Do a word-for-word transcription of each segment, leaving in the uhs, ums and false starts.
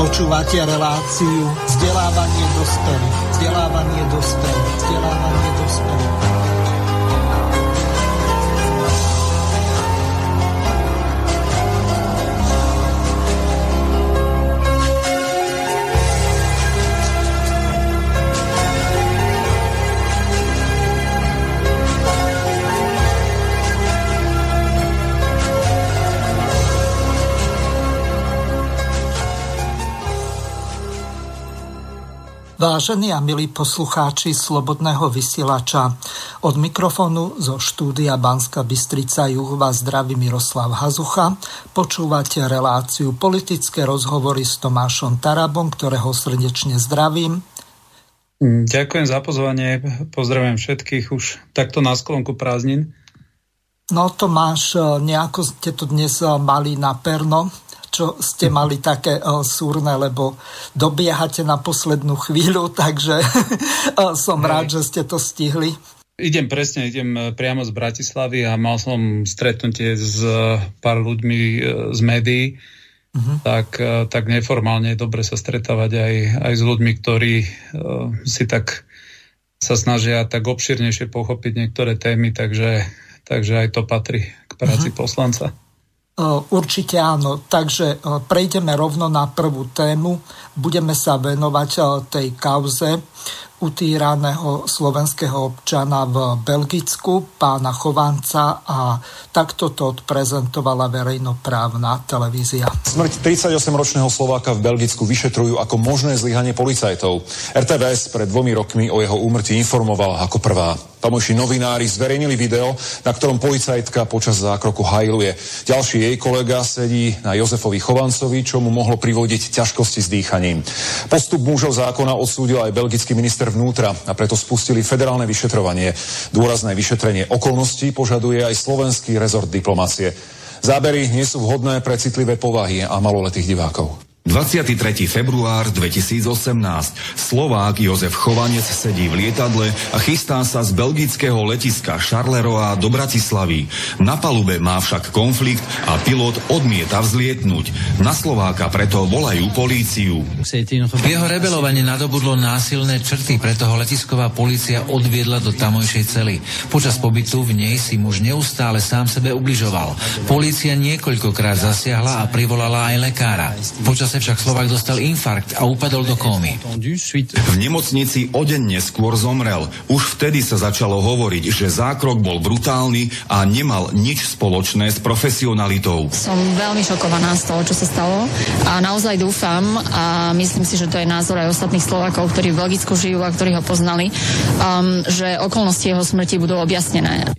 Počúvate reláciu Vzdelávanie dospelých. Vzdelávanie dospelých. Vzdelávanie dospelých. Vážení a milí poslucháči Slobodného vysielača, od mikrofónu zo štúdia Banská Bystrica juh vás zdraví Miroslav Hazucha. Počúvate reláciu Politické rozhovory s Tomášom Tarabom, ktorého srdečne zdravím. Ďakujem za pozvanie, pozdravujem všetkých už takto na sklonku prázdnin. No Tomáš, nejako ste to dnes mali na perno, čo ste mali také uh, súrne, lebo dobiehate na poslednú chvíľu, takže som Nej. rád, že ste to stihli. Idem presne, idem priamo z Bratislavy a mal som stretnutie s pár ľuďmi z médií, uh-huh. tak, tak neformálne je dobre sa stretávať aj, aj s ľuďmi, ktorí uh, si tak sa snažia tak obširnejšie pochopiť niektoré témy, takže, takže aj to patrí k práci uh-huh. poslanca. Určite áno, takže prejdeme rovno na prvú tému. Budeme sa venovať tej kauze utíraného slovenského občana v Belgicku, pána Chovanca, a takto to odprezentovala verejnoprávna televízia. Smrť tridsaťosemročného Slováka v Belgicku vyšetrujú ako možné zlyhanie policajtov. er té vé es pred dvomi rokmi o jeho úmrtí informovala ako prvá. Tamojší novinári zverejnili video, na ktorom policajtka počas zákroku hajluje. Ďalší jej kolega sedí na Jozefovi Chovancovi, čo mu mohlo privodiť ťažkosti s dýchaním. Postup mužov zákona odsúdil aj belgický minister vnútra a preto spustili federálne vyšetrovanie. Dôrazné vyšetrenie okolností požaduje aj slovenský rezort diplomacie. Zábery nie sú vhodné pre citlivé povahy a maloletých divákov. dvadsiateho tretieho februára dvetisícosemnásť. Slovák Jozef Chovanec sedí v lietadle a chystá sa z belgického letiska Charleroi do Bratislavy. Na palube má však konflikt a pilot odmieta vzlietnúť. Na Slováka preto volajú políciu. Jeho rebelovanie nadobudlo násilné črty, preto ho letisková polícia odviedla do tamojšej cely. Počas pobytu v nej si muž neustále sám sebe ubližoval. Polícia niekoľkokrát zasiahla a privolala aj lekára. Počas sa však Slovák dostal infarkt a upadol do kómy. V nemocnici o deň neskôr zomrel. Už vtedy sa začalo hovoriť, že zákrok bol brutálny a nemal nič spoločné s profesionalitou. Som veľmi šokovaná z toho, čo sa stalo a naozaj dúfam a myslím si, že to je názor aj ostatných Slovákov, ktorí v Belgicku žijú a ktorí ho poznali, um, že okolnosti jeho smrti budú objasnené.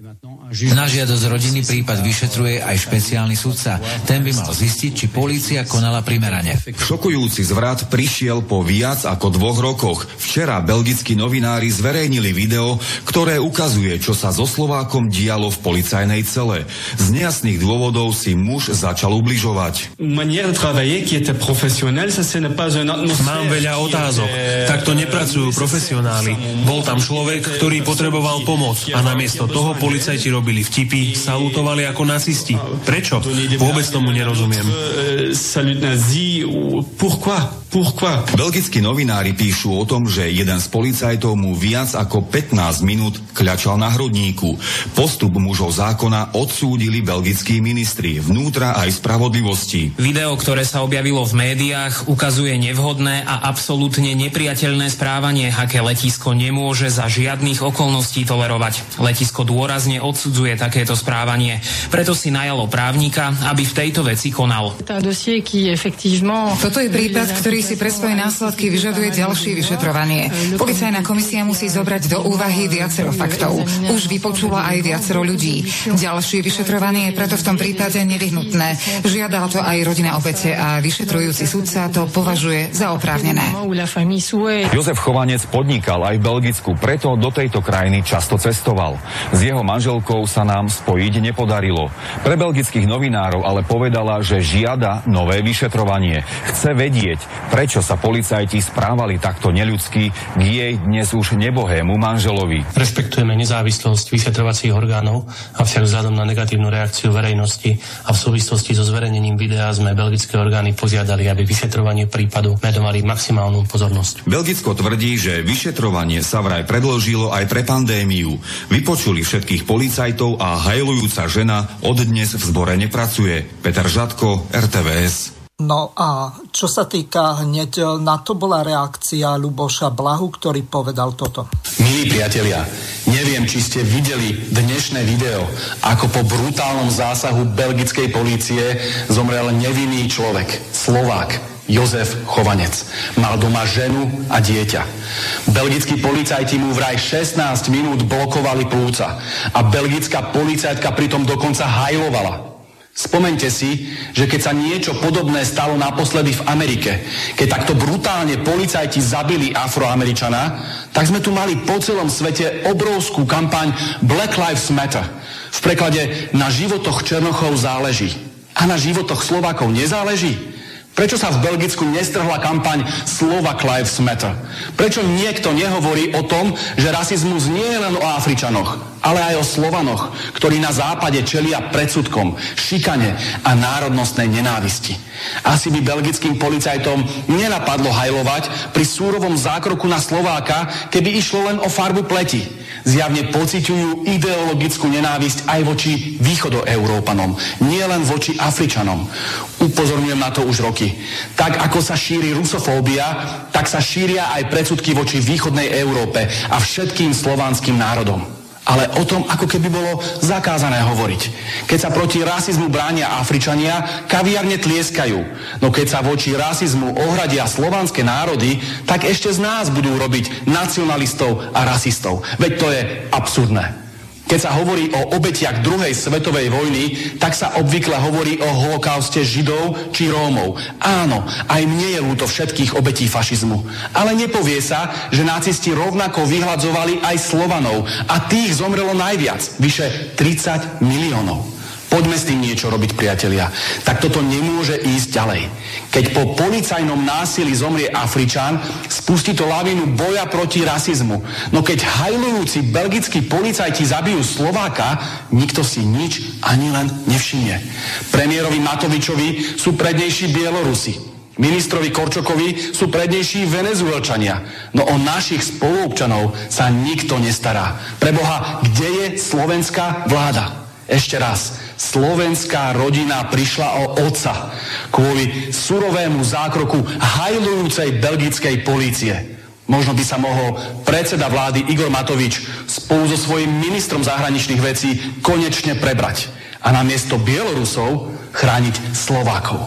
Na žiadosť rodiny prípad vyšetruje aj špeciálny sudca. Ten by mal zistiť, či polícia konala primerane. Šokujúci zvrat prišiel po viac ako dvoch rokoch. Včera belgickí novinári zverejnili video, ktoré ukazuje, čo sa so Slovákom dialo v policajnej cele. Z nejasných dôvodov si muž začal ubližovať. Mám veľa otázok. Takto nepracujú profesionáli. Bol tam človek, ktorý potreboval pomoc a namiesto toho policajti robili robili vtipy, salutovali ako nacisti. Prečo? Vôbec tomu nerozumiem. Salut nazi, pourquoi? Pourquoi? Belgickí novinári píšu o tom, že jeden z policajtov mu viac ako pätnásť minút kľačal na hrudníku. Postup mužov zákona odsúdili belgickí ministri vnútra aj spravodlivosti. Video, ktoré sa objavilo v médiách, ukazuje nevhodné a absolútne nepriateľné správanie, aké letisko nemôže za žiadnych okolností tolerovať. Letisko dôrazne odsudzuje takéto správanie. Preto si najalo právnika, aby v tejto veci konal. Toto je prípad, ktorý si pre svoje následky vyžaduje ďalšie vyšetrovanie. Policajná komisia musí zobrať do úvahy viacero faktov. Už vypočula aj viacero ľudí. Ďalšie vyšetrovanie je preto v tom prípade nevyhnutné. Žiadala to aj rodina obete a vyšetrujúci sudca to považuje za oprávnené. Jozef Chovanec podnikal aj v Belgicku, preto do tejto krajiny často cestoval. S jeho manželkou sa nám spojiť nepodarilo. Pre belgických novinárov ale povedala, že žiada nové vyšetrovanie. Chce vedieť, prečo sa policajti správali takto neľudsky k jej dnes už nebohému manželovi. Rešpektujeme nezávislosť vyšetrovacích orgánov, avšak vzhľadom na negatívnu reakciu verejnosti a v súvislosti so zverejnením videa sme belgické orgány požiadali, aby vyšetrovanie prípadu venovali maximálnu pozornosť. Belgicko tvrdí, že vyšetrovanie sa vraj predložilo aj pre pandémiu. Vypočuli všetkých policajtov a hajlujúca žena od dnes v zbore nepracuje. Peter Žatko, er té vé es. No a čo sa týka hneď, na to bola reakcia Ľuboša Blahu, ktorý povedal toto. Milí priatelia, neviem, či ste videli dnešné video, ako po brutálnom zásahu belgickej polície zomrel nevinný človek, Slovák. Jozef Chovanec. Mal doma ženu a dieťa. Belgickí policajti mu vraj šestnásť minút blokovali plúca a belgická policajtka pritom dokonca hajlovala. Spomeňte si, že keď sa niečo podobné stalo naposledy v Amerike, keď takto brutálne policajti zabili Afroameričana, tak sme tu mali po celom svete obrovskú kampaň Black Lives Matter. V preklade na životoch Černochov záleží. A na životoch Slovákov nezáleží? Prečo sa v Belgicku nestrhla kampaň Slovak Lives Matter? Prečo niekto nehovorí o tom, že rasizmus nie je len o Afričanoch, ale aj o Slovanoch, ktorí na západe čelia predsudkom, šikane a národnostnej nenávisti? Asi by belgickým policajtom nenapadlo hajlovať pri súrovom zákroku na Slováka, keby išlo len o farbu pleti. Zjavne pociťujú ideologickú nenávisť aj voči východoeurópanom, nie len voči Afričanom. Upozorňujem na to už roky. Tak ako sa šíri rusofóbia, tak sa šíria aj predsudky voči východnej Európe a všetkým slovanským národom. Ale o tom, ako keby bolo zakázané hovoriť. Keď sa proti rasizmu bránia Afričania, kaviarne tlieskajú. No keď sa voči rasizmu ohradia slovanské národy, tak ešte z nás budú robiť nacionalistov a rasistov. Veď to je absurdné. Keď sa hovorí o obetiach druhej svetovej vojny, tak sa obvykle hovorí o holokauste Židov či Rómov. Áno, aj mne je ľúto všetkých obetí fašizmu. Ale nepovie sa, že nacisti rovnako vyhľadzovali aj Slovanov a tých zomrelo najviac, vyše tridsať miliónov. Poďme s tým niečo robiť, priatelia. Tak toto nemôže ísť ďalej. Keď po policajnom násilí zomrie Afričan, spustí to lavínu boja proti rasizmu. No keď hajlujúci belgickí policajti zabijú Slováka, nikto si nič ani len nevšimne. Premiérovi Matovičovi sú prednejší Bielorusi. Ministrovi Korčokovi sú prednejší Venezuelčania. No o našich spoluobčanov sa nikto nestará. Preboha, kde je slovenská vláda? Ešte raz, slovenská rodina prišla o otca kvôli surovému zákroku hajlujúcej belgickej polície. Možno by sa mohol predseda vlády Igor Matovič spolu so svojím ministrom zahraničných vecí konečne prebrať a namiesto Bielorusov chrániť Slovákov.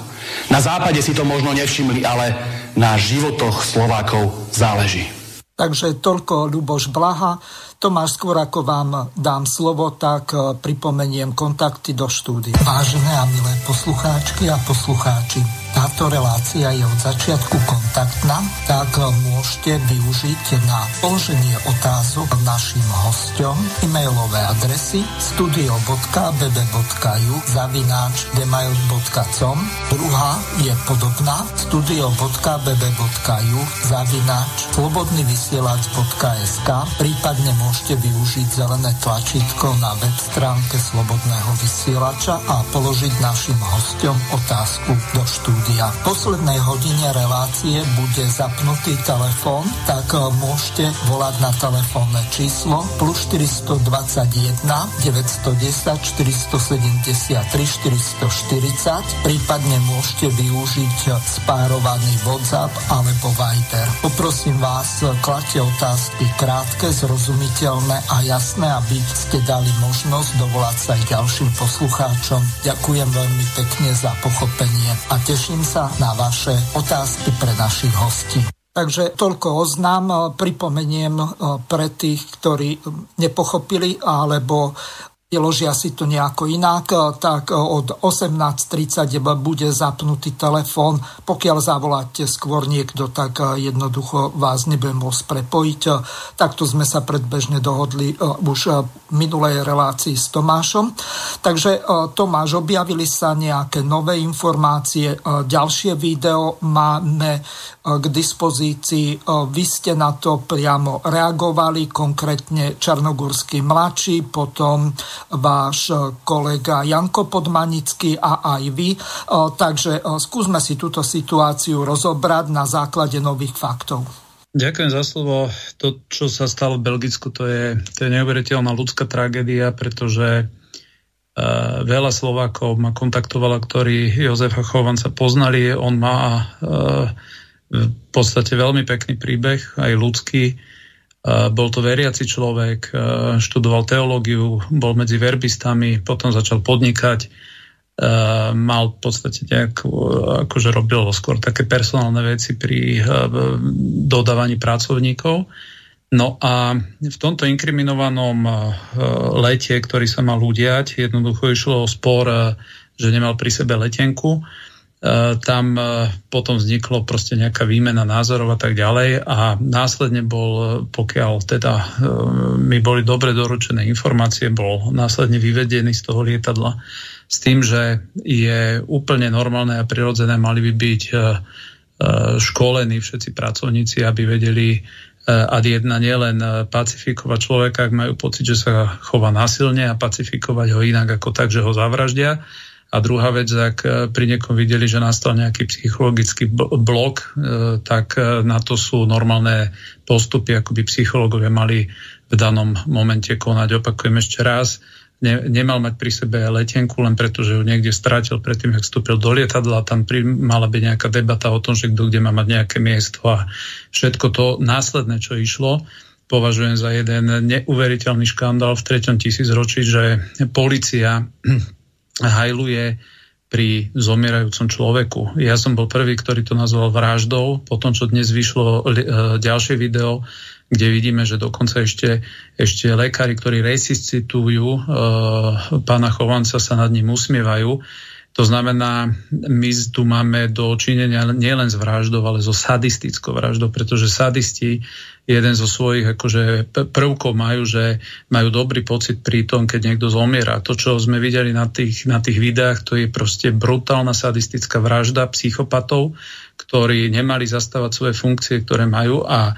Na západe si to možno nevšimli, ale na životoch Slovákov záleží. Takže toľko Ľuboš Blaha. Tomáš, skôr ako vám dám slovo, tak pripomeniem kontakty do štúdia. Vážené a milé poslucháčky a poslucháči, táto relácia je od začiatku kontaktná, tak môžete využiť na položenie otázok našim hosťom e-mailové adresy studio bodka bé bé bodka jú zavináč gmail bodka com. Druhá je podobná studio bodka bé bé bodka jú zavináč slobodnyvysielac bodka es ká, prípadne môžete Môžete využiť zelené tlačítko na web stránke Slobodného vysielača a položiť našim hosťom otázku do štúdia. V poslednej hodine relácie bude zapnutý telefón, tak môžete volať na telefónne číslo plus štyri dva jeden deväť jeden nula štyri sedem tri štyri štyri nula, prípadne môžete využiť spárovaný WhatsApp alebo Viber. Poprosím vás, kladte otázky krátke, zrozumiteľné a jasné, aby ste dali možnosť dovolať sa aj ďalším poslucháčom. Ďakujem veľmi pekne za pochopenie a teším sa na vaše otázky pre našich hostí. Takže toľko oznám, pripomeniem pre tých, ktorí nepochopili alebo vyložia si to nejako inak, tak od osemnásť tridsať bude zapnutý telefón. Pokiaľ zavoláte skôr niekto, tak jednoducho vás nebude môcť prepojiť. Takto sme sa predbežne dohodli už v minulej relácii s Tomášom. Takže Tomáš, objavili sa nejaké nové informácie, ďalšie video máme k dispozícii. Vy ste na to priamo reagovali, konkrétne Čarnogurský mladší, potom váš kolega Janko Podmanický a aj vy. Takže skúsme si túto situáciu rozobrať na základe nových faktov. Ďakujem za slovo. To, čo sa stalo v Belgicku, to je, to je neuveriteľná ľudská tragédia, pretože Uh, veľa Slovákov ma kontaktovala, ktorí Jozefa Chovanca poznali. On má uh, v podstate veľmi pekný príbeh, aj ľudský. Uh, bol to veriaci človek, uh, študoval teológiu, bol medzi verbistami, potom začal podnikať. Uh, mal v podstate nejakú, akože robil skôr také personálne veci pri uh, dodávaní pracovníkov. No a v tomto inkriminovanom lete, ktorý sa mal udiať, jednoducho išlo o spor, že nemal pri sebe letenku. Tam potom vzniklo proste nejaká výmena názorov a tak ďalej a následne bol, pokiaľ teda mi boli dobre doručené informácie, bol následne vyvedený z toho lietadla s tým, že je úplne normálne a prirodzené, mali by byť školení všetci pracovníci, aby vedeli ad jedna nielen pacifikovať človeka, ak majú pocit, že sa chová násilne, a pacifikovať ho inak ako tak, že ho zavraždia. A druhá vec, ak pri niekom videli, že nastal nejaký psychologický blok, tak na to sú normálne postupy, ako by psychológovia mali v danom momente konať. Opakujem ešte raz, nemal mať pri sebe letenku, len preto, že ju niekde stratil predtým, ak vstúpil do lietadla. Tam mala byť nejaká debata o tom, že kto kde má mať nejaké miesto a všetko to následné, čo išlo, považujem za jeden neuveriteľný škandál v treťom tisícročí, že polícia hajluje pri zomierajúcom človeku. Ja som bol prvý, ktorý to nazval vraždou, po tom, čo dnes vyšlo ďalšie video, kde vidíme, že dokonca ešte, ešte lekári, ktorí resuscitujú e, pána Chovanca, sa nad ním usmievajú. To znamená, my tu máme do činenia nielen s vraždou, ale so sadistickou vraždou, pretože sadisti jeden zo svojich akože prvkov majú, že majú dobrý pocit pri tom, keď niekto zomiera. To, čo sme videli na tých, na tých videách, to je proste brutálna sadistická vražda psychopatov, ktorí nemali zastávať svoje funkcie, ktoré majú. A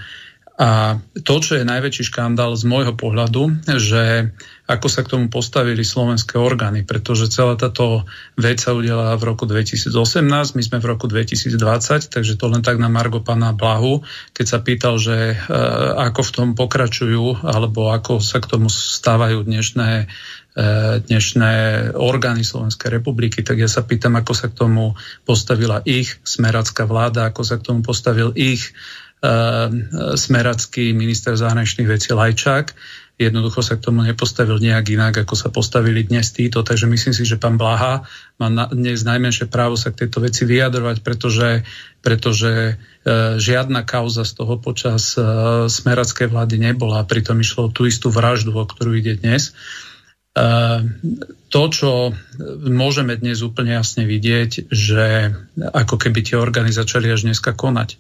A to, čo je najväčší škandál z môjho pohľadu, že ako sa k tomu postavili slovenské orgány, pretože celá táto vec sa udiala v roku dvetisíc osemnásť, my sme v roku dvetisíc dvadsať, takže to len tak na margo pána Blahu, keď sa pýtal, že ako v tom pokračujú, alebo ako sa k tomu stávajú dnešné dnešné orgány Slovenskej republiky, tak ja sa pýtam, ako sa k tomu postavila ich smeracká vláda, ako sa k tomu postavil ich smeracký minister zahraničných vecí Lajčák. Jednoducho sa k tomu nepostavil nejak inak, ako sa postavili dnes títo. Takže myslím si, že pán Blaha má dnes najmenšie právo sa k tejto veci vyjadrovať, pretože, pretože žiadna kauza z toho počas smerackej vlády nebola. Pritom išlo tú istú vraždu, o ktorú ide dnes. To, čo môžeme dnes úplne jasne vidieť, že ako keby tie orgány začali až dneska konať.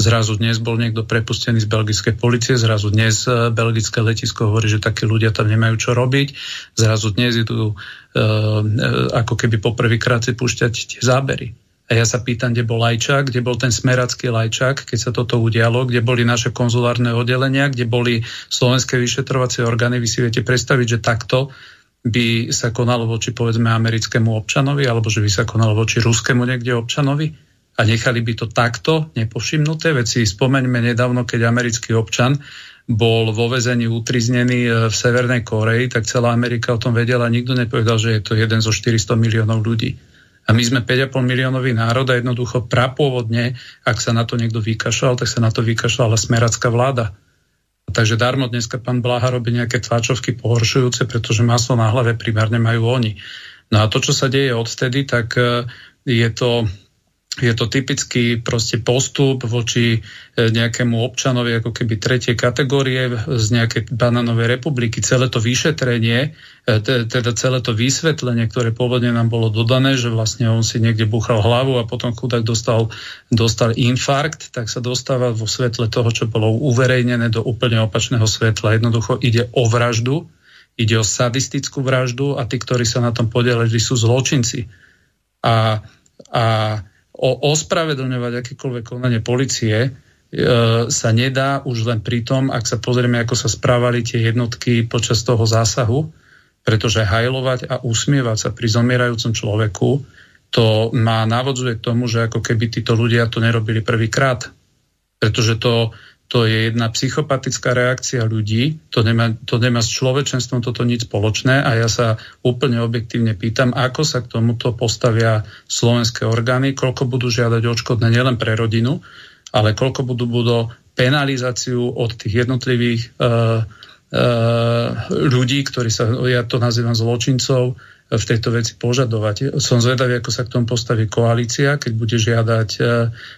Zrazu dnes bol niekto prepustený z belgickej policie, zrazu dnes belgické letisko hovorí, že takí ľudia tam nemajú čo robiť, zrazu dnes idú e, ako keby poprvýkrát si púšťať tie zábery. A ja sa pýtam, kde bol Lajčák, kde bol ten smeracký Lajčák, keď sa toto udialo, kde boli naše konzulárne oddelenia, kde boli slovenské vyšetrovacie orgány. Vy si viete predstaviť, že takto by sa konalo voči, povedzme, americkému občanovi, alebo že by sa konalo voči ruskému niekde občanovi? A nechali by to takto nepovšimnuté veci. Spomeňme nedávno, keď americký občan bol vo väzení utriznený v Severnej Kórei, tak celá Amerika o tom vedela a nikto nepovedal, že je to jeden zo štyristo miliónov ľudí. A my sme päť a pol miliónový národ a jednoducho prapôvodne, ak sa na to niekto vykašľal, tak sa na to vykašľala smeracká vláda. Takže darmo dneska pán Blaha robí nejaké tlačovky pohoršujúce, pretože maslo na hlave primárne majú oni. No a to, čo sa deje odtedy, tak je to Je to typický proste postup voči nejakému občanovi ako keby tretej kategórie z nejakej banánovej republiky. Celé to vyšetrenie, teda celé to vysvetlenie, ktoré pôvodne nám bolo dodané, že vlastne on si niekde búchal hlavu a potom chudák dostal, dostal infarkt, tak sa dostáva vo svetle toho, čo bolo uverejnené, do úplne opačného svetla. Jednoducho ide o vraždu, ide o sadistickú vraždu a tí, ktorí sa na tom podielali, sú zločinci. A, a O ospravedlňovať akékoľvek konanie polície e, sa nedá už len pri tom, ak sa pozrieme, ako sa správali tie jednotky počas toho zásahu, pretože hajlovať a usmievať sa pri zomierajúcom človeku, to má navodzuje k tomu, že ako keby títo ľudia to nerobili prvýkrát. Pretože to, to je jedna psychopatická reakcia ľudí, to nemá, to nemá s človečenstvom toto nič spoločné a ja sa úplne objektívne pýtam, ako sa k tomuto postavia slovenské orgány, koľko budú žiadať odškodné nielen pre rodinu, ale koľko budú budú penalizáciu od tých jednotlivých uh, uh, ľudí, ktorí sa, ja to nazývam zločincov, v tejto veci požadovať. Som zvedavý, ako sa k tomu postaví koalícia, keď bude žiadať,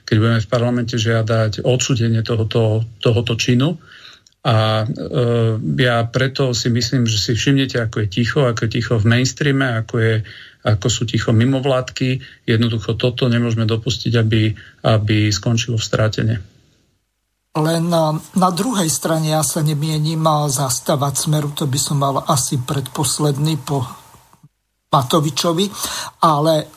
keď budeme v parlamente žiadať odsúdenie tohoto, tohoto činu. A e, ja preto si myslím, že si všimnete, ako je ticho, ako je ticho v mainstreame, ako, je, ako sú ticho mimovládky. Jednoducho toto nemôžeme dopustiť, aby, aby skončilo v strátene. Len na druhej strane ja sa nemienim zastávať Smeru, to by som mal asi predposledný po Matovičovi, ale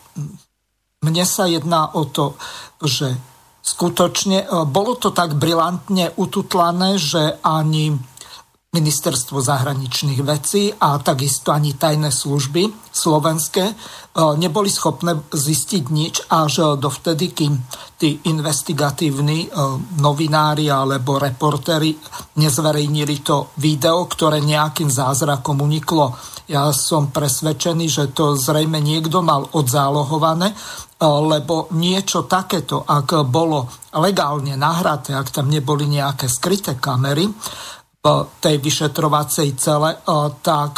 mne sa jedná o to, že skutočne bolo to tak brilantne ututlané, že ani ministerstvo zahraničných vecí a takisto ani tajné služby slovenské neboli schopné zistiť nič až dovtedy, kým tí investigatívni novinári alebo reportéri nezverejnili to video, ktoré nejakým zázrakom uniklo. Ja som presvedčený, že to zrejme niekto mal odzálohované, lebo niečo takéto, ak bolo legálne nahraté, ak tam neboli nejaké skryté kamery v tej vyšetrovacej cele, tak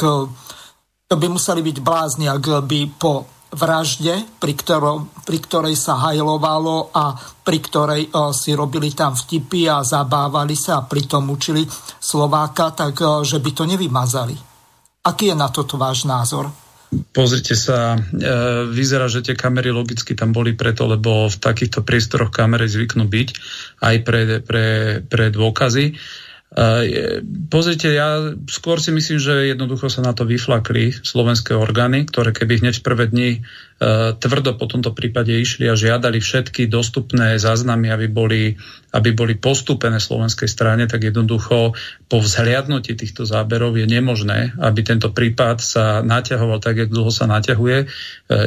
to by museli byť blázni, ak by po vražde, pri, ktorom, pri ktorej sa hajlovalo a pri ktorej o, si robili tam vtipy a zabávali sa a pritom učili Slováka, tak o, že by to nevymazali. Aký je na toto váš názor? Pozrite sa, e, vyzerá, že tie kamery logicky tam boli preto, lebo v takýchto priestoroch kamery zvyknú byť aj pre, pre, pre dôkazy. Uh, pozrite, ja skôr si myslím, že jednoducho sa na to vyflakli slovenské orgány, ktoré keby hneď v prvé dni uh, tvrdo po tomto prípade išli a žiadali všetky dostupné záznamy, aby boli, aby boli postúpené slovenskej strane, tak jednoducho po vzhliadnutí týchto záberov je nemožné, aby tento prípad sa naťahoval tak, jak dlho sa naťahuje. Uh,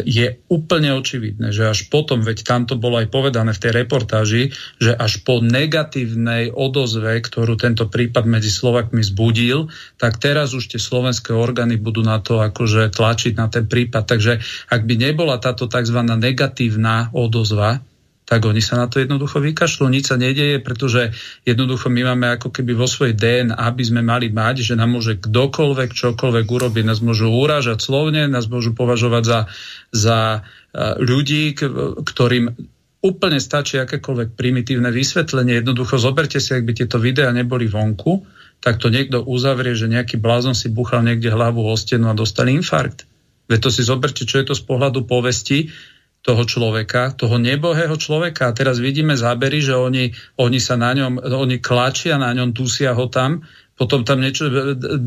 je úplne očividné, že až potom, veď tam to bolo aj povedané v tej reportáži, že až po negatívnej odozve, ktorú tento prípad medzi Slovakmi zbudil, tak teraz už tie slovenské orgány budú na to akože tlačiť na ten prípad. Takže ak by nebola táto tzv. Negatívna odozva, tak oni sa na to jednoducho vykašľú, nič sa nedieje, pretože jednoducho my máme ako keby vo svojej dé en á, aby sme mali mať, že nám môže kdokoľvek, čokoľvek urobiť, nás môžu urážať slovne, nás môžu považovať za, za ľudí, ktorým úplne stačí akékoľvek primitívne vysvetlenie. Jednoducho zoberte si, ak by tieto videá neboli vonku, tak to niekto uzavrie, že nejaký blázon si buchal niekde hlavu o stenu a dostal infarkt. Veď to si zoberte, čo je to z pohľadu povesti toho človeka, toho nebohého človeka. A teraz vidíme zábery, že oni, oni sa na ňom, oni klačia na ňom, tusia ho tam, potom tam niečo,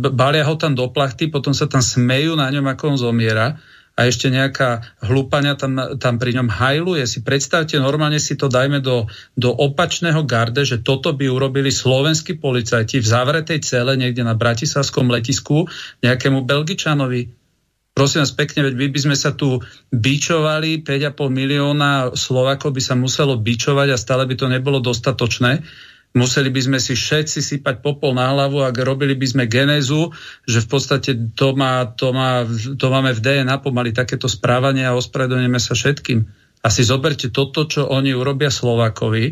balia ho tam do plachty, potom sa tam smejú na ňom, ako on zomiera. A ešte nejaká hlúpania tam, tam pri ňom hajluje. Si predstavte, normálne si to dajme do, do opačného garde, že toto by urobili slovenskí policajti v zavretej cele niekde na bratislavskom letisku nejakému Belgičanovi. Prosím vás pekne, veď by, by sme sa tu bičovali, päť a pol milióna Slovákov by sa muselo bičovať a stále by to nebolo dostatočné. Museli by sme si všetci sypať popol na hlavu, ak robili by sme genézu, že v podstate to, má, to, má, to máme v dé en á pomaly takéto správanie a ospravedlňujeme sa všetkým. A si zoberte toto, čo oni urobia Slovákovi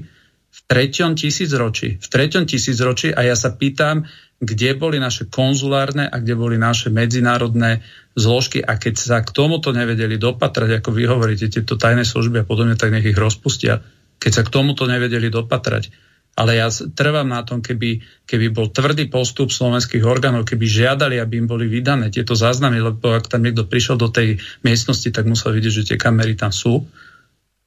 v treťom tisícročí. V treťom tisícročí a ja sa pýtam, kde boli naše konzulárne a kde boli naše medzinárodné zložky, a keď sa k tomuto nevedeli dopatrať, ako vy hovoríte, tieto tajné služby a podobne, tak nech ich rozpustia. Keď sa k tomuto nevedeli dopatrať. Ale ja trvám na tom, keby, keby bol tvrdý postup slovenských orgánov, keby žiadali, aby im boli vydané tieto záznamy, lebo ak tam niekto prišiel do tej miestnosti, tak musel vidieť, že tie kamery tam sú.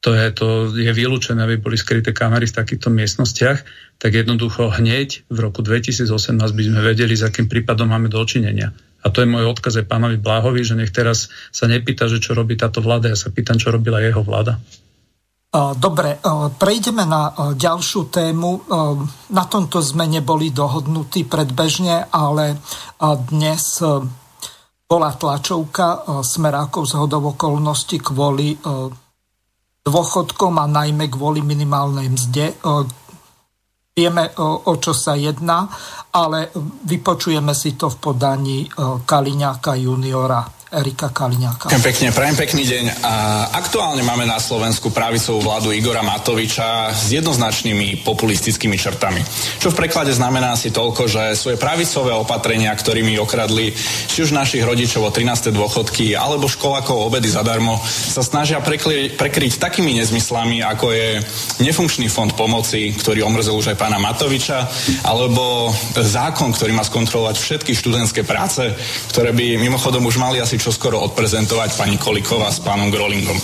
To je, to je vylúčené, aby boli skryté kamery v takýchto miestnostiach, tak jednoducho hneď v roku dvetisícosemnásť by sme vedeli, s akým prípadom máme dočinenia. A to je môj odkaz aj pánovi Blahovi, že nech teraz sa nepýta, že čo robí táto vláda, ja sa pýtam, čo robila jeho vláda. Dobre, prejdeme na ďalšiu tému. Na tomto sme neboli dohodnutí predbežne, ale dnes bola tlačovka Smerákov zhodou okolností kvôli dôchodkom a najmä kvôli minimálnej mzde. Vieme, o čo sa jedná, ale vypočujeme si to v podaní Kaliňáka juniora, Erika Kaliňáka. Pekne, prajem pekný deň. A aktuálne máme na Slovensku pravicovú vládu Igora Matoviča s jednoznačnými populistickými črtami. Čo v preklade znamená asi toľko, že svoje pravicové opatrenia, ktorými okradli či už našich rodičov o trináste dôchodky alebo školákov obedy zadarmo, sa snažia prekli- prekryť takými nezmyslami, ako je nefunkčný fond pomoci, ktorý omrzol už aj pána Matoviča, alebo zákon, ktorý má skontrolovať všetky študentské práce, ktoré by mimochodom už mali asi čo skoro odprezentovať pani Koliková s pánom Grolingom.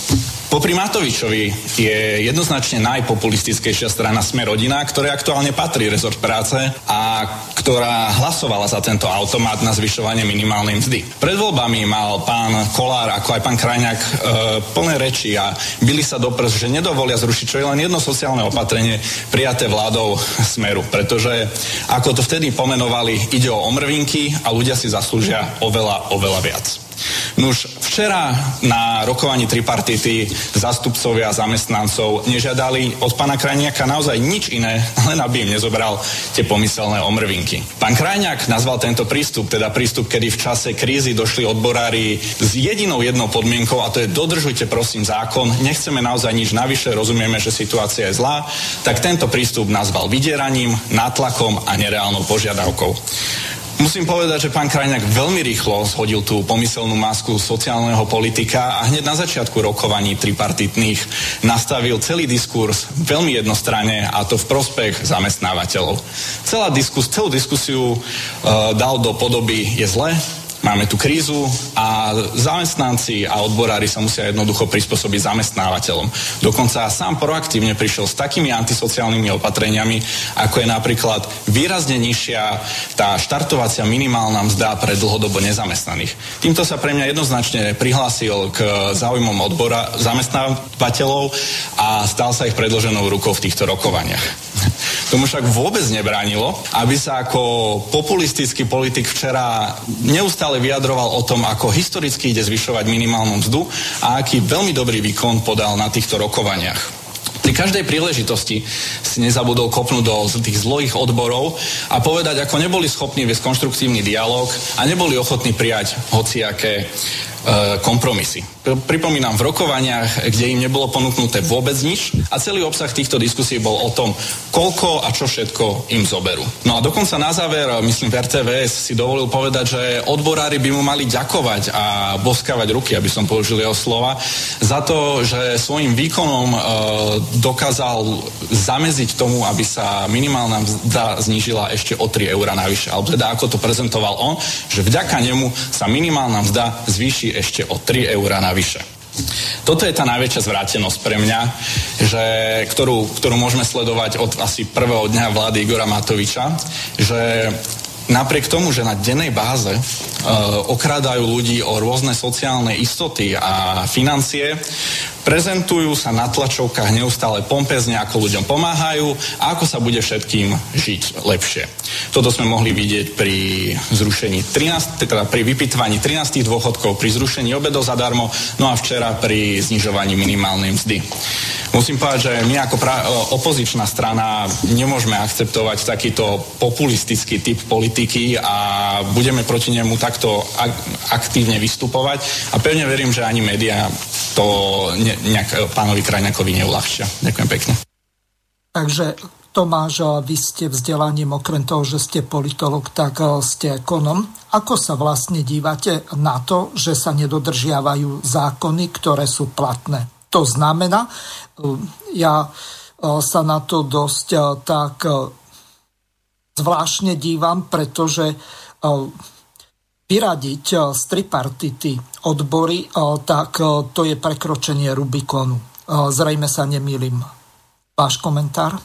Popri Matovičovi je jednoznačne najpopulistickejšia strana Smer rodina, ktorá aktuálne patrí rezort práce a ktorá hlasovala za tento automat na zvyšovanie minimálnej mzdy. Pred voľbami mal pán Kolár, ako aj pán Krajňák, e, plné reči a bili sa do prs, že nedovolia zrušiť čo je len jedno sociálne opatrenie prijaté vládou Smeru, pretože ako to vtedy pomenovali, ide o omrvinky a ľudia si zaslúžia oveľa, oveľa viac. Nuž, včera na rokovaní tripartity zástupcovia zamestnancov nežiadali od pána Krajňáka naozaj nič iné, len aby im nezobral tie pomyselné omrvinky. Pán Krajňák nazval tento prístup, teda prístup, kedy v čase krízy došli odborári s jedinou jednou podmienkou, a to je dodržujte prosím zákon, nechceme naozaj nič navyše, rozumieme, že situácia je zlá, tak tento prístup nazval vydieraním, nátlakom a nereálnou požiadavkou. Musím povedať, že pán Krajňák veľmi rýchlo shodil tú pomyselnú masku sociálneho politika a hneď na začiatku rokovaní tripartitných nastavil celý diskurs veľmi jednostranne, a to v prospech zamestnávateľov. Celá diskus, celú diskusiu uh, dal do podoby je zle, máme tu krízu a zamestnanci a odborári sa musia jednoducho prispôsobiť zamestnávateľom. Dokonca sám proaktívne prišiel s takými antisociálnymi opatreniami, ako je napríklad výrazne nižšia tá štartovacia minimálna mzda pre dlhodobo nezamestnaných. Týmto sa pre mňa jednoznačne prihlásil k záujmom odbora zamestnávateľov a stal sa ich predloženou rukou v týchto rokovaniach. Tomu však vôbec nebránilo, aby sa ako populistický politik včera neustále vyjadroval o tom, ako historicky ide zvyšovať minimálnu mzdu a aký veľmi dobrý výkon podal na týchto rokovaniach. Pri každej príležitosti si nezabudol kopnúť do tých zlých odborov a povedať, ako neboli schopní viesť konštruktívny dialog a neboli ochotní prijať hociaké e, kompromisy. Pripomínam, v rokovaniach, kde im nebolo ponúknuté vôbec nič a celý obsah týchto diskusí bol o tom, koľko a čo všetko im zoberú. No a dokonca na záver, myslím, v er té vé es si dovolil povedať, že odborári by mu mali ďakovať a boskávať ruky, aby som použil jeho slova, za to, že svojim výkonom e, dokázal zamedziť tomu, aby sa minimálna mzda znížila ešte o tri eurá navyše. Alebo teda ako to prezentoval on, že vďaka nemu sa minimálna mzda zvýši ešte o tri eurá navyše. Toto je tá najväčšia zvrátenosť pre mňa, že, ktorú, ktorú môžeme sledovať od asi prvého dňa vlády Igora Matoviča, že napriek tomu, že na dennej báze e, okrádajú ľudí o rôzne sociálne istoty a financie, prezentujú sa na tlačovkách neustále pompezne, ako ľuďom pomáhajú a ako sa bude všetkým žiť lepšie. Toto sme mohli vidieť pri zrušení trinásť, teda pri vypytovaní trinástich dôchodkov, pri zrušení obedov zadarmo, no a včera pri znižovaní minimálnej mzdy. Musím povedať, že my ako pra- opozičná strana nemôžeme akceptovať takýto populistický typ politiky a budeme proti nemu takto ak- aktívne vystupovať a pevne verím, že ani médiá to ne- nejak pánovi Krajňákovi neuľahčia. Ďakujem pekne. Takže Tomáš, vy ste vzdelaním, okrem toho, že ste politolog, tak ste ekonom. Ako sa vlastne dívate na to, že sa nedodržiavajú zákony, ktoré sú platné? To znamená, ja sa na to dosť tak zvláštne dívam, pretože vyradiť z tripartity odbory, tak to je prekročenie Rubikonu. Zrejme sa nemýlim. Váš komentár?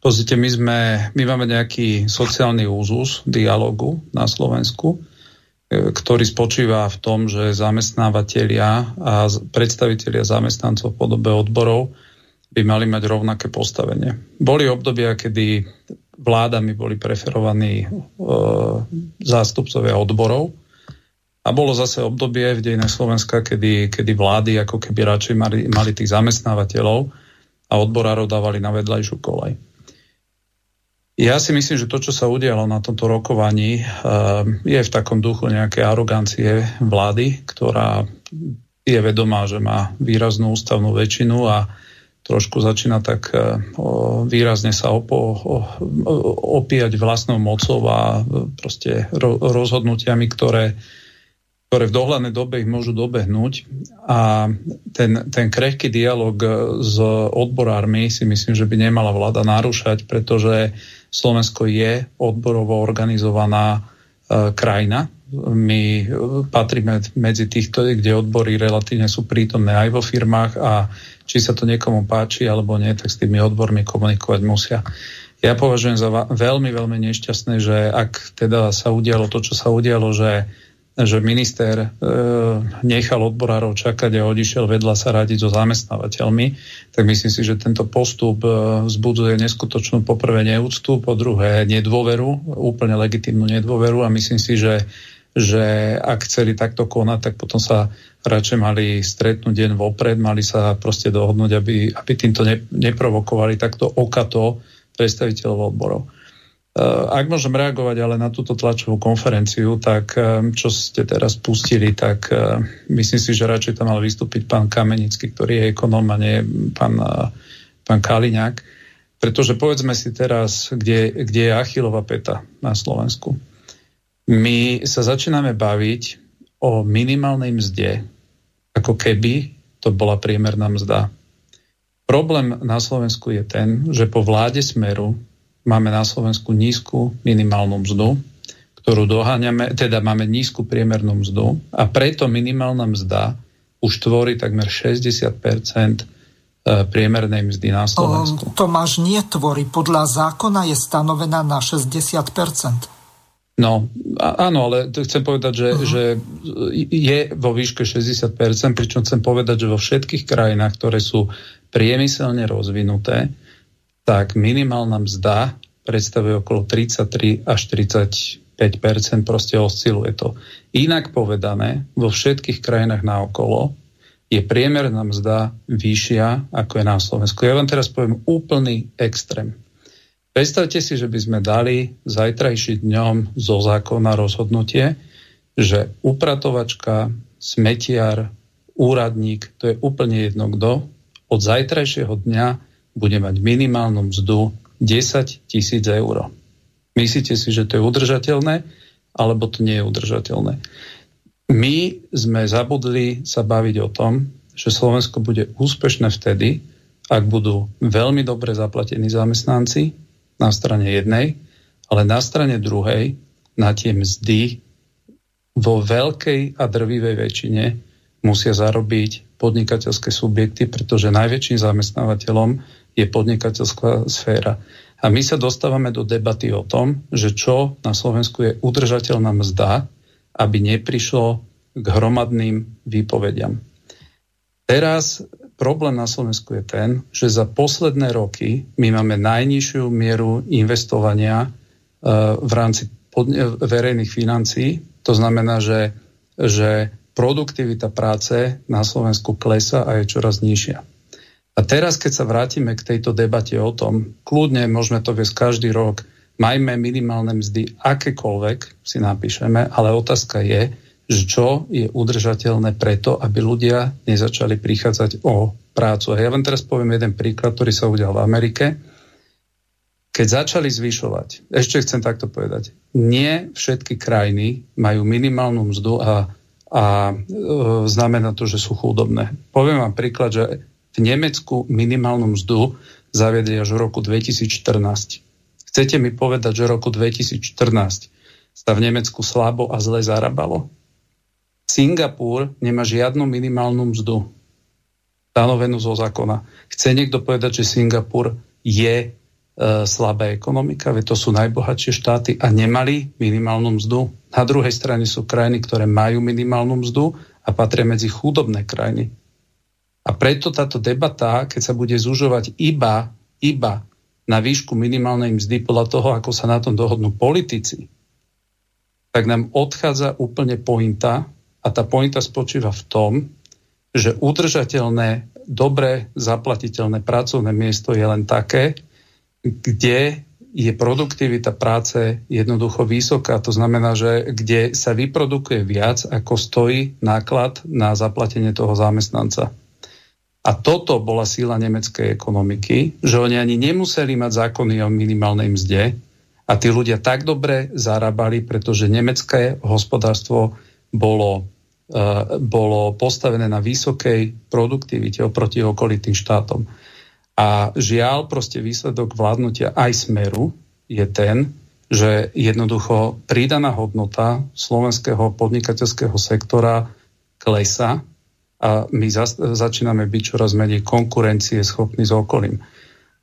Pozrite, my sme, my máme nejaký sociálny úzus dialógu na Slovensku, ktorý spočíva v tom, že zamestnávateľia a predstavitelia zamestnancov v podobe odborov by mali mať rovnaké postavenie. Boli obdobia, kedy vládami boli preferovaní e, zástupcovia odborov a bolo zase obdobie v dejinách Slovenska, kedy, kedy vlády ako keby radšej mali, mali tých zamestnávateľov a odborárov dávali na vedľajšiu kolaj. Ja si myslím, že to, čo sa udialo na tomto rokovaní, je v takom duchu nejaké arogancie vlády, ktorá je vedomá, že má výraznú ústavnú väčšinu a trošku začína tak výrazne sa opo, opíjať vlastnou mocou a proste rozhodnutiami, ktoré ktoré v dohľadnej dobe ich môžu dobehnúť. A ten, ten krehký dialog s odborármi si myslím, že by nemala vláda narúšať, pretože Slovensko je odborovo organizovaná e, krajina. My patríme medzi týchto, kde odbory relatívne sú prítomné aj vo firmách a či sa to niekomu páči alebo nie, tak s tými odbormi komunikovať musia. Ja považujem za veľmi, veľmi nešťastné, že ak teda sa udialo to, čo sa udialo, že že minister e, nechal odborárov čakať a odišiel vedľa sa radiť so zamestnávateľmi, tak myslím si, že tento postup e, vzbudzuje neskutočnú poprvé neúctu, po druhé nedôveru, úplne legitímnu nedôveru a myslím si, že, že ak chceli takto konať, tak potom sa radšej mali stretnúť deň vopred, mali sa proste dohodnúť, aby, aby týmto ne, neprovokovali takto okato predstaviteľov odborov. Ak môžem reagovať ale na túto tlačovú konferenciu, tak čo ste teraz pustili, tak myslím si, že radšej tam mal vystúpiť pán Kamenický, ktorý je ekonóm a nie pán, pán Kaliňák. Pretože povedzme si teraz, kde, kde je Achillova päta na Slovensku. My sa začíname baviť o minimálnej mzde, ako keby to bola priemerná mzda. Problém na Slovensku je ten, že po vláde Smeru máme na Slovensku nízku minimálnu mzdu, ktorú doháňame, teda máme nízku priemernú mzdu a preto minimálna mzda už tvorí takmer šesťdesiat percent priemernej mzdy na Slovensku. Tomáš, netvorí, podľa zákona je stanovená na šesťdesiat percent. No, áno, ale chcem povedať, že, uh-huh. že je vo výške šesťdesiat percent, pričom chcem povedať, že vo všetkých krajinách, ktoré sú priemyselne rozvinuté, tak minimálna mzda predstavuje okolo tridsaťtri až tridsaťpäť percent, proste osciluje to. Inak povedané, vo všetkých krajinách naokolo je priemerná mzda vyššia, ako je na Slovensku. Ja vám teraz poviem úplný extrém. Predstavte si, že by sme dali zajtrajší dňom zo zákona rozhodnutie, že upratovačka, smetiar, úradník, to je úplne jedno kto, od zajtrajšieho dňa bude mať minimálnu mzdu desaťtisíc eur. Myslíte si, že to je udržateľné, alebo to nie je udržateľné? My sme zabudli sa baviť o tom, že Slovensko bude úspešné vtedy, ak budú veľmi dobre zaplatení zamestnanci na strane jednej, ale na strane druhej na tie mzdy vo veľkej a drvivej väčšine musia zarobiť podnikateľské subjekty, pretože najväčším zamestnávateľom je podnikateľská sféra. A my sa dostávame do debaty o tom, že čo na Slovensku je udržateľná mzda, aby neprišlo k hromadným výpovediam. Teraz problém na Slovensku je ten, že za posledné roky my máme najnižšiu mieru investovania v rámci verejných financií. To znamená, že, že produktivita práce na Slovensku klesá a je čoraz nižšia. A teraz, keď sa vrátime k tejto debate o tom, kľudne môžeme to viesť každý rok, majme minimálne mzdy, akékoľvek si napíšeme, ale otázka je, že čo je udržateľné preto, aby ľudia nezačali prichádzať o prácu. A ja vám teraz poviem jeden príklad, ktorý sa udial v Amerike. Keď začali zvyšovať, ešte chcem takto povedať, nie všetky krajiny majú minimálnu mzdu a, a e, znamená to, že sú chudobné. Poviem vám príklad, že v Nemecku minimálnu mzdu zaviedli až v roku dvetisícštrnásť. Chcete mi povedať, že v roku dvetisícštrnásť sa v Nemecku slabo a zle zarábalo? Singapur nemá žiadnu minimálnu mzdu stanovenú zo zákona. Chce niekto povedať, že Singapur je slabá ekonomika, veď to sú najbohatšie štáty a nemali minimálnu mzdu. Na druhej strane sú krajiny, ktoré majú minimálnu mzdu a patria medzi chudobné krajiny. A preto táto debata, keď sa bude zužovať iba, iba na výšku minimálnej mzdy podľa toho, ako sa na tom dohodnú politici, tak nám odchádza úplne pointa a tá pointa spočíva v tom, že udržateľné, dobre zaplatiteľné pracovné miesto je len také, kde je produktivita práce jednoducho vysoká. To znamená, že kde sa vyprodukuje viac, ako stojí náklad na zaplatenie toho zamestnanca. A toto bola síla nemeckej ekonomiky, že oni ani nemuseli mať zákony o minimálnej mzde a tí ľudia tak dobre zarábali, pretože nemecké hospodárstvo bolo, uh, bolo postavené na vysokej produktivite oproti okolitým štátom. A žiaľ, proste výsledok vládnutia aj Smeru je ten, že jednoducho pridaná hodnota slovenského podnikateľského sektora klesá a my začíname byť čoraz menej konkurencieschopní s okolím.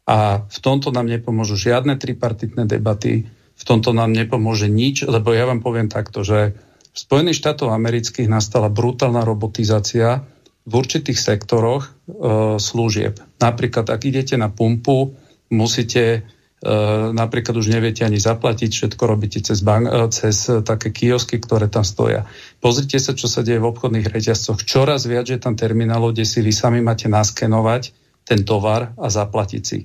A v tomto nám nepomôžu žiadne tripartitné debaty, v tomto nám nepomôže nič, lebo ja vám poviem takto, že v Spojených štátoch amerických nastala brutálna robotizácia v určitých sektoroch e, služieb. Napríklad, ak idete na pumpu, musíte, e, napríklad už neviete ani zaplatiť, všetko robíte cez, bank, e, cez také kiosky, ktoré tam stoja. Pozrite sa, čo sa deje v obchodných reťazcoch. Čoraz viac je tam terminálov, kde si vy sami máte naskenovať ten tovar a zaplatiť si.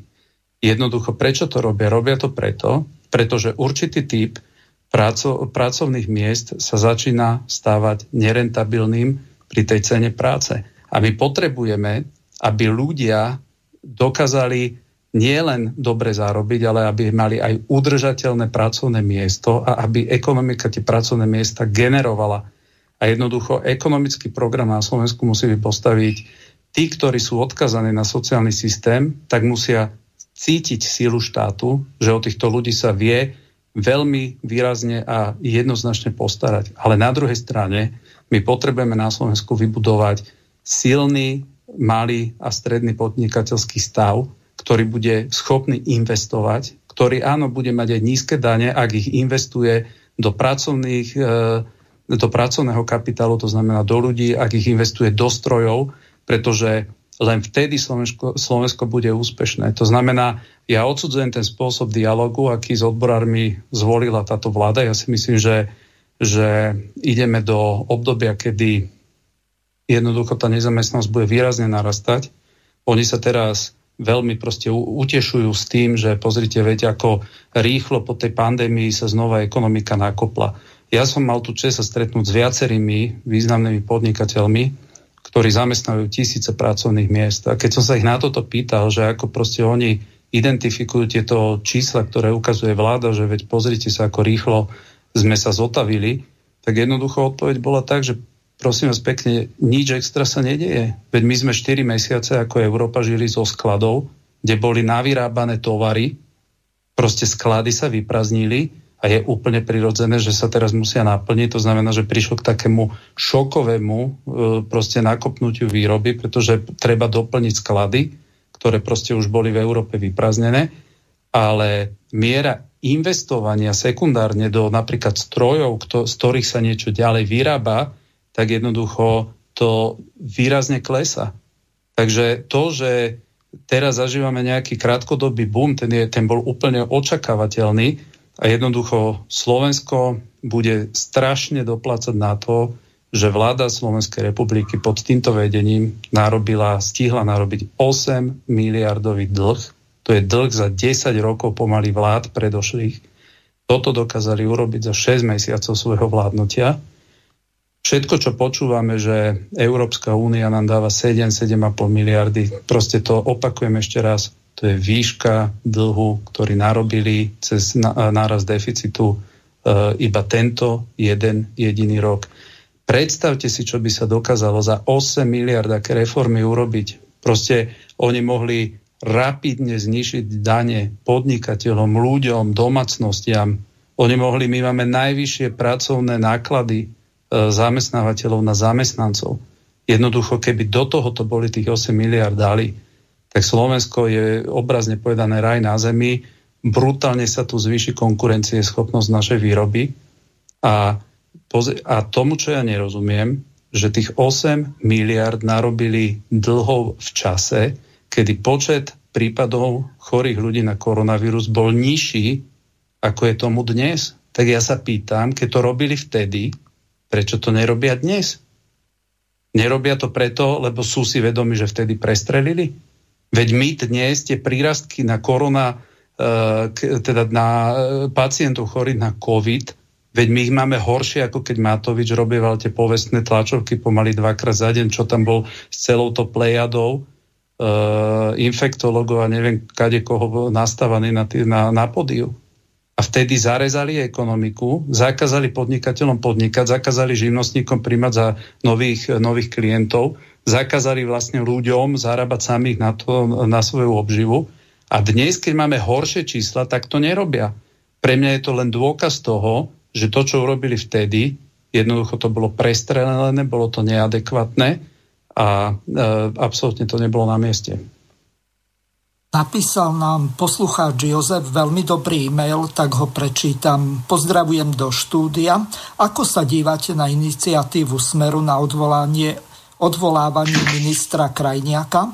Jednoducho, prečo to robia? Robia to preto, pretože určitý typ praco, pracovných miest sa začína stávať nerentabilným pri tej cene práce. A my potrebujeme, aby ľudia dokázali nielen dobre zarobiť, ale aby mali aj udržateľné pracovné miesto a aby ekonomika tie pracovné miesta generovala. A jednoducho ekonomický program na Slovensku musí postaviť tí, ktorí sú odkazaní na sociálny systém, tak musia cítiť sílu štátu, že o týchto ľudí sa vie veľmi výrazne a jednoznačne postarať. Ale na druhej strane my potrebujeme na Slovensku vybudovať silný, malý a stredný podnikateľský stav, ktorý bude schopný investovať, ktorý áno, bude mať aj nízke dane, ak ich investuje do pracovných, do pracovného kapitálu, to znamená do ľudí, ak ich investuje do strojov, pretože len vtedy Slovensko, Slovensko bude úspešné. To znamená, ja odsudzujem ten spôsob dialogu, aký s odborármi zvolila táto vláda. Ja si myslím, že že ideme do obdobia, kedy jednoducho tá nezamestnanosť bude výrazne narastať. Oni sa teraz veľmi proste utešujú s tým, že pozrite, viete, ako rýchlo po tej pandémii sa znova ekonomika nakopla. Ja som mal tú čest sa stretnúť s viacerými významnými podnikateľmi, ktorí zamestnajú tisíce pracovných miest. A keď som sa ich na toto pýtal, že ako proste oni identifikujú tieto čísla, ktoré ukazuje vláda, že veď pozrite sa, ako rýchlo sme sa zotavili, tak jednoducho odpoveď bola tak, že prosím vás pekne, nič extra sa nedieje. Veď my sme štyri mesiace ako Európa žili zo skladov, kde boli navyrábané tovary, proste sklady sa vypraznili a je úplne prirodzené, že sa teraz musia naplniť. To znamená, že prišlo k takému šokovému proste nakopnutiu výroby, pretože treba doplniť sklady, ktoré proste už boli v Európe vypraznené, ale miera investovania sekundárne do napríklad strojov, kto, z ktorých sa niečo ďalej vyrába, tak jednoducho to výrazne klesá. Takže to, že teraz zažívame nejaký krátkodobý boom, ten, je, ten bol úplne očakávateľný a jednoducho Slovensko bude strašne doplácať na to, že vláda Slovenskej republiky pod týmto vedením narobila, stihla narobiť osem miliardový dlh. To je dlh za desať rokov pomaly vlád predošlých. Toto dokázali urobiť za šesť mesiacov svojho vládnutia. všetko, čo počúvame, že Európska únia nám dáva sedem, sedem a pol miliardy, proste to opakujem ešte raz, to je výška dlhu, ktorý narobili cez nárast deficitu e, iba tento jeden jediný rok. Predstavte si, čo by sa dokázalo za osem miliárd, aké reformy urobiť. Proste oni mohli rapidne znižiť dane podnikateľom, ľuďom, domácnostiam. Oni mohli, my máme najvyššie pracovné náklady e, zamestnávateľov na zamestnancov. Jednoducho, keby do tohoto boli tých osem miliárd dali, tak Slovensko je obrazne povedané raj na zemi, brutálne sa tu zvýši konkurencieschopnosť našej výroby a A tomu, čo ja nerozumiem, že tých osem miliárd narobili dlhov v čase, kedy počet prípadov chorých ľudí na koronavírus bol nižší, ako je tomu dnes. Tak ja sa pýtam, keď to robili vtedy, prečo to nerobia dnes? Nerobia to preto, lebo sú si vedomi, že vtedy prestrelili? Veď my dnes tie prírastky na korona, teda na pacientov chorých na COVID, veď my ich máme horšie, ako keď Matovič robieval tie povestné tlačovky pomaly dvakrát za deň, čo tam bol s celou to plejadou e, infektologov a neviem, kade koho nastavaný na, tý, na, na pódiu. A vtedy zarezali ekonomiku, zakázali podnikateľom podnikať, zakázali živnostníkom príjmať za nových, nových klientov, zakázali vlastne ľuďom zarábať samých na, to, na svoju obživu. A dnes, keď máme horšie čísla, tak to nerobia. Pre mňa je to len dôkaz toho, že to, čo urobili vtedy, jednoducho to bolo prestrelené, bolo to neadekvátne a e, absolútne to nebolo na mieste. Napísal nám poslucháč Jozef veľmi dobrý e-mail, tak ho prečítam. Pozdravujem do štúdia. Ako sa dívate na iniciatívu Smeru na odvolanie, odvolávanie ministra Krajniaka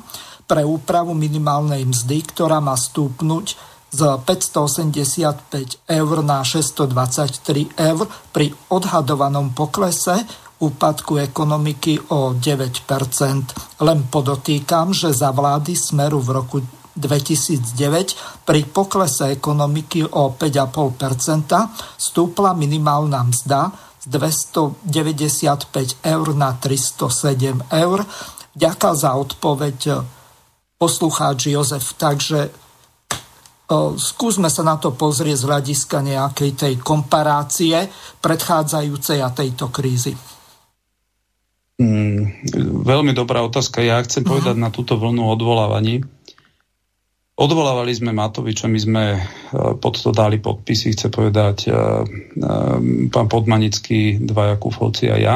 pre úpravu minimálnej mzdy, ktorá má stúpnuť z päťstoosemdesiatpäť eur na šesťstodvadsaťtri eur pri odhadovanom poklese úpadku ekonomiky o deväť percent. Len podotýkam, že za vlády Smeru v roku dvetisícdeväť pri poklese ekonomiky o päť celá päť percent stúpla minimálna mzda z dvestodeväťdesiatpäť eur na tristosedem eur. Ďaká za odpoveď poslucháč Jozef. Takže skúsme sa na to pozrieť z hľadiska nejakej tej komparácie predchádzajúcej a tejto krízy. Mm, veľmi dobrá otázka. Ja chcem uh-huh. povedať na túto vlnu odvolávaní. Odvolávali sme Matoviča, my sme pod to dali podpisy, chce povedať pán Podmanický, dvaja Kufovci a ja.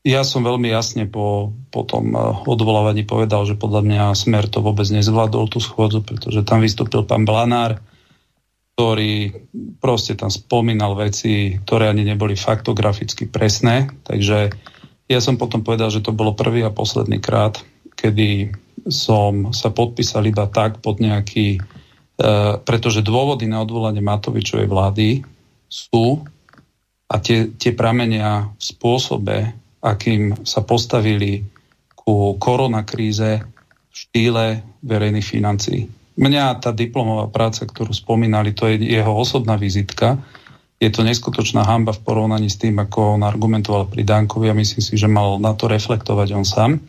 Ja som veľmi jasne po, po tom odvolávaní povedal, že podľa mňa Smer to vôbec nezvládol tú schôdzu, pretože tam vystúpil pán Blanár, ktorý proste tam spomínal veci, ktoré ani neboli faktograficky presné. Takže ja som potom povedal, že to bolo prvý a posledný krát, kedy som sa podpísal iba tak pod nejaký... E, pretože dôvody na odvolanie Matovičovej vlády sú a tie, tie pramenia v spôsobe, akým sa postavili ku koronakríze v štýle verejných financií. Mňa tá diplomová práca, ktorú spomínali, to je jeho osobná vizitka. Je to neskutočná hanba v porovnaní s tým, ako on argumentoval pri Dankovi a myslím si, že mal na to reflektovať on sám.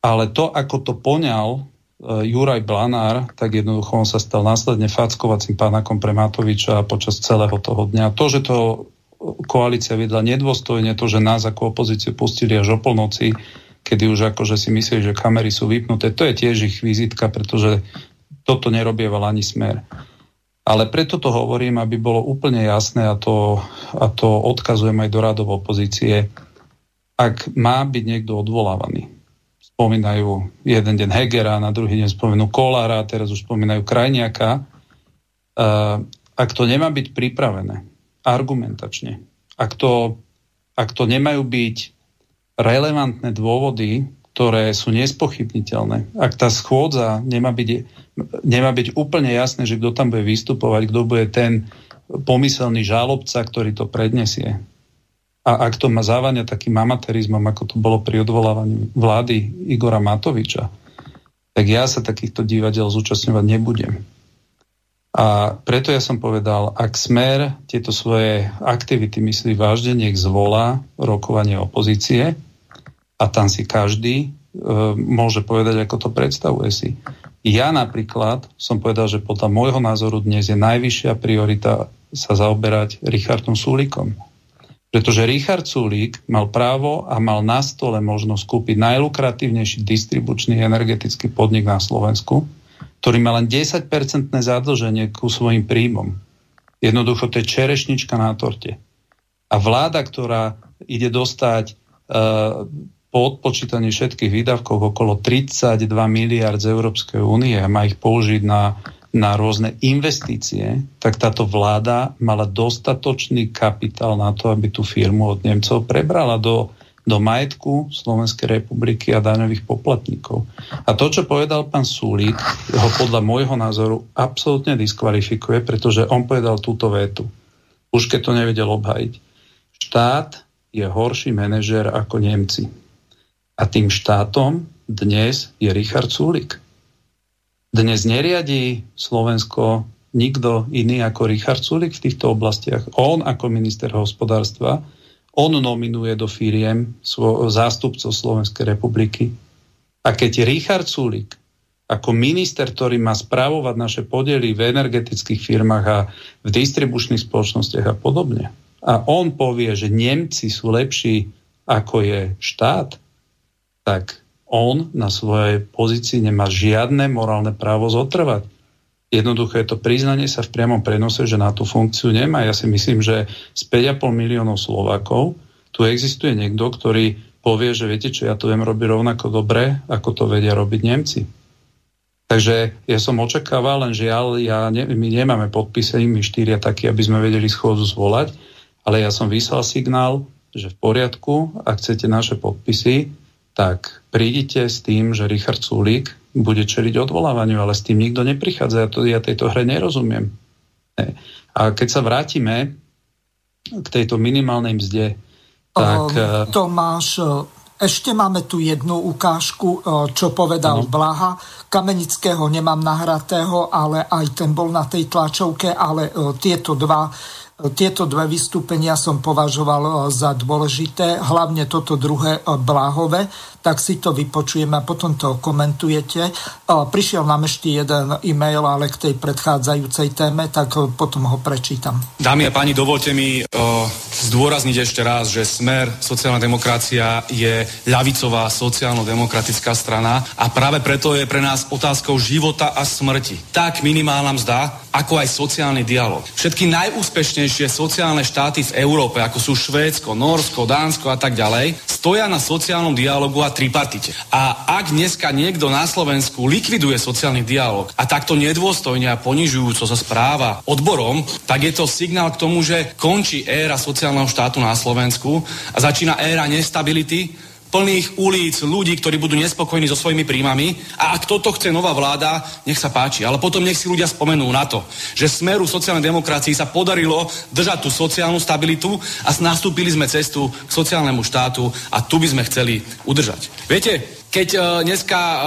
Ale to, ako to poňal Juraj Blanár, tak jednoducho on sa stal následne fackovacím pánakom pre Matoviča počas celého toho dňa. To, že to koalícia vedla nedôstojne, to, že nás ako opozíciu pustili až o polnoci, kedy už akože si mysleli, že kamery sú vypnuté, to je tiež ich vizitka, pretože toto nerobieval ani Smer. Ale preto to hovorím, aby bolo úplne jasné a to, a to odkazujem aj do radov opozície. Ak má byť niekto odvolávaný, spomínajú jeden deň Hegera, na druhý deň spomenú Kolára, teraz už spomínajú Krajniaka. Ak to nemá byť pripravené argumentačne. Ak to, ak to nemajú byť relevantné dôvody, ktoré sú nespochybniteľné, ak tá schôdza nemá byť, nemá byť úplne jasné, že kto tam bude vystupovať, kto bude ten pomyselný žalobca, ktorý to prednesie. A ak to má závania takým amatérizmom, ako to bolo pri odvolávaní vlády Igora Matoviča, tak ja sa takýchto divadiel zúčastňovať nebudem. A preto ja som povedal, ak Smer tieto svoje aktivity myslí vážne, nech zvolá rokovanie opozície a tam si každý e, môže povedať, ako to predstavuje si. Ja napríklad som povedal, že podľa môjho názoru dnes je najvyššia priorita sa zaoberať Richardom Sulíkom. Pretože Richard Sulík mal právo a mal na stole možnosť kúpiť najlukratívnejší distribučný energetický podnik na Slovensku, ktorý má len desať percent zadlženie ku svojim príjmom. Jednoducho to je čerešnička na torte. A vláda, ktorá ide dostať e, po odpočítaní všetkých výdavkov okolo tridsaťdva miliárd z Európskej únie a má ich použiť na, na rôzne investície, tak táto vláda mala dostatočný kapitál na to, aby tú firmu od Nemcov prebrala do... do majetku Slovenskej republiky a daňových poplatníkov. A to, čo povedal pán Sulík, ho podľa môjho názoru absolútne diskvalifikuje, pretože on povedal túto vetu. Už keď to nevedel obhajiť. Štát je horší manažér ako Nemci. A tým štátom dnes je Richard Sulík. Dnes neriadí Slovensko nikto iný ako Richard Sulík v týchto oblastiach. On ako minister hospodárstva On nominuje do firiem zástupcov Slovenskej republiky. A keď Richard Sulík, ako minister, ktorý má spravovať naše podiely v energetických firmách a v distribučných spoločnostiach a podobne, a on povie, že Nemci sú lepší ako je štát, tak on na svojej pozícii nemá žiadne morálne právo zotrvať. Jednoducho je to priznanie sa v priamom prenose, že na tú funkciu nemá. Ja si myslím, že z päť a pol miliónov Slovákov tu existuje niekto, ktorý povie, že viete čo, ja to viem robiť rovnako dobre, ako to vedia robiť Nemci. Takže ja som očakával, len žiaľ, ja, ne, my nemáme podpísaní, my štyria takí, aby sme vedeli schôdzu zvolať, ale ja som vyslal signál, že v poriadku, ak chcete naše podpisy, tak prídite s tým, že Richard Sulík bude čeliť odvolávaniu, ale s tým nikto neprichádza. Ja, to, ja tejto hre nerozumiem. Ne. A keď sa vrátime k tejto minimálnej mzde, tak... Tomáš, ešte máme tu jednu ukážku, čo povedal no. Blaha. Kamenického nemám nahratého, ale aj ten bol na tej tlačovke, ale tieto dva... Tieto dve vystúpenia som považoval za dôležité, hlavne toto druhé Blahové, tak si to vypočujeme a potom to komentujete. Prišiel nám ešte jeden e-mail, ale k tej predchádzajúcej téme, tak potom ho prečítam. Dámy a páni, dovolte mi zdôrazniť ešte raz, že Smer, sociálna demokracia je ľavicová sociálno-demokratická strana a práve preto je pre nás otázkou života a smrti. Tak minimálna mzda, ako aj sociálny dialog. Všetky najúspešnejšie sociálne štáty v Európe, ako sú Švédsko, Nórsko, Dánsko a tak ďalej, stoja na sociálnom dialogu a tripartite. A ak dneska niekto na Slovensku likviduje sociálny dialog a takto nedôstojne a ponižujúco sa správa odborom, tak je to signál k tomu, že končí éra sociálneho štátu na Slovensku a začína éra nestability, plných ulic, ľudí, ktorí budú nespokojní so svojimi príjmami. A ak toto chce nová vláda, nech sa páči. Ale potom nech si ľudia spomenú na to, že Smeru sociálnej demokracii sa podarilo držať tú sociálnu stabilitu a nastúpili sme cestu k sociálnemu štátu a tu by sme chceli udržať. Viete, keď uh, dneska uh,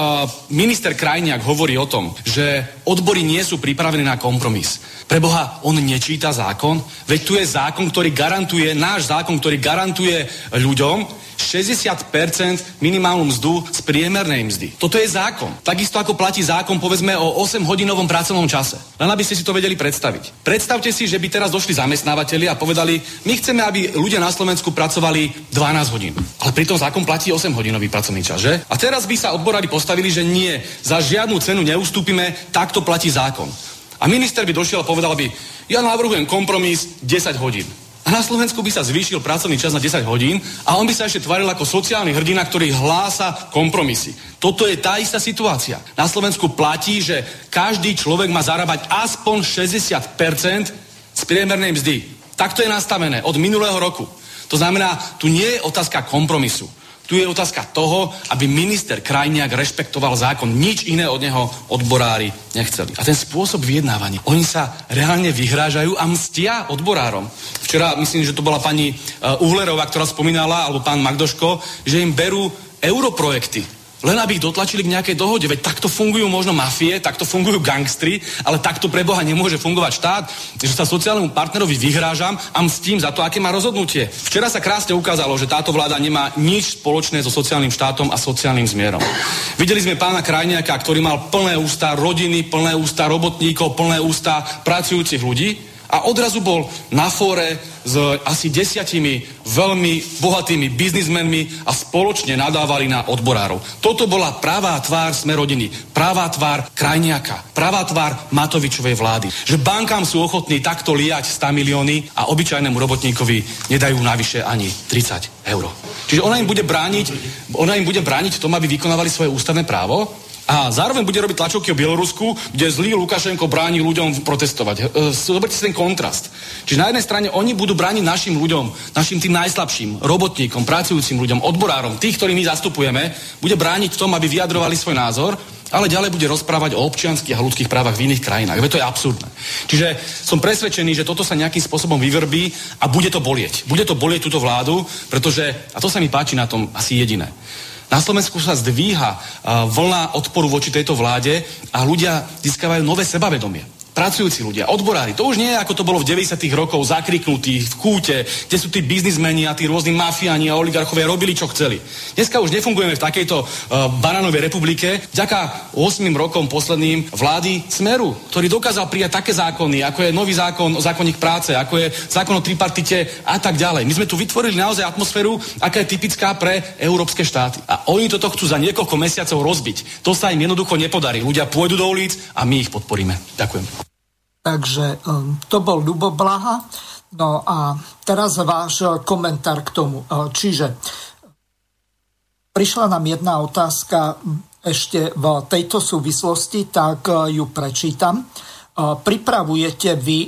minister Krajniak hovorí o tom, že odbory nie sú pripravení na kompromis. Preboha, on nečíta zákon? Veď tu je zákon, ktorý garantuje, náš zákon, ktorý garantuje ľuďom šesťdesiat percent minimálnu mzdu z priemernej mzdy. Toto je zákon. Takisto ako platí zákon, povedzme, o osemhodinovom pracovnom čase. Len aby ste si to vedeli predstaviť. Predstavte si, že by teraz došli zamestnávateľi a povedali, my chceme, aby ľudia na Slovensku pracovali dvanásť hodín. Ale pritom zákon platí osemhodinový pracovný čas, že? A teraz by sa odborári postavili, že nie, za žiadnu cenu neustúpime, takto platí zákon. A minister by došiel a povedal by, ja navrhujem kompromis desať hodín. A na Slovensku by sa zvýšil pracovný čas na desať hodín a on by sa ešte tváril ako sociálny hrdina, ktorý hlása kompromisy. Toto je tá istá situácia. Na Slovensku platí, že každý človek má zarábať aspoň šesťdesiat percent z priemernej mzdy. Takto je nastavené od minulého roku. To znamená, tu nie je otázka kompromisu. Tu je otázka toho, aby minister Krajniak rešpektoval zákon. Nič iné od neho odborári nechceli. A ten spôsob vyjednávania. Oni sa reálne vyhrážajú a mstia odborárom. Včera, myslím, že to bola pani Uhlerová, ktorá spomínala, alebo pán Magdoško, že im berú europrojekty. Len aby ich dotlačili k nejakej dohode. Veď takto fungujú možno mafie, takto fungujú gangstri, ale takto pre Boha nemôže fungovať štát, že sa sociálnemu partnerovi vyhrážam a mstím za to, aké má rozhodnutie. Včera sa krásne ukázalo, že táto vláda nemá nič spoločné so sociálnym štátom a sociálnym zmierom. Videli sme pána Krajniaka, ktorý mal plné ústa rodiny, plné ústa robotníkov, plné ústa pracujúcich ľudí. A odrazu bol na fóre s asi desiatimi veľmi bohatými biznismenmi a spoločne nadávali na odborárov. Toto bola pravá tvár Smerodiny, pravá tvár Krajniaka, pravá tvár Matovičovej vlády. Že bankám sú ochotní takto liať sto milióny a obyčajnému robotníkovi nedajú navyše ani tridsať eur. Čiže ona im bude brániť, ona im bude brániť v tom, aby vykonávali svoje ústavné právo. A zároveň bude robiť tlačovky o Bielorusku, kde zlý Lukašenko bráni ľuďom protestovať. Zoberte si ten kontrast. Čiže na jednej strane oni budú brániť našim ľuďom, našim tým najslabším, robotníkom, pracujúcim ľuďom, odborárom, tých, ktorí my zastupujeme, bude brániť v tom, aby vyjadrovali svoj názor, ale ďalej bude rozprávať o občianskych a ľudských právach v iných krajinách. Veď to je absurdné. Čiže som presvedčený, že toto sa nejakým spôsobom vyvrbí a bude to bolieť. Bude to bolieť túto vládu, pretože, a to sa mi páči na tom asi jediné, na Slovensku sa zdvíha vlna odporu voči tejto vláde a ľudia získavajú nové sebavedomie. Pracujúci ľudia, odborári. To už nie je, ako to bolo v deväťdesiatych rokoch, zakriknutí v kúte, kde sú tí biznismeni a tí rôzni mafiáni a oligarchovia robili, čo chceli. Dneska už nefungujeme v takejto uh, bananovej republike vďaka ôsmim rokom posledným vlády Smeru, ktorý dokázal prijať také zákony, ako je nový zákon o zákonník práce, ako je zákon o tripartite a tak ďalej. My sme tu vytvorili naozaj atmosféru, aká je typická pre európske štáty. A oni toto chcú za niekoľko mesiacov rozbiť. To sa im jednoducho nepodarí. Ľudia pôjdu do ulic a my ich podporíme. Ďakujem. Takže to bol Ľubo Blaha. No a teraz váš komentár k tomu. Čiže prišla nám jedna otázka ešte v tejto súvislosti, tak ju prečítam. Pripravujete vy,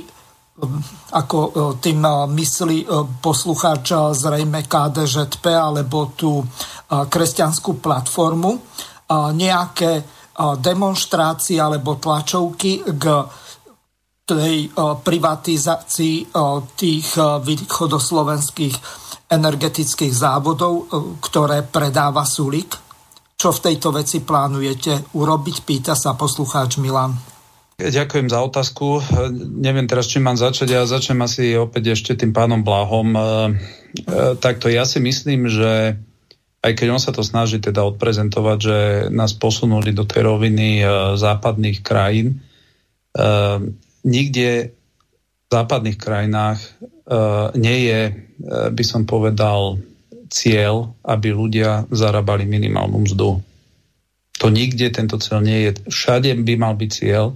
ako tým myslí poslucháč zrejme ká dé žé pé alebo tú kresťanskú platformu, nejaké demonštrácie alebo tlačovky k tej o, privatizácii o, tých o, východoslovenských energetických závodov, o, ktoré predáva Sulík. Čo v tejto veci plánujete urobiť? Pýta sa poslucháč Milan. Ďakujem za otázku. Neviem teraz, čím mám začať. Ja začnem asi opäť ešte tým pánom Blahom. E, takto ja si myslím, že aj keď on sa to snaží teda odprezentovať, že nás posunuli do tej roviny e, západných krajín, e, nikde v západných krajinách uh, nie je, uh, by som povedal, cieľ, aby ľudia zarábali minimálnu mzdu. To nikde tento cieľ nie je. Všade by mal byť cieľ,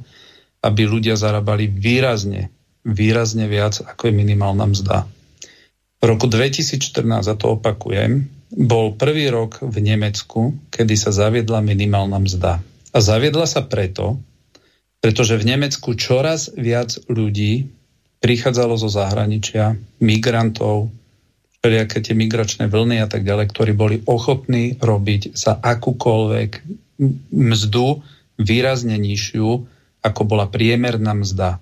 aby ľudia zarábali výrazne, výrazne viac, ako je minimálna mzda. V roku dvetisícštrnásť, a to opakujem, bol prvý rok v Nemecku, kedy sa zaviedla minimálna mzda. A zaviedla sa preto, pretože v Nemecku čoraz viac ľudí prichádzalo zo zahraničia, migrantov, všelijaké tie migračné vlny a tak ďalej, ktorí boli ochotní robiť za akúkoľvek mzdu výrazne nižšiu, ako bola priemerná mzda.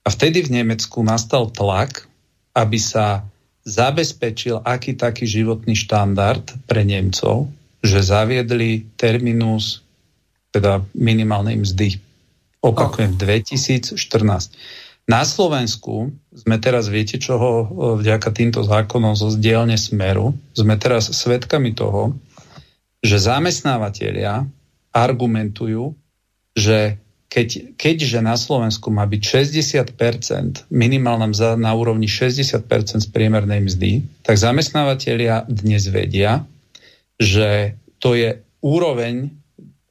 A vtedy v Nemecku nastal tlak, aby sa zabezpečil aký taký životný štandard pre Nemcov, že zaviedli terminus teda minimálnej mzdy. Opakujem, dvetisícštrnásť. Na Slovensku sme teraz, viete čoho, vďaka týmto zákonom zo dielne Smeru, sme teraz svedkami toho, že zamestnávateľia argumentujú, že keď, keďže na Slovensku má byť šesťdesiat percent, minimálna mzda na úrovni šesťdesiat percent z priemernej mzdy, tak zamestnávateľia dnes vedia, že to je úroveň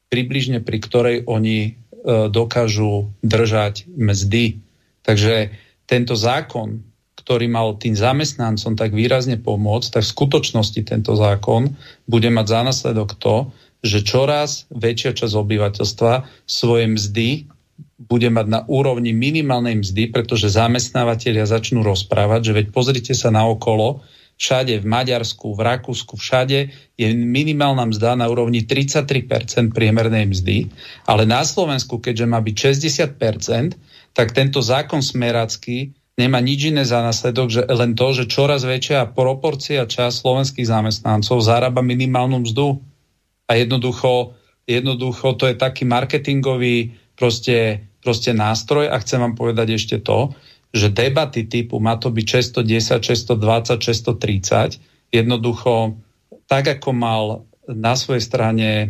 približne, pri ktorej oni dokážu držať mzdy. Takže tento zákon, ktorý mal tým zamestnancom tak výrazne pomôcť, tak v skutočnosti tento zákon bude mať za následok to, že čoraz väčšia časť obyvateľstva svoje mzdy bude mať na úrovni minimálnej mzdy, pretože zamestnávateľia začnú rozprávať, že veď pozrite sa naokolo, všade v Maďarsku, v Rakúsku, všade je minimálna mzda na úrovni tridsaťtri percent priemernej mzdy, ale na Slovensku, keďže má byť šesťdesiat percent, tak tento zákon smerácky nemá nič iné za následok, že len to, že čoraz väčšia proporcia časť slovenských zamestnancov zarába minimálnu mzdu. A a jednoducho, jednoducho to je taký marketingový proste, proste nástroj. A chcem vám povedať ešte to, že debaty typu má to byť šesťstodesať, šesťstodvadsať, šesťstotridsať jednoducho tak, ako mal na svojej strane e,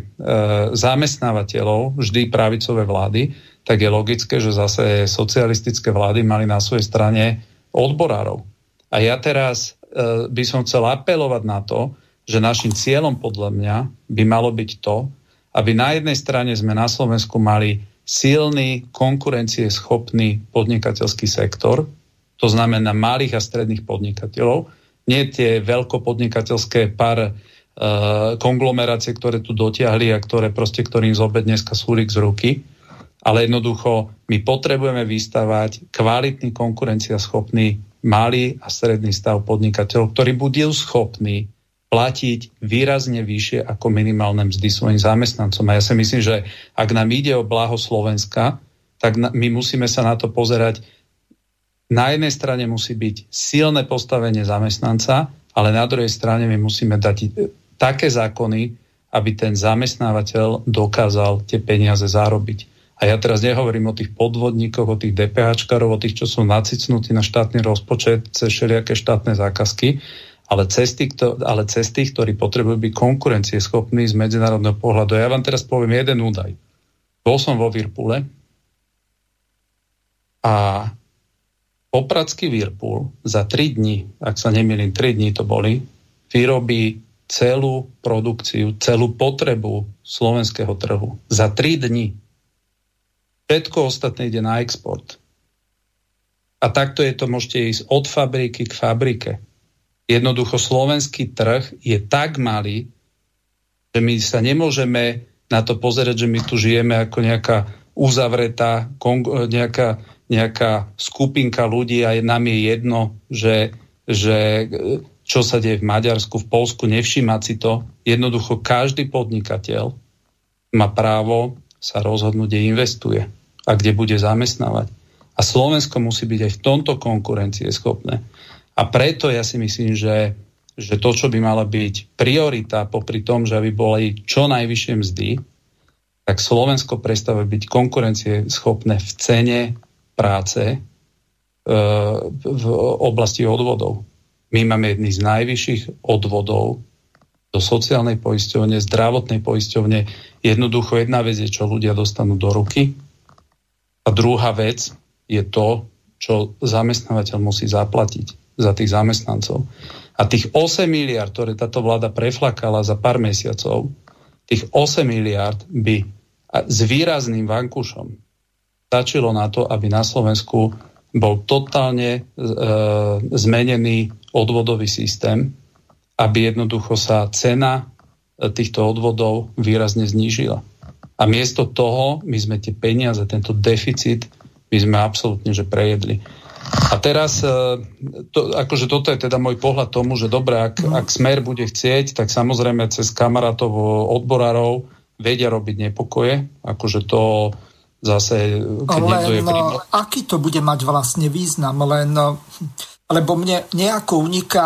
zamestnávateľov vždy pravicové vlády, tak je logické, že zase socialistické vlády mali na svojej strane odborárov. A ja teraz e, by som chcel apelovať na to, že našim cieľom podľa mňa by malo byť to, aby na jednej strane sme na Slovensku mali silný, konkurencieschopný podnikateľský sektor, to znamená malých a stredných podnikateľov, nie tie veľkopodnikateľské pár e, konglomerácie, ktoré tu dotiahli a ktoré proste, ktorým zobe dneska Sulík z ruky, ale jednoducho my potrebujeme vystavať kvalitný, konkurencieschopný malý a stredný stav podnikateľov, ktorí budú schopní platiť výrazne vyššie ako minimálne mzdy svojim zamestnancom. A ja si myslím, že ak nám ide o blaho Slovenska, tak my musíme sa na to pozerať. Na jednej strane musí byť silné postavenie zamestnanca, ale na druhej strane my musíme dať také zákony, aby ten zamestnávateľ dokázal tie peniaze zarobiť. A ja teraz nehovorím o tých podvodníkoch, o tých DPHčkarov, o tých, čo sú nacicnutí na štátny rozpočet cez všelijaké štátne zákazky, ale cez tých, ale cez tých, ktorí potrebujú byť konkurencieschopní z medzinárodného pohľadu. Ja vám teraz poviem jeden údaj. Bol som vo Virpule a popradský Virpul za tri dni, ak sa nemýlim, tri dni to boli, vyrobí celú produkciu, celú potrebu slovenského trhu. Za tri dni. Všetko ostatné ide na export. A takto je to, môžete ísť od fabriky k fabrike. Jednoducho slovenský trh je tak malý, že my sa nemôžeme na to pozerať, že my tu žijeme ako nejaká uzavretá, nejaká, nejaká skupinka ľudí a nám je jedno, že, že čo sa deje v Maďarsku, v Poľsku, nevšíma si to. Jednoducho každý podnikateľ má právo sa rozhodnúť, kde investuje a kde bude zamestnávať. A Slovensko musí byť aj v tomto konkurencieschopné. A preto ja si myslím, že, že to, čo by mala byť priorita popri tom, že aby boli čo najvyššie mzdy, tak Slovensko prestáva byť konkurencieschopné v cene práce e, v oblasti odvodov. My máme jedny z najvyšších odvodov do sociálnej poisťovne, zdravotnej poisťovne. Jednoducho jedna vec je, čo ľudia dostanú do ruky. A druhá vec je to, čo zamestnávateľ musí zaplatiť za tých zamestnancov. A tých osem miliárd, ktoré táto vláda preflakala za pár mesiacov, tých osem miliárd by s výrazným vankúšom stačilo na to, aby na Slovensku bol totálne e, zmenený odvodový systém, aby jednoducho sa cena týchto odvodov výrazne znížila. A miesto toho my sme tie peniaze, tento deficit, my sme absolútne že prejedli. A teraz, to, akože toto je teda môj pohľad tomu, že dobré, ak, ak Smer bude chcieť, tak samozrejme cez kamarátov odborárov vedia robiť nepokoje. Akože to zase, keď len, niekto je príklad. Aký to bude mať vlastne význam? Len, lebo mne nejako uniká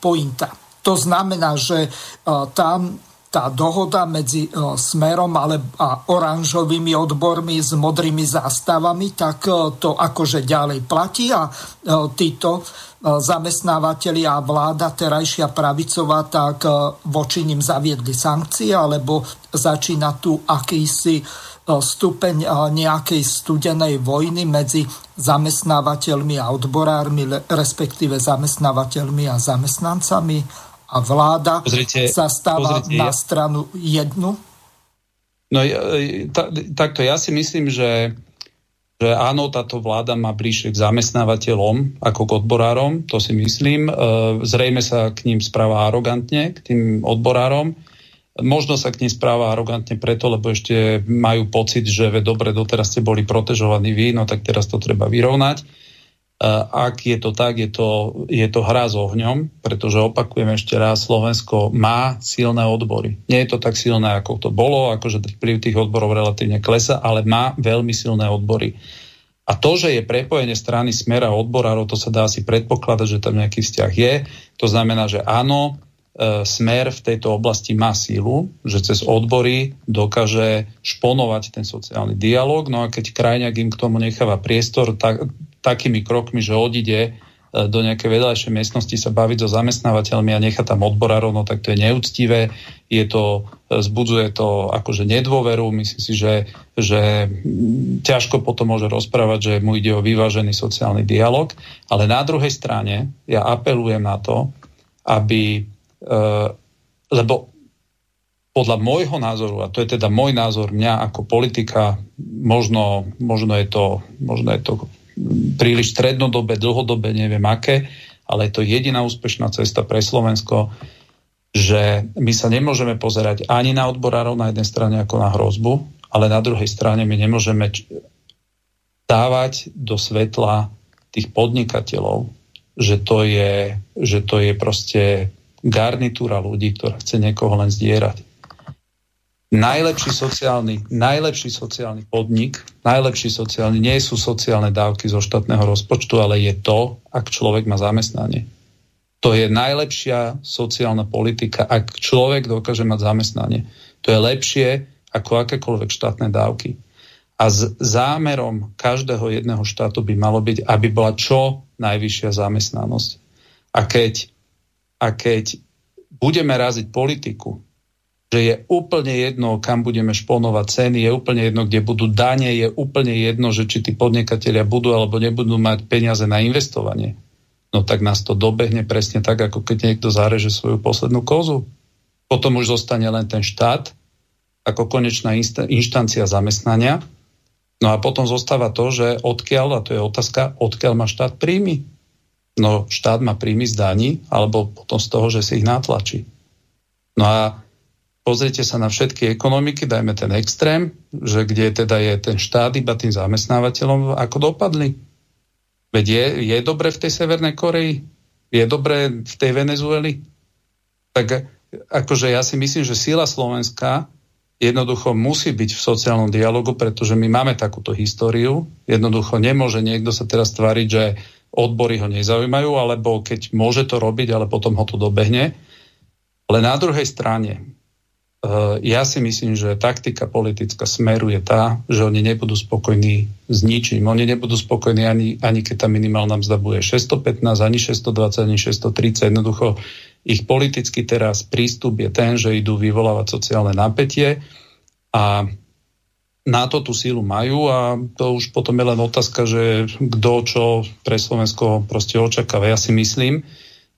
pointa. To znamená, že tam tá dohoda medzi Smerom a oranžovými odbormi s modrými zástavami, tak to akože ďalej platí a títo zamestnávateľi a vláda terajšia pravicová tak voči nim zaviedli sankcie, alebo začína tu akýsi stupeň nejakej studenej vojny medzi zamestnávateľmi a odborármi, respektíve zamestnávateľmi a zamestnancami. A vláda pozrite, sa stáva pozrite, na stranu jednu? No, takto ja si myslím, že, že áno, táto vláda má bližšie k zamestnávateľom ako k odborárom, to si myslím. Zrejme sa k ním správa arogantne, k tým odborárom. Možno sa k ním správa arogantne preto, lebo ešte majú pocit, že ve dobre, doteraz ste boli protežovaní vy, no tak teraz to treba vyrovnať. Ak je to tak, je to, je to hra s ohňom, pretože opakujem ešte raz, Slovensko má silné odbory. Nie je to tak silné, ako to bolo, akože vplyv tých odborov relatívne klesa, ale má veľmi silné odbory. A to, že je prepojenie strany Smera a odborárov, to sa dá asi predpokladať, že tam nejaký vzťah je. To znamená, že áno, Smer v tejto oblasti má sílu, že cez odbory dokáže šponovať ten sociálny dialog. No a keď Krajňák im k tomu necháva priestor tak, takými krokmi, že odíde do nejakej vedľajšej miestnosti sa baviť so zamestnávateľmi a nechá tam odborárov, no tak to je neúctivé, je to, zbudzuje to akože nedôveru, myslím si, že, že ťažko potom môže rozprávať, že mu ide o vyvážený sociálny dialog, ale na druhej strane ja apelujem na to, aby, lebo podľa môjho názoru, a to je teda môj názor mňa ako politika, možno, možno je to, možno je to príliš strednodobé, dlhodobé, neviem aké, ale je to jediná úspešná cesta pre Slovensko, že my sa nemôžeme pozerať ani na odborárov na jednej strane ako na hrozbu, ale na druhej strane my nemôžeme dávať do svetla tých podnikateľov, že to je, že to je proste garnitúra ľudí, ktorá chce niekoho len zdierať. Najlepší sociálny, najlepší sociálny podnik, najlepší sociálny, nie sú sociálne dávky zo štátneho rozpočtu, ale je to, ak človek má zamestnanie. To je najlepšia sociálna politika, ak človek dokáže mať zamestnanie. To je lepšie ako akékoľvek štátne dávky. A zámerom každého jedného štátu by malo byť, aby bola čo najvyššia zamestnanosť. A keď, a keď budeme raziť politiku, že je úplne jedno, kam budeme šponovať ceny, je úplne jedno, kde budú dane, je úplne jedno, že či tí podnikatelia budú alebo nebudú mať peniaze na investovanie. No tak nás to dobehne presne tak, ako keď niekto zareže svoju poslednú kozu. Potom už zostane len ten štát ako konečná inštancia zamestnania. No a potom zostáva to, že odkiaľ, a to je otázka, odkiaľ má štát príjmy. No štát má príjmy z daní, alebo potom z toho, že si ich natlačí. No a pozrite sa na všetky ekonomiky, dajme ten extrém, že kde teda je ten štát iba tým zamestnávateľom, ako dopadli. Veď je, je dobre v tej Severnej Koreji? Je dobre v tej Venezueli? Tak akože ja si myslím, že sila Slovenska jednoducho musí byť v sociálnom dialogu, pretože my máme takúto históriu. Jednoducho nemôže niekto sa teraz tváriť, že odbory ho nezaujímajú, alebo keď môže to robiť, ale potom ho to dobehne. Ale na druhej strane ja si myslím, že taktika politická Smeru je tá, že oni nebudú spokojní s ničím. Oni nebudú spokojní ani, ani keď tá minimálna mzda bude šesťstopätnásť, ani šesťstodvadsať, ani šesťstotridsať. Jednoducho ich politický teraz prístup je ten, že idú vyvolávať sociálne napätie a na to tú sílu majú a to už potom je len otázka, že kto čo pre Slovensko proste očakáva. Ja si myslím,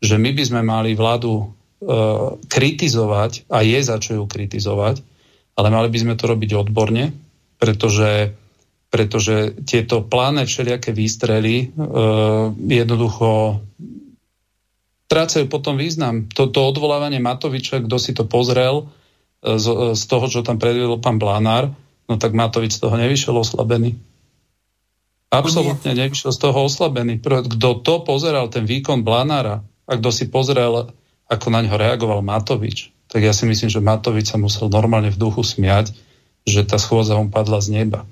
že my by sme mali vládu kritizovať a je za čo ju kritizovať, ale mali by sme to robiť odborne, pretože, pretože tieto plány všelijaké výstrely e, jednoducho trácajú potom význam. Toto odvolávanie Matoviča, kto si to pozrel z, z toho, čo tam predviedol pán Blanár, no tak Matovič z toho nevyšiel oslabený. Absolútne nevyšiel z toho oslabený. Kto to pozeral, ten výkon Blanára, a kto si pozrel ako na ňo reagoval Matovič, tak ja si myslím, že Matovič sa musel normálne v duchu smiať, že tá schôdza mu padla z neba.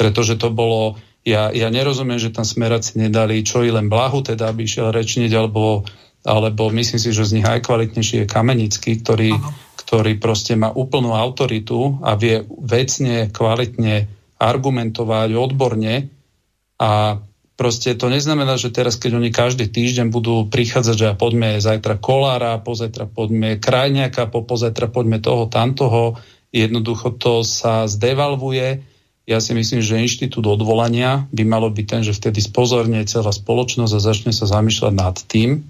Pretože to bolo, ja, ja nerozumiem, že tam Smeráci nedali čo i len Blahu, teda aby išiel rečniť, alebo, alebo myslím si, že z nich najkvalitnejší je Kamenický, ktorý, ktorý proste má úplnú autoritu a vie vecne, kvalitne argumentovať odborne a proste to neznamená, že teraz, keď oni každý týždeň budú prichádzať, že poďme zajtra Kolára, pozajtra poďme Krajňáka, po pozajtra poďme toho, tamtoho. Jednoducho to sa zdevalvuje. Ja si myslím, že inštitút odvolania by malo byť ten, že vtedy spozornie celá spoločnosť a začne sa zamýšľať nad tým,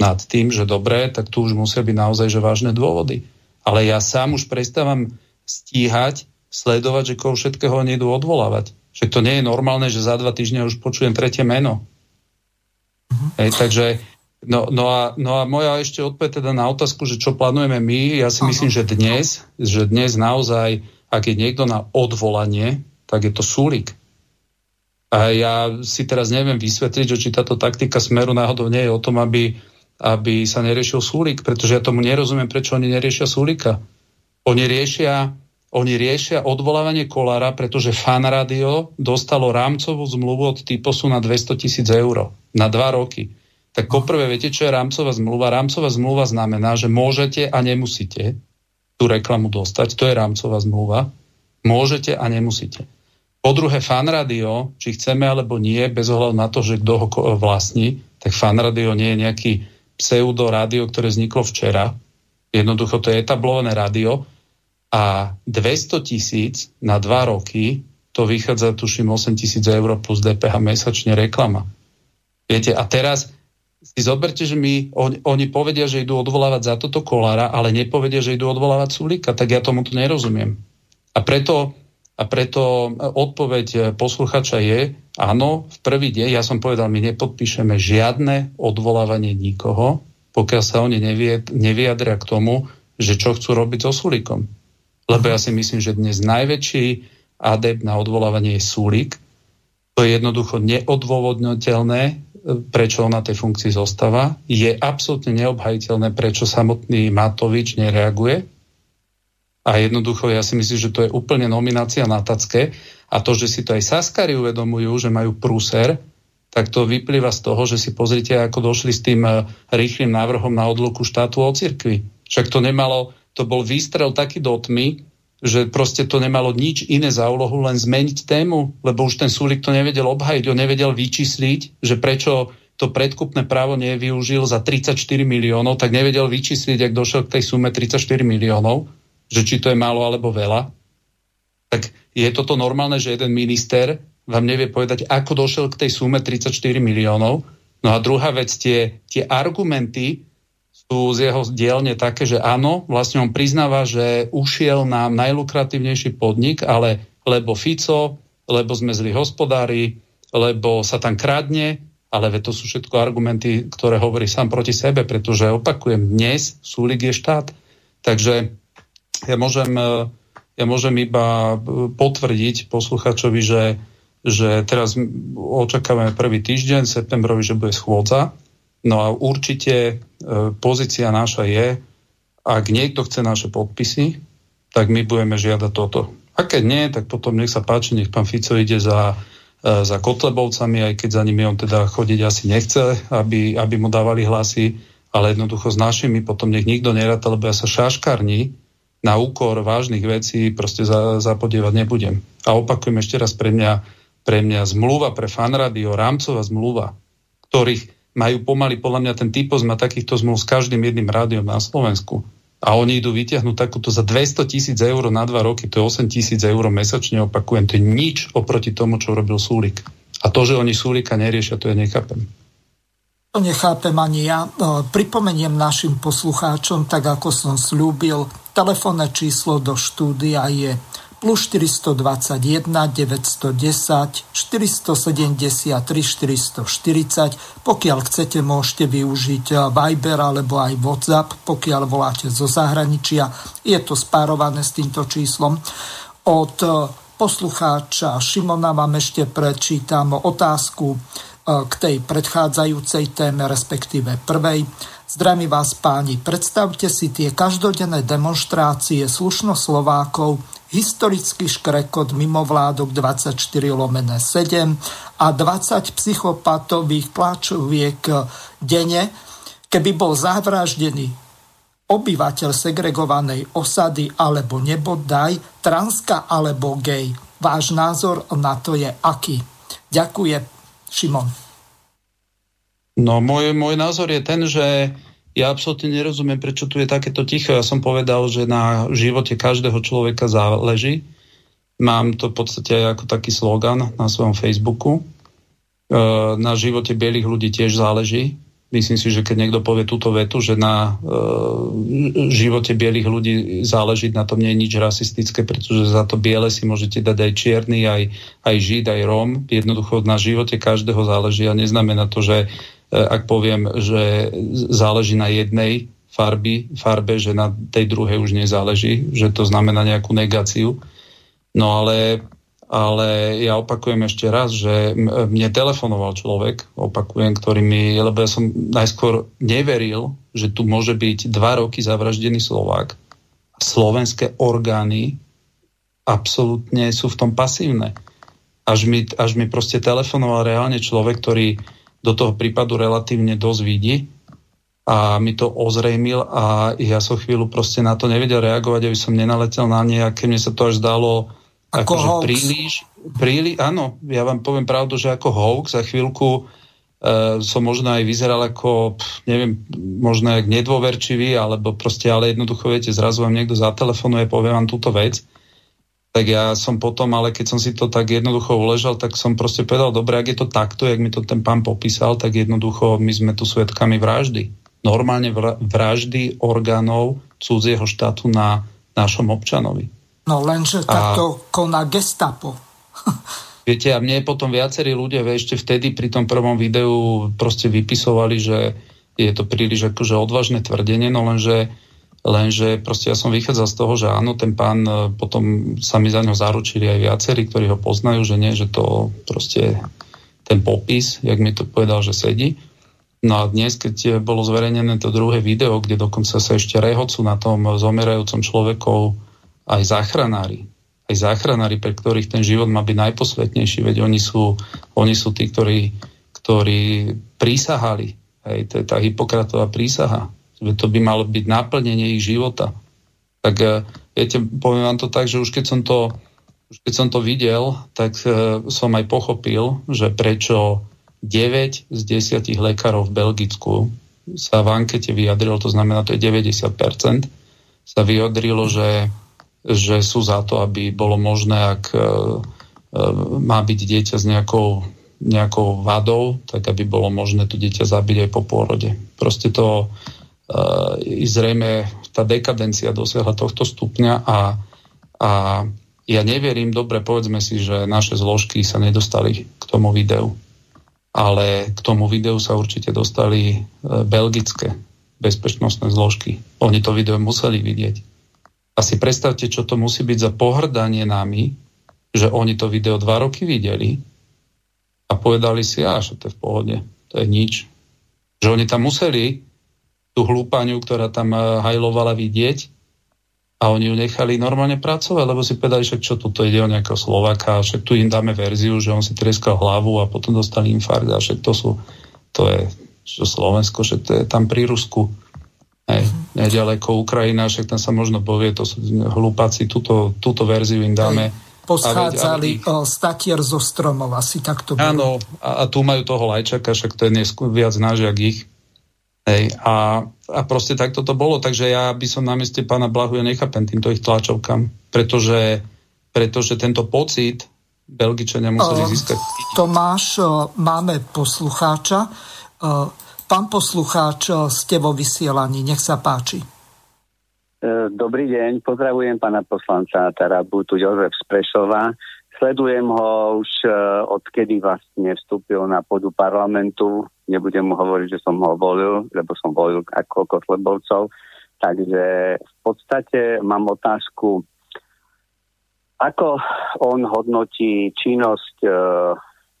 nad tým, že dobre, tak tu už musia byť naozaj že vážne dôvody. Ale ja sám už prestávam stíhať, sledovať, že koho všetkého oni idú odvolávať. Však to nie je normálne, že za dva týždne už počujem tretie meno. Uh-huh. Hej, takže, no, no, a, no a moja ešte odpoveď teda na otázku, že čo plánujeme my, ja si uh-huh. myslím, že dnes, že dnes naozaj, ak je niekto na odvolanie, tak je to Sulík. A ja si teraz neviem vysvetliť, že či táto taktika Smeru náhodou nie je o tom, aby, aby sa neriešil Sulík, pretože ja tomu nerozumiem, prečo oni neriešia Sulíka. Oni riešia... Oni riešia odvolávanie Kolára, pretože Fun Rádio dostalo rámcovú zmluvu od Typosu na dvestotisíc eur na dva roky. tak poprvé viete, čo je rámcová zmluva? Rámcová zmluva znamená, že môžete a nemusíte tú reklamu dostať. To je rámcová zmluva. Môžete a nemusíte. Po druhé, Fun Rádio, či chceme alebo nie, bez ohľadu na to, že kto ho vlastní, tak Fun Rádio nie je nejaký pseudo rádio, ktoré vzniklo včera. Jednoducho to je etablované rádio a dvesto tisíc na dva roky, to vychádza tuším osem tisíc eur plus dé pé há mesačne reklama. Viete, a teraz si zoberte, že my, on, oni povedia, že idú odvolávať za toto Kolára, ale nepovedia, že idú odvolávať Sulíka, tak ja tomu to nerozumiem. A preto, a preto odpoveď posluchača je, áno, v prvý deň, ja som povedal, my nepodpíšeme žiadne odvolávanie nikoho, pokiaľ sa oni nevyjadria k tomu, že čo chcú robiť so Sulíkom. Lebo ja si myslím, že dnes najväčší adept na odvolávanie je Sulík. To je jednoducho neodôvodniteľné, prečo on na tej funkcii zostáva. Je absolútne neobhajiteľné, prečo samotný Matovič nereaguje. A jednoducho, ja si myslím, že to je úplne nominácia na tacke. A to, že si to aj saskári uvedomujú, že majú prúser, tak to vyplýva z toho, že si pozrite, ako došli s tým rýchlym návrhom na odluku štátu od cirkvi. Však to nemalo, to bol výstrel taký do tmy, že proste to nemalo nič iné za úlohu, len zmeniť tému, lebo už ten Sulík to nevedel obhajiť, on nevedel vyčísliť, že prečo to predkupné právo nevyužil za tridsaťštyri miliónov, tak nevedel vyčísliť, ak došiel k tej sume tridsaťštyri miliónov, že či to je málo alebo veľa. Tak je toto normálne, že jeden minister vám nevie povedať, ako došiel k tej sume tridsaťštyri miliónov? No a druhá vec, tie, tie argumenty sú z jeho dielne také, že áno, vlastne on priznáva, že ušiel nám najlukratívnejší podnik, ale lebo Fico, lebo sme zlí hospodári, lebo sa tam kradne, ale to sú všetko argumenty, ktoré hovorí sám proti sebe, pretože opakujem, dnes Sulík je štát. Takže Ja môžem, ja môžem iba potvrdiť posluchačovi, že, že teraz očakávame prvý týždeň, septembrový, že bude schôdza. No a určite pozícia naša je, ak niekto chce naše podpisy, tak my budeme žiadať toto. A keď nie, tak potom nech sa páči, nech pán Fico ide za, za Kotlebovcami, aj keď za nimi on teda chodiť asi nechce, aby, aby mu dávali hlasy, ale jednoducho s našimi potom nech nikto neráta, lebo ja sa šaškarní na úkor vážnych vecí proste zapodievať nebudem. A opakujem ešte raz, pre mňa, pre mňa zmluva pre Fun Rádio, rámcová zmluva, ktorých majú pomaly, podľa mňa ten typos má takýchto zmluv s každým jedným rádiom na Slovensku. A oni idú vyťahnuť takúto za dvesto tisíc eur na dva roky, to je osem tisíc eur mesačne, opakujem, to je nič oproti tomu, čo robil Sulík. A to, že oni Sulíka neriešia, to ja nechápem. To nechápem ani ja. Pripomeniem našim poslucháčom, tak ako som slúbil, telefónne číslo do štúdia je plus štyri dva jeden deväť jedna nula štyri sedem tri štyri štyri nula. Pokiaľ chcete, môžete využiť Viber alebo aj WhatsApp, pokiaľ voláte zo zahraničia. Je to spárované s týmto číslom. Od poslucháča Šimona vám ešte prečítam otázku k tej predchádzajúcej téme, respektíve prvej. Zdravím vás, páni, predstavte si tie každodenné demonštrácie slušnoslovákov, historický škrekot mimovládok dvadsaťštyri lomeno sedem a dvadsať psychopatových tlačoviek denne, keby bol zavraždený obyvateľ segregovanej osady alebo nebodaj transka alebo gej. Váš názor na to je aký? Ďakujem. Šimon. No, môj, môj názor je ten, že ja absolútne nerozumiem, prečo tu je takéto ticho. Ja som povedal, že na živote každého človeka záleží. Mám to v podstate aj ako taký slogan na svojom Facebooku. E, na živote bielých ľudí tiež záleží. Myslím si, že keď niekto povie túto vetu, že na e, živote bielých ľudí záleží, na tom nie je nič rasistické, pretože za to biele si môžete dať aj čierny, aj, aj žid, aj róm. Jednoducho na živote každého záleží a neznamená to, že e, ak poviem, že záleží na jednej farby, farbe, že na tej druhej už nezáleží, že to znamená nejakú negáciu. No ale... Ale ja opakujem ešte raz, že mne telefonoval človek, opakujem, ktorý mi, lebo ja som najskôr neveril, že tu môže byť dva roky zavraždený Slovák. Slovenské orgány absolútne sú v tom pasívne. Až mi, až mi proste telefonoval reálne človek, ktorý, do toho prípadu relatívne dosť vidí a mi to ozrejmil a ja som chvíľu proste na to nevedel reagovať, aby som nenaletel na nejaké, mne sa to až zdalo akože príliš, príliš, áno, ja vám poviem pravdu, že ako hoax za chvíľku Uh, som možno aj vyzeral ako pf, neviem, možno jak nedôverčivý alebo proste, ale jednoducho viete, zrazu vám niekto zatelefonuje, povie vám túto vec, tak ja som potom, ale keď som si to tak jednoducho uležal, tak som proste povedal, dobre, ak je to takto, jak mi to ten pán popísal, tak jednoducho my sme tu svedkami vraždy, normálne vraždy orgánov cudzieho štátu na našom občanovi. No lenže takto koná gestapo. Viete, a mne potom viacerí ľudia ešte vtedy pri tom prvom videu proste vypisovali, že je to príliš akože odvážne tvrdenie, no lenže, lenže proste ja som vychádzal z toho, že áno, ten pán potom sa mi za ňo zaručili aj viacerí, ktorí ho poznajú, že nie, že to proste ten popis, jak mi to povedal, že sedí. No a dnes, keď bolo zverejnené to druhé video, kde dokonca sa ešte rehocu na tom zomierajúcom človekov aj záchranári, aj záchranári, pre ktorých ten život má byť najposvetnejší, veď oni sú, oni sú tí, ktorí, ktorí prísahali. Hej, to je tá Hipokratová prísaha. To by malo byť naplnenie ich života. Tak viete, poviem vám to tak, že už keď som to, už keď som to videl, tak som aj pochopil, že prečo deväť z desiatich lekárov v Belgicku sa v ankete vyjadrilo, to znamená, to je deväťdesiat percent, sa vyjadrilo, že že sú za to, aby bolo možné, ak e, e, má byť dieťa s nejakou, nejakou vadou, tak aby bolo možné to dieťa zabiť aj po pôrode. Proste to e, zrejme tá dekadencia dosiahla tohto stupňa a, a ja neverím, dobre, povedzme si, že naše zložky sa nedostali k tomu videu. Ale k tomu videu sa určite dostali e, belgické bezpečnostné zložky. Oni to video museli vidieť. A si predstavte, čo to musí byť za pohrdanie nami, že oni to video dva roky videli a povedali si, a že to je v pohode, to je nič. Že oni tam museli tú hlúpaniu, ktorá tam hajlovala, vidieť a oni ju nechali normálne pracovať, lebo si povedali, že čo tu ide o nejakého Slováka, však tu im dáme verziu, že on si treskal hlavu a potom dostal infarkt a však to sú, to je že Slovensko, že to je tam pri Rusku. Hej, neďaleko Ukrajina, však tam sa možno povie, to sú hlupáci, túto, túto verziu im dáme. Poschádzali z tatier zo stromov, asi takto bolo. Áno, a, a tu majú toho Lajčaka, však to je nesku, viac náš, jak ich. Hej, a, a proste takto to bolo, takže ja by som na mieste pána Blahu, ja nechápem týmto ich tlačovkám, pretože, pretože tento pocit Belgičania museli uh, získať. Tomáš, máme poslucháča, uh, Pán poslucháč, ste vo vysielaní, nech sa páči. Dobrý deň, pozdravujem pána poslanca Tarabu, tu Jozef z Prešova. Sledujem ho už odkedy vlastne vstúpil na pôdu parlamentu. Nebudem mu hovoriť, že som ho volil, lebo som volil ako Kotlebovcov. Takže v podstate mám otázku, ako on hodnotí činnosť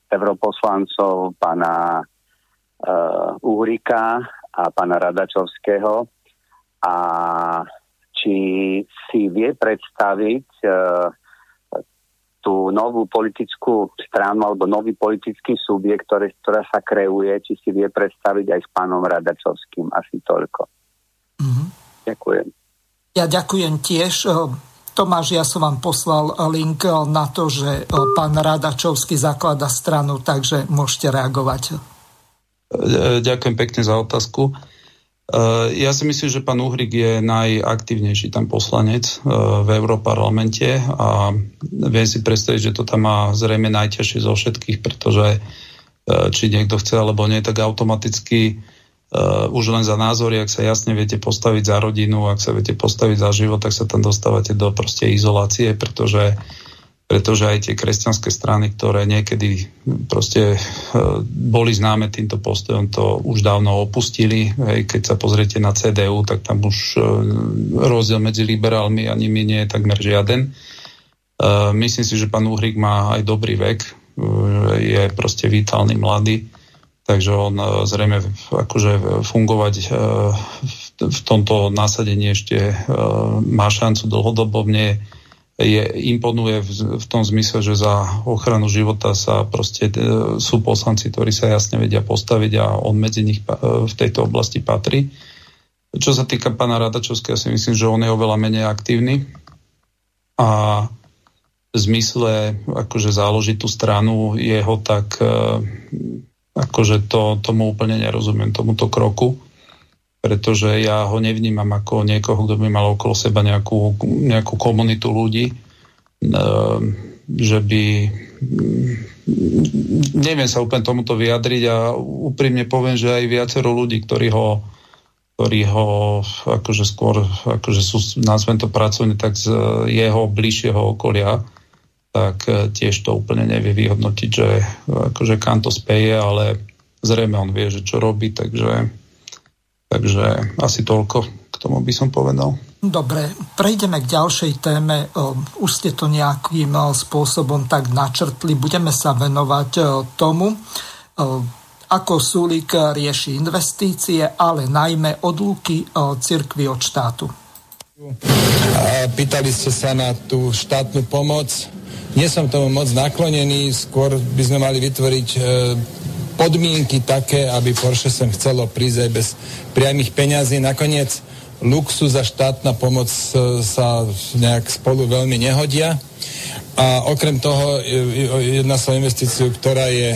europoslancov pána Uhrika a pána Radačovského a či si vie predstaviť e, tú novú politickú stranu alebo nový politický subjekt, ktoré, ktorá sa kreuje, či si vie predstaviť aj s pánom Radačovským. Asi toľko. Mm-hmm. Ďakujem. Ja ďakujem tiež. Tomáš, ja som vám poslal link na to, že pán Radačovský zaklada stranu, takže môžete reagovať. Ďakujem pekne za otázku. Ja si myslím, že pán Uhrik je najaktívnejší tam poslanec v Európarlamente a viem si predstaviť, že to tam má zrejme najťažšie zo všetkých, pretože či niekto chce alebo nie, tak automaticky už len za názory, ak sa jasne viete postaviť za rodinu, ak sa viete postaviť za život, tak sa tam dostávate do proste izolácie, pretože pretože aj tie kresťanské strany, ktoré niekedy proste boli známe týmto postojom, to už dávno opustili. Hej, keď sa pozriete na cé dé ú, tak tam už rozdiel medzi liberálmi a nimi nie je takmer žiaden. Myslím si, že pán Uhrík má aj dobrý vek, je proste vitálny, mladý, takže on zrejme akože fungovať v tomto nasadení ešte má šancu dlhodobovne. je, imponuje v, v tom zmysle, že za ochranu života sa proste e, sú poslanci, ktorí sa jasne vedia postaviť a on medzi nich e, v tejto oblasti patrí. Čo sa týka pána Radačovského, ja si myslím, že on je oveľa menej aktívny a v zmysle akože záložiť tú stranu jeho tak e, akože to, tomu úplne nerozumiem, tomuto kroku, pretože ja ho nevnímam ako niekoho, kto by mal okolo seba nejakú, nejakú komunitu ľudí, že by... Neviem sa úplne tomuto vyjadriť a úprimne poviem, že aj viacero ľudí, ktorí ho, ktorí ho akože skôr, akože sú, nazvem to pracovne, tak z jeho bližšieho okolia, tak tiež to úplne nevie vyhodnotiť, že akože kam to speje, ale zrejme on vie, že čo robí, takže... Takže asi toľko k tomu by som povedal. Dobre, prejdeme k ďalšej téme. Už ste to nejakým spôsobom tak načrtli. Budeme sa venovať tomu, ako Sulík rieši investície, ale najmä odluky cirkvi od štátu. Pýtali ste sa na tú štátnu pomoc. Nie som tomu moc naklonený. Skôr by sme mali vytvoriť... podmienky také, aby Porsche sem chcelo prísť aj bez priamých peňazí. Nakoniec luxus a štátna pomoc sa nejak spolu veľmi nehodia. A okrem toho jedna sa investíciu, ktorá je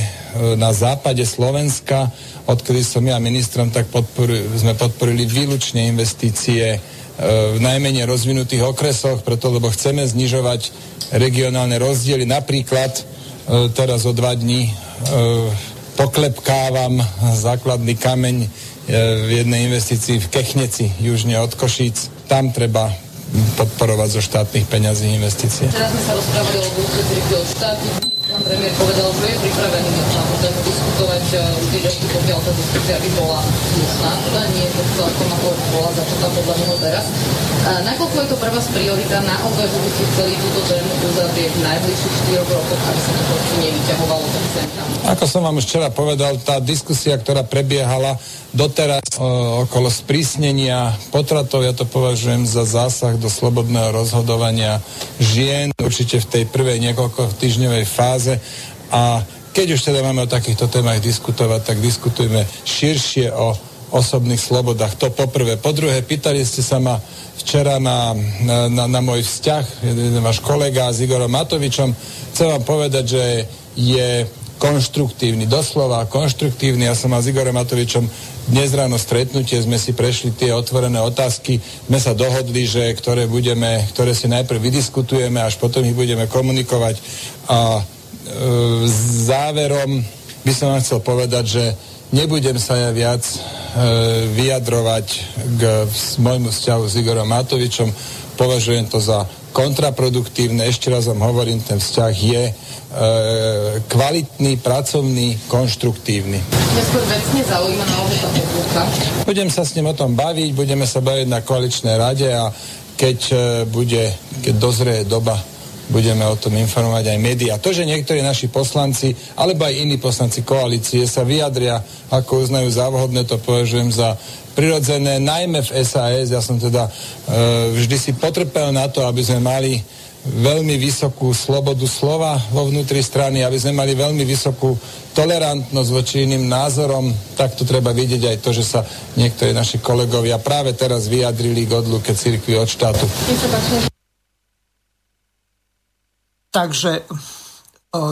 na západe Slovenska, odkedy som ja ministrom, tak podporili, sme podporili výlučne investície v najmenej rozvinutých okresoch, preto lebo chceme znižovať regionálne rozdiely. Napríklad teraz o dva dní poklepkávam základný kameň v jednej investícii v Kechneci, južne od Košíc. Tam treba podporovať zo štátnych peňazí investície. Teraz sme sa rozprávali o budúcej cirkvi od štátu. Pán premiér povedal, že je pripravený na potom diskutovať už týždňovky, pokiaľ tá diskusia by bola slušná. Teda nie je to, ako na to bola začatá podľa neho teraz. Nakoľko je to pre vás priorita? Naozaj, že by ste chceli túto tému uzavrieť v najbližších štyroch rokoch, aby sa to nevyťahovalo tak sem tam? Ako som vám už včera povedal, tá diskusia, ktorá prebiehala doteraz o, okolo sprísnenia potratov, ja to považujem za zásah do slobodného rozhodovania žien, určite v tej prvej niekoľko týždňovej fáze. A keď už teda máme o takýchto témach diskutovať, tak diskutujme širšie o osobných slobodách. To poprvé. Po druhé, pýtali ste sa ma včera na, na, na môj vzťah, váš kolega s Igorom Matovičom. Chcem vám povedať, že je konštruktívny, doslova konštruktívny. Ja som mal s Igorom Matovičom dnes ráno stretnutie, sme si prešli tie otvorené otázky, sme sa dohodli, že ktoré budeme, ktoré si najprv vydiskutujeme, až potom ich budeme komunikovať. A e, záverom by som vám chcel povedať, že nebudem sa ja viac e, vyjadrovať k môjmu vzťahu s Igorom Matovičom. Považujem to za kontraproduktívne. Ešte raz vám hovorím, ten vzťah je e, kvalitný, pracovný, konštruktívny. Budem sa s ním o tom baviť, budeme sa baviť na koaličnej rade a keď e, bude, keď dozrie doba, budeme o tom informovať aj médiá. To, že niektorí naši poslanci, alebo aj iní poslanci koalície sa vyjadria, ako uznajú za vhodné, to považujem za prirodzené, najmä v es a es. Ja som teda e, vždy si potrpel na to, aby sme mali veľmi vysokú slobodu slova vo vnútri strany, aby sme mali veľmi vysokú tolerantnosť voči iným názorom. Tak to treba vidieť aj to, že sa niektorí naši kolegovia práve teraz vyjadrili k odluke cirkvi od štátu. Takže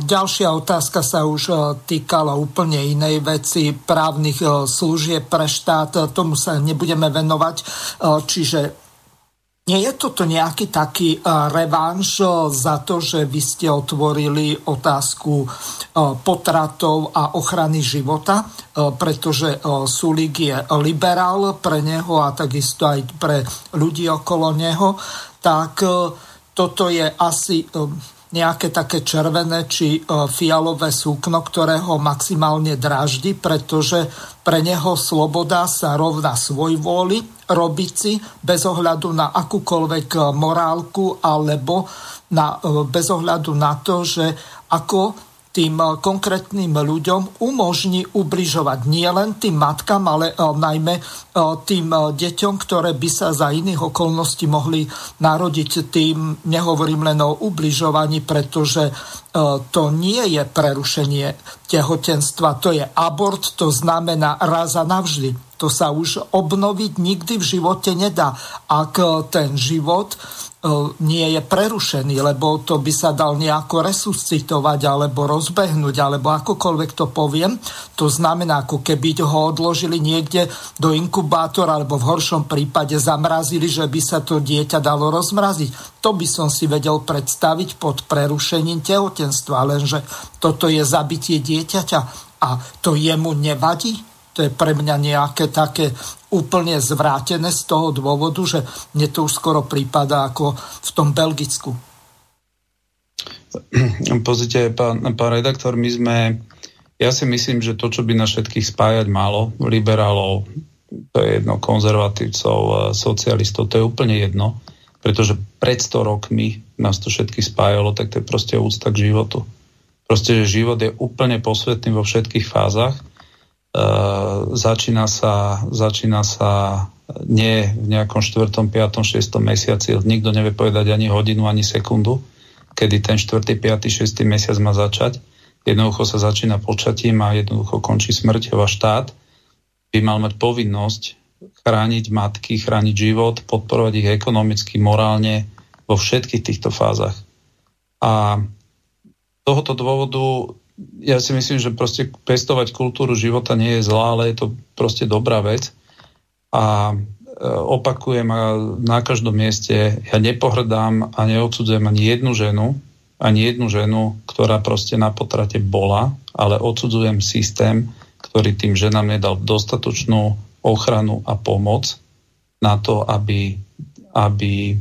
ďalšia otázka sa už týkala úplne inej veci, právnych služieb pre štát, tomu sa nebudeme venovať. Čiže nie je toto nejaký taký revanš za to, že vy ste otvorili otázku potratov a ochrany života, pretože Sulík je liberál pre neho a takisto aj pre ľudí okolo neho, tak toto je asi nejaké také červené či fialové súkno, ktoré ho maximálne dráždi, pretože pre neho sloboda sa rovná svojvôli, robiť si bez ohľadu na akúkoľvek morálku alebo na, bez ohľadu na to, že ako tým konkrétnym ľuďom umožní ubližovať nielen tým matkám, ale najmä tým deťom, ktoré by sa za iných okolností mohli narodiť. Tým nehovorím len o ubližovaní, pretože to nie je prerušenie tehotenstva, to je abort, to znamená raz a navždy. To sa už obnoviť nikdy v živote nedá, ak ten život nie je prerušený, lebo to by sa dal nejako resuscitovať alebo rozbehnúť, alebo akokoľvek to poviem. To znamená, ako keby ho odložili niekde do inkubátora alebo v horšom prípade zamrazili, že by sa to dieťa dalo rozmraziť. To by som si vedel predstaviť pod prerušením tehotenstva, lenže toto je zabitie dieťaťa a to jemu nevadí. To je pre mňa nejaké také úplne zvrátené z toho dôvodu, že mne to už skoro prípada ako v tom Belgicku. Pozrite, pán, pán redaktor, my sme, ja si myslím, že to, čo by na všetkých spájať malo, liberálov, to je jedno, konzervatívcov, socialistov, to je úplne jedno, pretože pred sto rokmi nás to všetky spájalo, tak to je proste úcta k životu. Proste, že život je úplne posvetný vo všetkých fázach. Uh, začína sa, začína sa nie v nejakom štvrtom, piatom, šiestom mesiaci, nikto nevie povedať ani hodinu, ani sekundu, kedy ten štvrtý, piaty, šiestý mesiac má začať. Jednoducho sa začína počatím a jednoducho končí smrťou a štát by mal mať povinnosť chrániť matky, chrániť život, podporovať ich ekonomicky, morálne vo všetkých týchto fázach. A z tohoto dôvodu ja si myslím, že proste pestovať kultúru života nie je zlá, ale je to proste dobrá vec. A opakujem na každom mieste, ja nepohrdám a neodsudzujem ani jednu ženu, ani jednu ženu, ktorá proste na potrate bola, ale odsudzujem systém, ktorý tým ženám nedal dostatočnú ochranu a pomoc na to, aby, aby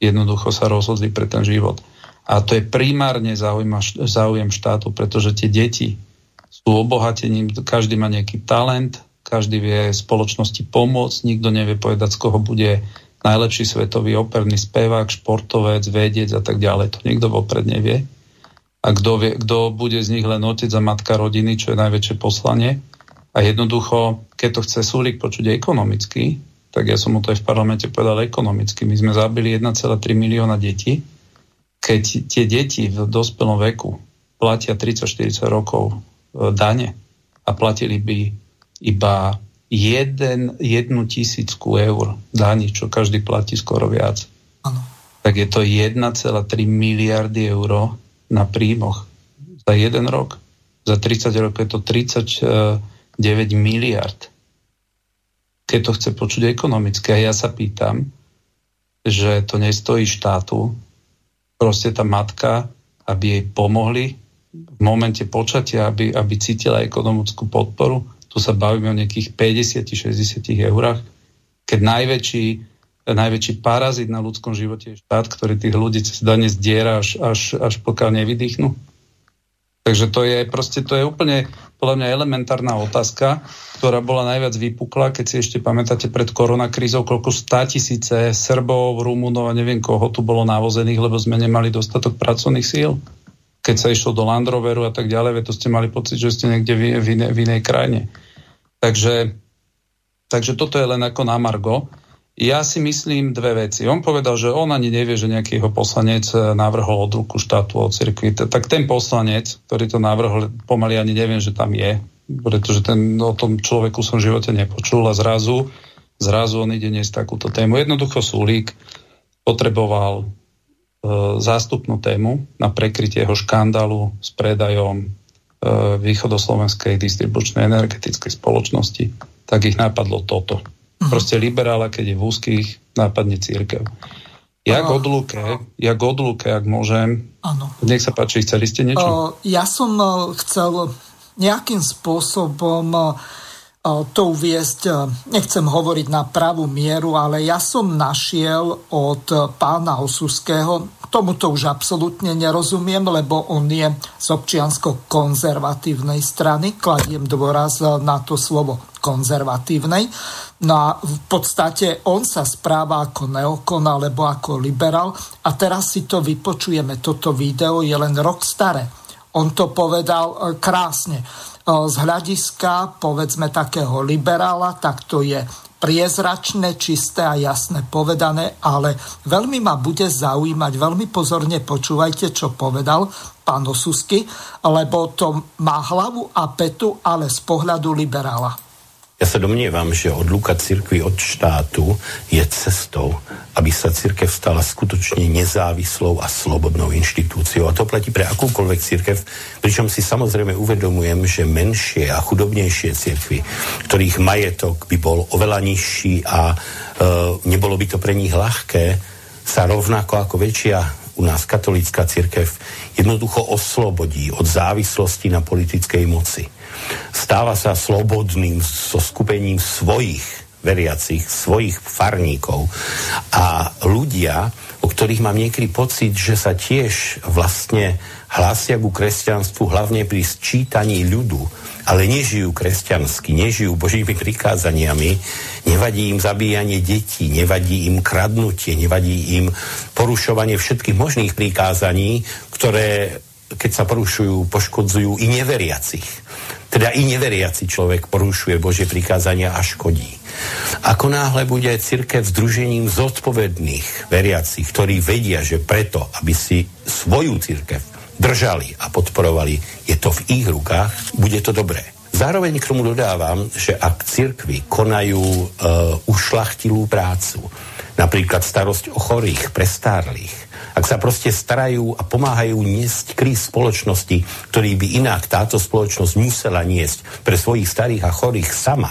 jednoducho sa rozhodli pre ten život. A to je primárne záujem štátu, pretože tie deti sú obohatením, každý má nejaký talent, každý vie spoločnosti pomôcť, nikto nevie povedať, z koho bude najlepší svetový operný spevák, športovec, vedec a tak ďalej. To nikto vopred nevie. A kto vie, kto bude z nich len otec a matka rodiny, čo je najväčšie poslanie. A jednoducho, keď to chce Sulík počuť ekonomicky, tak ja som mu to aj v parlamente povedal ekonomicky. My sme zabili jeden celá tri milióna detí. Keď tie deti v dospelom veku platia tridsať štyridsať rokov dane a platili by iba jeden, jednu tisícku eur daní, čo každý platí skoro viac, ano. Tak je to jeden celá tri miliardy eur na príjmoch za jeden rok. Za tridsať rokov je to tridsaťdeväť miliard. Keď to chce počuť ekonomicky. A ja sa pýtam, že to nestojí štátu, proste tá matka, aby jej pomohli v momente počatia, aby, aby cítila ekonomickú podporu. Tu sa bavíme o nejakých päťdesiat až šesťdesiat eurách, keď najväčší, najväčší parazit na ľudskom živote je štát, ktorý tých ľudí cez dane zdiera, až, až, až pokiaľ nevydýchnú. Takže to je proste, to je úplne podľa mňa elementárna otázka, ktorá bola najviac vypukla, keď si ešte pamätáte pred koronakrízou, koľko státisíce Srbov, Rumunov a neviem koho tu bolo návozených, lebo sme nemali dostatok pracovných síl. Keď sa išlo do Land Roveru a tak ďalej, to ste mali pocit, že ste niekde v, v, inej, v inej krajine. Takže, takže toto je len ako na margo. Ja si myslím dve veci. On povedal, že on ani nevie, že nejaký jeho poslanec navrhol od ruku štátu, od cirkvi. Tak ten poslanec, ktorý to navrhol, pomaly ani neviem, že tam je, pretože ten, o tom človeku som v živote nepočul a zrazu, zrazu on ide niesť takúto tému. Jednoducho Sulík potreboval e, zástupnú tému na prekrytie jeho škandálu s predajom e, východoslovenskej distribučnej energetickej spoločnosti. Tak ich napadlo toto. Proste liberála, keď je v úzkých, nápadne církev. Ja k odluke, ja k odluke, ak môžem. Áno. Nech sa páči, chceli ste niečo? Ja som chcel nejakým spôsobom to uviesť, nechcem hovoriť na pravú mieru, ale ja som našiel od pána Osuského, tomuto už absolútne nerozumiem, lebo on je z občiansko-konzervatívnej strany, kladiem dôraz na to slovo konzervatívnej. No a v podstate on sa správa ako neokon alebo ako liberál a teraz si to vypočujeme. Toto video je len rok staré. On to povedal krásne. Z hľadiska, povedzme, takého liberála, tak to je priezračné, čisté a jasné povedané, ale veľmi ma bude zaujímať, veľmi pozorne počúvajte, čo povedal pán Osusky, lebo to má hlavu a petu, ale z pohľadu liberála. Ja sa domnievam, že odluka cirkvi od štátu je cestou, aby sa cirkev stala skutočne nezávislou a slobodnou inštitúciou. A to platí pre akúkoľvek cirkev, pričom si samozrejme uvedomujem, že menšie a chudobnejšie cirkvi, ktorých majetok by bol oveľa nižší a e, nebolo by to pre nich ľahké, sa rovnako ako väčšia u nás katolícka cirkev jednoducho oslobodí od závislosti na politickej moci. Stáva sa slobodným so skupením svojich veriacich, svojich farníkov a ľudia, o ktorých mám niekedy pocit, že sa tiež vlastne hlásia ku kresťanstvu hlavne pri sčítaní ľudu, ale nežijú kresťansky, nežijú Božími prikázaniami, nevadí im zabíjanie detí, nevadí im kradnutie, nevadí im porušovanie všetkých možných prikázaní, ktoré, keď sa porušujú, poškodzujú i neveriacich. Teda i neveriaci človek porušuje Božie prikázania a škodí. Ako náhle bude cirkev združením zodpovedných veriacich, ktorí vedia, že preto, aby si svoju cirkev držali a podporovali, je to v ich rukách, bude to dobré. Zároveň k tomu dodávam, že ak cirkvi konajú e, ušlachtilú prácu, napríklad starosť o chorých, prestárlých, ak sa proste starajú a pomáhajú niesť kríz spoločnosti, ktorý by inak táto spoločnosť musela niesť pre svojich starých a chorých sama,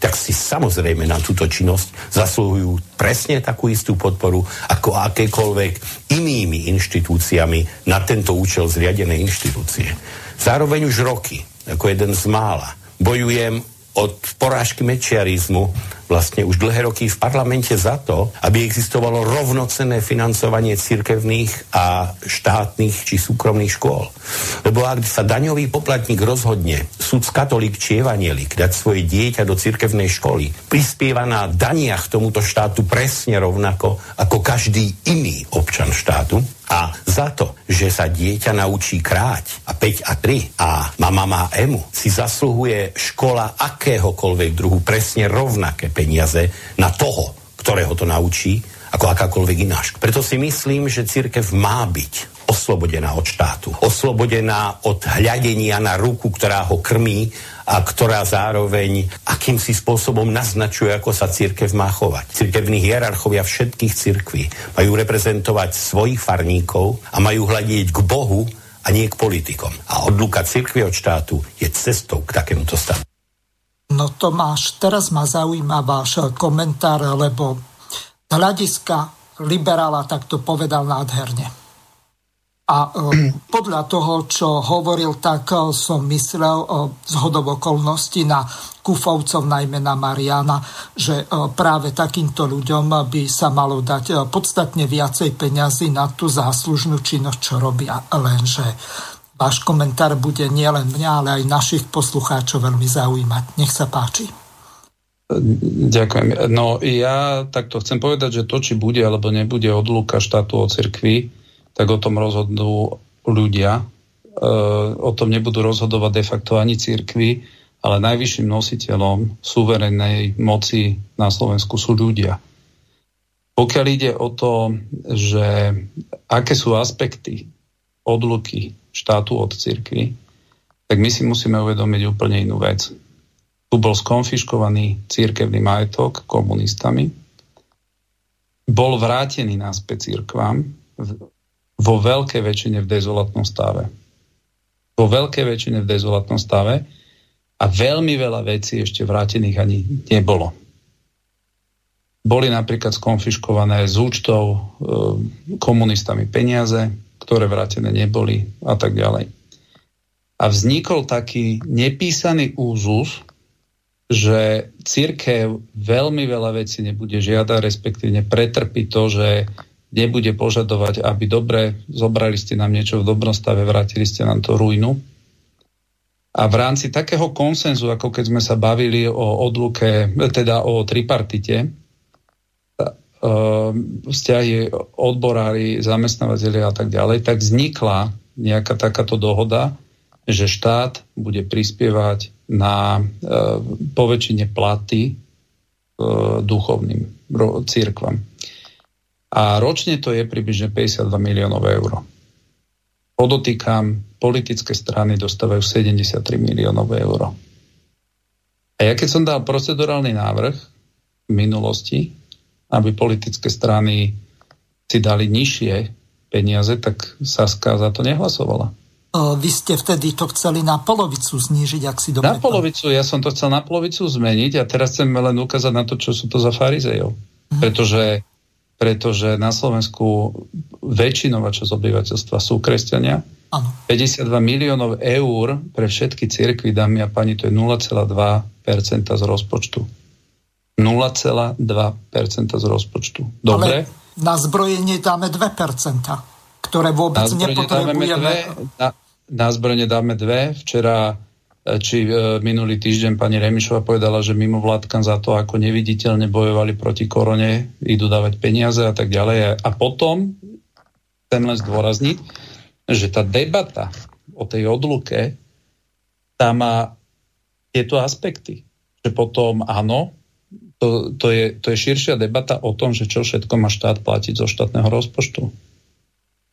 tak si samozrejme na túto činnosť zaslúhujú presne takú istú podporu ako akékoľvek inými inštitúciami na tento účel zriadené inštitúcie. Zároveň už roky, ako jeden z mála, bojujem od porážky mečiarizmu vlastne už dlhé roky v parlamente za to, aby existovalo rovnocenné financovanie cirkevných a štátnych či súkromných škôl. Lebo ak sa daňový poplatník rozhodne, súc katolík či evanjelik, dať svoje dieťa do cirkevnej školy, prispieva na daniach tomuto štátu presne rovnako ako každý iný občan štátu. A za to, že sa dieťa naučí kráť a päť a tri a mama má emu, si zasluhuje škola akéhokoľvek druhu presne rovnaké peniaze na toho, ktorého to naučí, ako akákoľvek iná. Preto si myslím, že cirkev má byť oslobodená od štátu, oslobodená od hľadenia na ruku, ktorá ho krmí a ktorá zároveň akýmsi spôsobom naznačuje, ako sa cirkev má chovať. Cirkevní hierarchovia všetkých cirkví majú reprezentovať svojich farníkov a majú hľadiť k Bohu a nie k politikom. A odluka cirkvi od štátu je cestou k takémuto stavu. No Tomáš, teraz ma zaujíma váš komentár, lebo z hľadiska liberála tak to povedal nádherne. A podľa toho, čo hovoril, tak som myslel zhodou okolností na Kufovcov, najmä na Mariana, že práve takýmto ľuďom by sa malo dať podstatne viacej peňazí na tú záslužnú činnosť, čo robia. Lenže váš komentár bude nielen mňa, ale aj našich poslucháčov veľmi zaujímať. Nech sa páči. Ďakujem. No ja takto chcem povedať, že to, či bude alebo nebude odluka štátu od cirkvi, tak o tom rozhodnú ľudia. E, o tom nebudú rozhodovať de facto ani cirkvi, ale najvyšším nositeľom suverénnej moci na Slovensku sú ľudia. Pokiaľ ide o to, že aké sú aspekty odluky štátu od cirkvi, tak my si musíme uvedomiť úplne inú vec. Tu bol skonfiškovaný cirkevný majetok komunistami, bol vrátený naspäť cirkvám v vo veľkej väčšine v dezolátnom stave. Vo veľkej väčšine v dezolátnom stave a veľmi veľa vecí ešte vrátených ani nebolo. Boli napríklad skonfiškované z účtov e, komunistami peniaze, ktoré vrátené neboli a tak ďalej. A vznikol taký nepísaný úzus, že cirkev veľmi veľa vecí nebude žiadať, respektívne pretrpí to, že nebude požadovať, aby dobre, zobrali ste nám niečo v dobrom stave, vrátili ste nám to ruinu. A v rámci takého konsenzu, ako keď sme sa bavili o odluke, teda o tripartite, vzťahy odborári, zamestnávateľi a tak ďalej, tak vznikla nejaká takáto dohoda, že štát bude prispievať na e, poväčšine platy e, duchovným ro, cirkvam. A ročne to je približne päťdesiatdva miliónov eur. Podotýkam, politické strany dostávajú sedemdesiattri miliónov eur. A ja keď som dal procedurálny návrh v minulosti, aby politické strany si dali nižšie peniaze, tak SaS-ka za to nehlasovala. Vy ste vtedy to chceli na polovicu znížiť, ak si dobre... Na polovicu, ja som to chcel na polovicu zmeniť a teraz chcem len ukázať na to, čo sú to za farizejov. Hm. Pretože, pretože na Slovensku väčšinova časť obyvateľstva sú kresťania. Ano. päťdesiatdva miliónov eur pre všetky cirkvi, dámy a pani, to je nula celá dva percenta z rozpočtu. nula celá dva percenta z rozpočtu. Dobre? Ale na zbrojenie dáme dve percentá. Ktoré vôbec nepotrebujeme. Na, na zbrojne dáme dve. Včera, či e, minulý týždeň pani Remišová povedala, že mimo vládkam za to, ako neviditeľne bojovali proti korone, idú dávať peniaze a tak ďalej. A potom chcem len zdôrazniť, že tá debata o tej odluke tá má tieto aspekty. Že potom áno, to, to, je, to je širšia debata o tom, že čo všetko má štát platiť zo štátneho rozpočtu.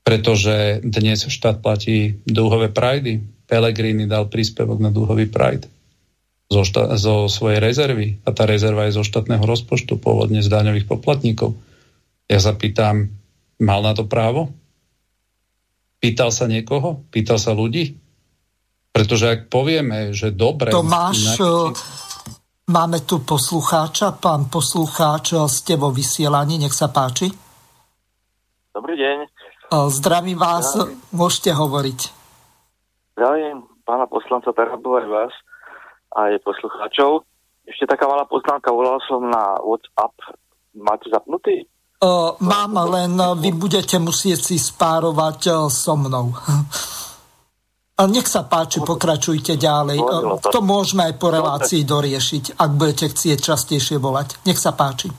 Pretože dnes štát platí dúhové prajdy. Pellegrini dal príspevok na dúhový prajd zo, šta- zo svojej rezervy. A tá rezerva je zo štátneho rozpočtu, pôvodne z daňových poplatníkov. Ja sa pýtam, mal na to právo? Pýtal sa niekoho? Pýtal sa ľudí? Pretože ak povieme, že dobre... Tomáš, máme tu poslucháča. Pán poslucháč, ste vo vysielaní, nech sa páči. Dobrý deň. Zdravím vás, Zdravím. Môžete hovoriť. Zdravím pána poslanca Tarabu aj vás, aj poslucháčov. Ešte taká malá poznámka, volal som na WhatsApp. Máte zapnutý? Uh, mám, len vy budete musieť si spárovať so mnou. Nech sa páči, pokračujte ďalej. To môžeme aj po relácii doriešiť, ak budete chcieť častejšie volať. Nech sa páči.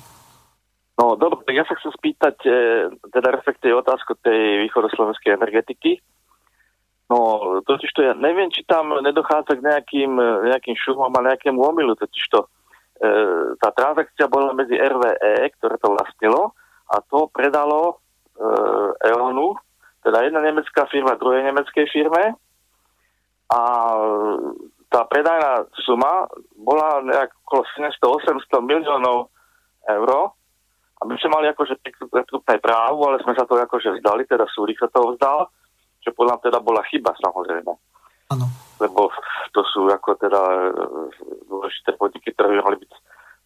No, dobre, tak ja sa chcem spýtať, e, teda respektíve otázku tej východoslovenskej energetiky. No, totiž to ja neviem, či tam nedochádza k nejakým, nejakým šumom a nejakému omylu, totiž to e, tá transakcia bola medzi er vé é, ktoré to vlastnilo, a to predalo e, E.ON-u, teda jedna nemecká firma druhej nemeckej firme, a tá predajná suma bola nejak okolo sedemsto až osemsto miliónov eur. A my sme mali akože prestupné právu, ale sme sa to akože vzdali, teda Sulík sa toho vzdal, čo podľa teda bola chyba, samozrejme. Áno. Lebo to sú ako teda dôležité podniky, ktoré by mali byť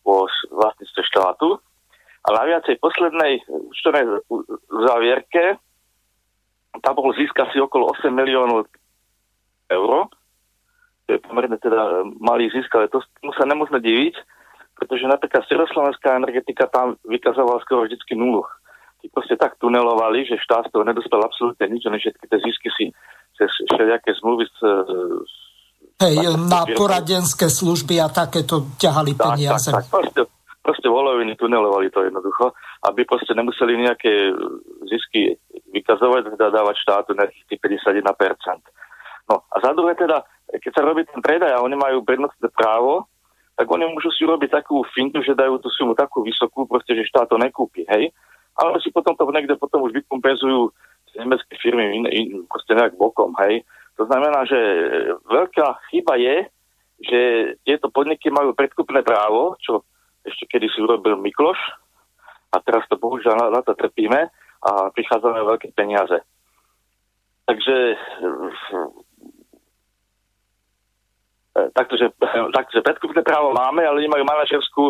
vo vlastníctve štátu. A na viacej poslednej účtovnej závierke tam bol získ asi okolo osem miliónov eur. To je pomerne teda malý získ, ale to sa nemôžeme diviť, pretože napríklad severoslovenská energetika tam vykazovala skoro vždycky nulu. Tí proste tak tunelovali, že štát to nedostal absolútne nič, oni všetky tie zisky si cez všelijaké zmluvy z... Hej, na poradenské služby a takéto ťahali tak, peniaze. Tak, tak, proste, proste voloviny tunelovali to jednoducho, aby proste nemuseli nejaké zisky vykazovať, teda dávať štátu nejakých päťdesiatjeden percent. No a za druhé teda, keď sa robí ten predaj a oni majú prednostné právo, tak oni môžu si urobiť takú fintu, že dajú tú sumu takú vysokú, proste, že štát to nekúpi, hej? Ale si potom to niekde potom už vykompenzujú nemecké firmy in, in, proste nejak bokom, hej? To znamená, že veľká chyba je, že tieto podniky majú predkupné právo, čo ešte kedy si urobil Mikloš, a teraz to bohužiaľ na, na to trpíme a prichádzame o veľké peniaze. Takže... Taktože, taktože predkupné právo máme, ale nemajú manažerskú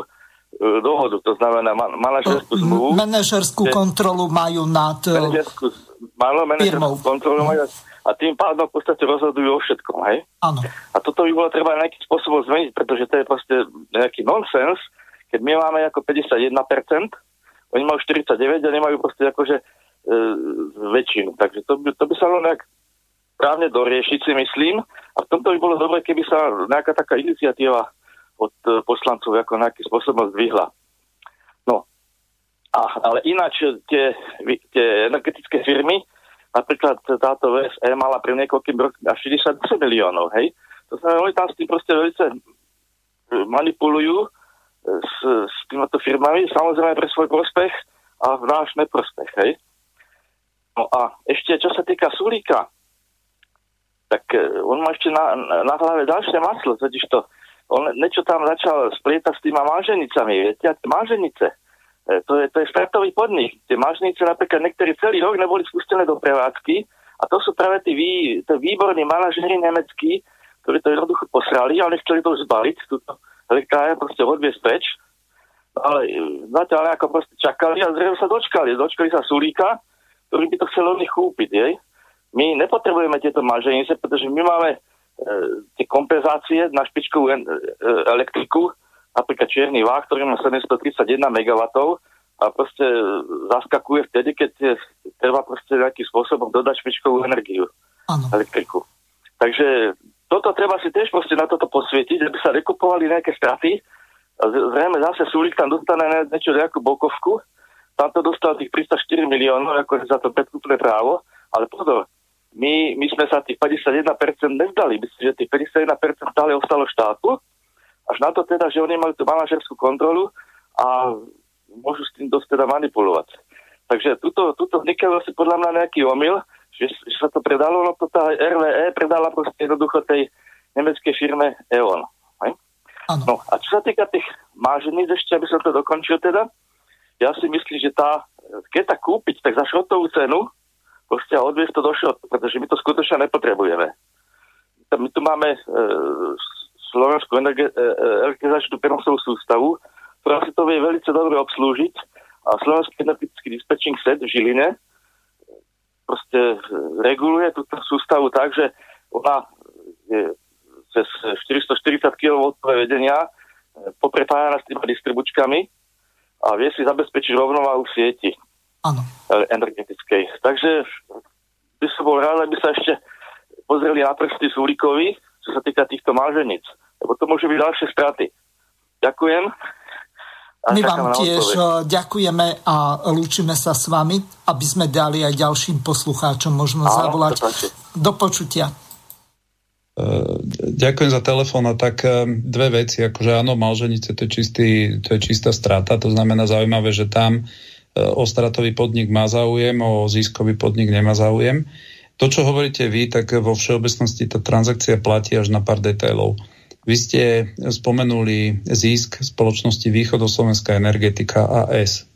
dohodu, to znamená manažerskú zmluvu. Manažerskú kontrolu majú nad manažerskú, malo, manažerskú kontrolu majú a tým pádom v podstate rozhodujú o všetkom, hej? Áno. A toto by bolo treba nejakým spôsobom zmeniť, pretože to je proste nejaký nonsens, keď my máme ako päťdesiatjeden percent, oni majú štyridsaťdeväť percent a nemajú proste akože e, väčšinu. Takže to by, to by sa len nejak právne doriešiť, si myslím. A v tomto by bolo dobre, keby sa nejaká taká iniciatíva od poslancov ako nejakým spôsobom zdvihla. No, a, ale ináč tie, tie energetické firmy, Napríklad táto vé es é mala pri niekoľkým rokom až šesťdesiatdva miliónov, hej? To znamená, oni tam s tým proste veľce manipulujú s, s týmito firmami, samozrejme pre svoj prospech a v náš neprospech, hej? No a ešte, čo sa týka Sulíka, tak on má ešte na, na hlave ďalšie maslo, totiž to. On niečo tam začal splietať s týma máženicami, viete, máženice. To je, to je startový podnik. Tie máženice napríklad niektorí celý rok neboli spustené do prevádzky a to sú práve tí vý, výborní manažéri nemeckí, ktorí to jednoducho posrali, ale nechceli to už zbaliť, túto elektrárne proste odviesť preč. Ale zatiaľ ako proste čakali a zrejme sa dočkali. Dočkali sa Sulíka, ktorý by to chcel od nich kúpiť, jej. My nepotrebujeme tieto maženice, pretože my máme e, tie kompenzácie na špičkovú e, e, elektriku, napríklad čierny váh, ktorý má sedemstotridsaťjeden megawattov a proste zaskakuje vtedy, keď je, treba proste nejakým spôsobom dodať špičkovú energiu, ano. Elektriku. Takže toto treba si tiež proste na toto posvietiť, aby sa rekupovali nejaké straty a zrejme zase Sulík tam dostane niečo, nejakú bokovku, tam to dostal tých tristoštyri miliónov ako za to predkupné právo, ale pozor, My, my sme sa tých päťdesiatjeden percent nevzdali. Myslím, že tých päťdesiatjeden percent stále ostalo štátu. Až na to teda, že oni mali tú manažerskú kontrolu a môžu s tým dosť teda manipulovať. Takže tuto, tuto vznikalo si podľa mňa nejaký omyl, že, že sa to predalo, no to tá er vé é predala proste jednoducho tej nemeckej firme é on. No a čo sa týka tých máženíc ešte, aby som to dokončil teda, ja si myslím, že tá, keď tá kúpiť, tak za šrotovú cenu proste a odviesť to do šrotu, pretože my to skutočne nepotrebujeme. My tu máme e, slovenskú energe- energizačnú prenosovú sústavu, ktorá si to vie veľmi dobre obslúžiť a slovenský energetický dispečing set v Žiline proste reguluje túto sústavu tak, že ona je cez štyristoštyridsať kilovoltové vedenia poprepájana s tými distribučkami a vie si zabezpečiť rovnováhu sieti. Áno. Energetickej. Takže by som bol rád, aby sa ešte pozreli na prsty Sulíkovi, čo sa týka týchto máženíc. Lebo to môže byť ďalšie straty. Ďakujem. A my vám tiež ďakujeme a lúčime sa s vami, aby sme dali aj ďalším poslucháčom možnosť zavolať. Do počutia. Ďakujem za telefón a tak dve veci. Akože áno, máženice to je, čistý, to je čistá strata. To znamená zaujímavé, že tam o stratový podnik má záujem, o ziskový podnik nemá záujem. To, čo hovoríte vy, tak vo všeobecnosti tá transakcia platí až na pár detailov. Vy ste spomenuli zisk spoločnosti Východoslovenská energetika á es.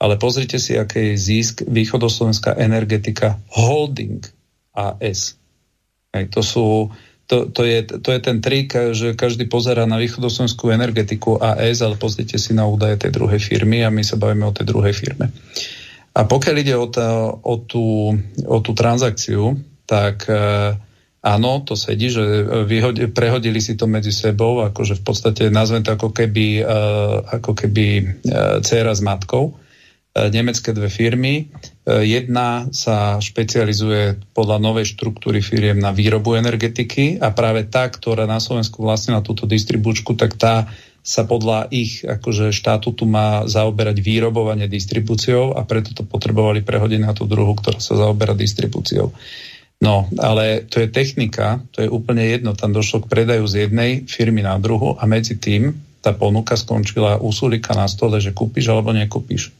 Ale pozrite si, aký je zisk Východoslovenská energetika holding á es. Hej, to sú... To, to, je, to je ten trik, že každý pozerá na východoslovenskú energetiku á es, ale pozrite si na údaje tej druhej firmy a my sa bavíme o tej druhej firme. A pokiaľ ide o, tá, o, tú, o tú transakciu, tak e, áno, to sedí, že vyhodi, prehodili si to medzi sebou, akože v podstate nazvem to ako keby, e, ako keby e, dcéra s matkou, nemecké dve firmy. Jedna sa špecializuje podľa novej štruktúry firiem na výrobu energetiky a práve tá, ktorá na Slovensku vlastnila túto distribučku, tak tá sa podľa ich akože štatútu má zaoberať výrobou a nie distribúciou a preto to potrebovali prehodiť na tú druhú, ktorá sa zaoberá distribúciou. No, ale to je technika, to je úplne jedno. Tam došlo k predaju z jednej firmy na druhú a medzi tým tá ponuka skončila u Sulíka na stole, že kúpiš alebo nekúpiš.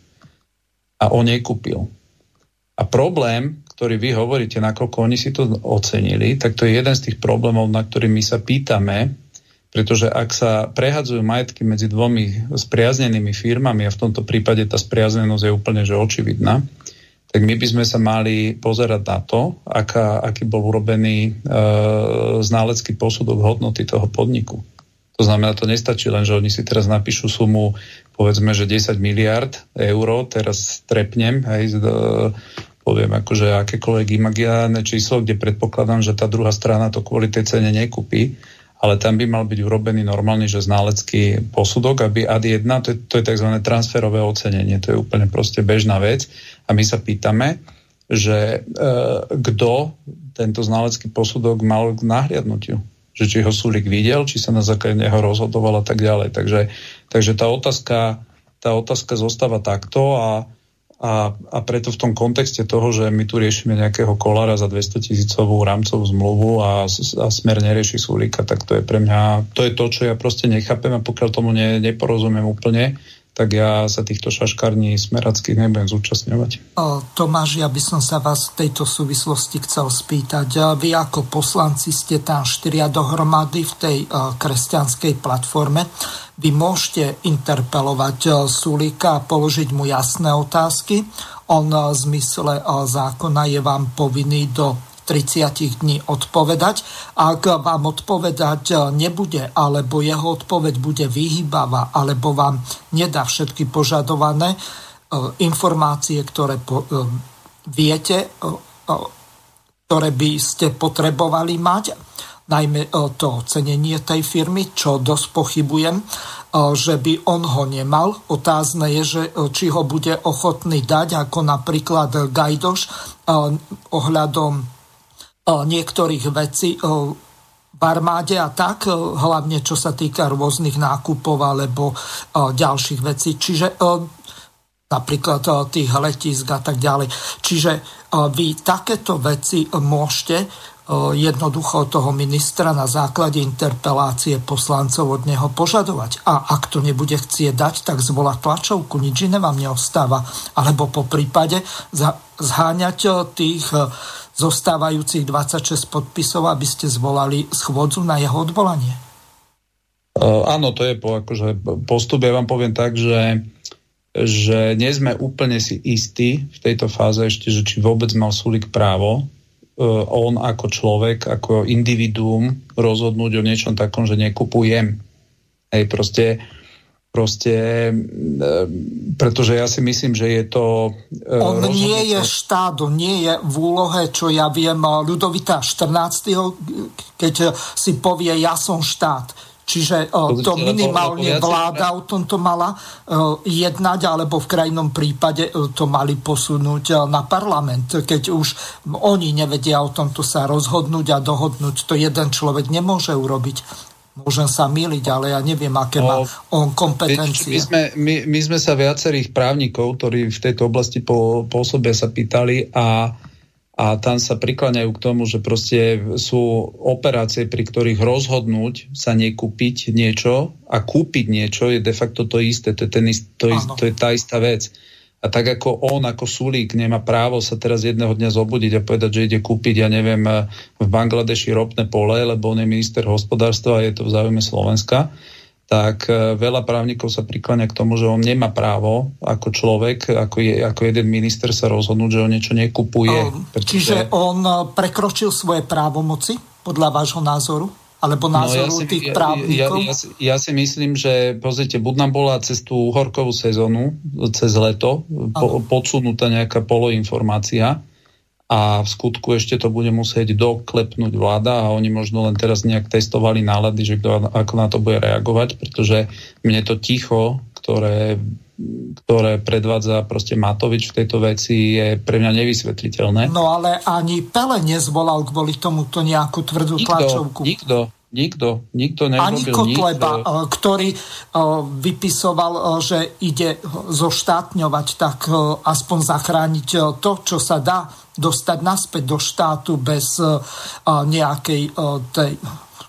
A on jej kúpil. A problém, ktorý vy hovoríte, nakoľko oni si to ocenili, tak to je jeden z tých problémov, na ktorý my sa pýtame, pretože ak sa prehádzajú majetky medzi dvomi spriaznenými firmami, a v tomto prípade tá spriaznenosť je úplne že očividná, tak my by sme sa mali pozerať na to, aká, aký bol urobený e, ználecký posudok hodnoty toho podniku. To znamená, to nestačí len, že oni si teraz napíšu sumu, povedzme, že desať miliárd eur, teraz trepnem, hej, poviem akože akékoľvek imaginárne číslo, kde predpokladám, že tá druhá strana to kvôli tej cene nekúpi, ale tam by mal byť urobený normálny, že znalecký posudok, aby á dé jedna, to je, to je tzv. Transferové ocenenie, to je úplne proste bežná vec a my sa pýtame, že e, kto tento znalecký posudok mal k nahliadnutiu. Že či ho Sulík videl, či sa na základe neho rozhodoval a tak ďalej. Takže, takže tá otázka, tá otázka zostáva takto a, a A, a preto v tom kontexte toho, že my tu riešime nejakého kolára za dvestotisícovú rámcovú zmluvu a, a Smer nerieši Sulíka, tak to je pre mňa, to je to, čo ja proste nechápem, a pokiaľ tomu ne, neporozumiem úplne, tak ja sa týchto šaškarní smerackých nebudem zúčastňovať. Tomáš, ja by som sa vás v tejto súvislosti chcel spýtať. Vy ako poslanci ste tam štyria dohromady v tej kresťanskej platforme. Vy môžete interpelovať Sulíka a položiť mu jasné otázky. On v zmysle zákona je vám povinný do tridsať dní odpovedať. Ak vám odpovedať nebude, alebo jeho odpoveď bude vyhýbavá, alebo vám nedá všetky požadované informácie, ktoré po, viete, ktoré by ste potrebovali mať, najmä to ocenenie tej firmy, čo dosť pochybujem, že by on ho nemal. Otázne je, že či ho bude ochotný dať, ako napríklad Gajdoš ohľadom niektorých vecí v armáde a tak, hlavne čo sa týka rôznych nákupov alebo ďalších vecí. Čiže napríklad tých letísk a tak ďalej. Čiže vy takéto veci môžete jednoducho toho ministra na základe interpelácie poslancov od neho požadovať. A ak to nebude chcieť dať, tak zvolať tlačovku, nič iné vám neostáva. Alebo po prípade zháňať tých zostávajúcich dvadsaťšesť podpisov, aby ste zvolali schôdzu na jeho odvolanie. Áno, to je po, akože postup. Ja vám poviem tak, že že nie sme úplne si istí v tejto fáze ešte, že či vôbec mal Sulík právo on ako človek, ako individuum rozhodnúť o niečom takom, že nekupujem. Hej, proste, proste pretože ja si myslím, že je to... On rozhodnúť... nie je štát, nie je v úlohe, čo ja viem, Ľudovita štrnásteho, keď si povie, ja som štát. Čiže to minimálne vláda o tomto mala jednať, alebo v krajnom prípade to mali posunúť na parlament. Keď už oni nevedia o tomto sa rozhodnúť a dohodnúť, to jeden človek nemôže urobiť. Môžem sa myliť, ale ja neviem, aké má on kompetencie. My sme, my, my sme sa viacerých právnikov, ktorí v tejto oblasti po, po osobe sa pýtali a A tam sa prikláňajú k tomu, že proste sú operácie, pri ktorých rozhodnúť sa nekúpiť niečo a kúpiť niečo je de facto to isté. To je, ten ist, to ist, to je tá istá vec. A tak ako on, ako Sulík, nemá právo sa teraz jedného dňa zobudiť a povedať, že ide kúpiť, ja neviem, v Bangladeši ropné pole, lebo on je minister hospodárstva a je to v záujme Slovenska, tak veľa právnikov sa prikláňa k tomu, že on nemá právo ako človek, ako, je, ako jeden minister sa rozhodnúť, že on niečo nekupuje. Pretože... Čiže on prekročil svoje právomoci podľa vášho názoru? Alebo názoru no, ja si, tých ja, právnikov? Ja, ja, ja, si, ja si myslím, že pozrite, buď nám bola cez tú horkovú sezónu, cez leto, po, podsunutá nejaká poloinformácia a v skutku ešte to bude musieť doklepnúť vláda a oni možno len teraz nejak testovali nálady, že kto, ako na to bude reagovať, pretože mne to ticho, ktoré, ktoré predvádza proste Matovič v tejto veci, je pre mňa nevysvetliteľné. No ale ani Pele nezvolal kvôli tomuto nejakú tvrdú nikto, tlačovku. Nikto, nikto, nikto neurobil. Ani Kotleba, nikto. Ktorý vypisoval, že ide zoštátňovať, tak aspoň zachrániť to, čo sa dá dostať naspäť do štátu bez uh, nejakej uh, tej,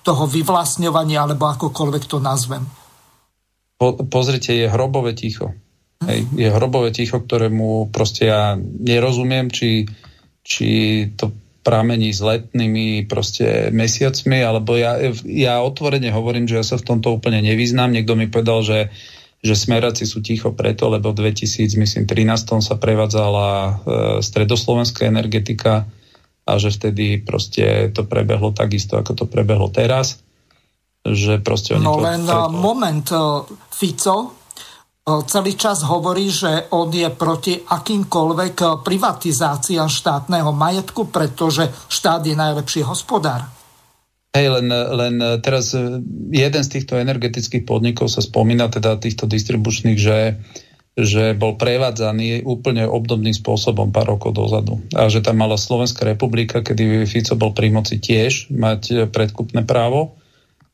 toho vyvlastňovania, alebo akokoľvek to nazvem. Po, pozrite, je hrobové ticho. Mm. Hej, je hrobové ticho, ktorému proste ja nerozumiem, či, či to pramení s letnými proste mesiacmi, alebo ja, ja otvorene hovorím, že ja sa v tomto úplne nevyznám. Niekto mi povedal, že že smeráci sú ticho preto, lebo v dvetisíc, myslím, trinástom sa prevádzala e, stredoslovenská energetika a že vtedy proste to prebehlo takisto, ako to prebehlo teraz. Že proste oni no to, len to... moment, Fico celý čas hovorí, že on je proti akýmkoľvek privatizáciám štátneho majetku, pretože štát je najlepší hospodár. Hej, len, len teraz jeden z týchto energetických podnikov sa spomína, teda týchto distribučných, že, že bol prevádzaný úplne obdobným spôsobom pár rokov dozadu. A že tam mala Slovenská republika, kedy Fico bol pri moci, tiež mať predkupné právo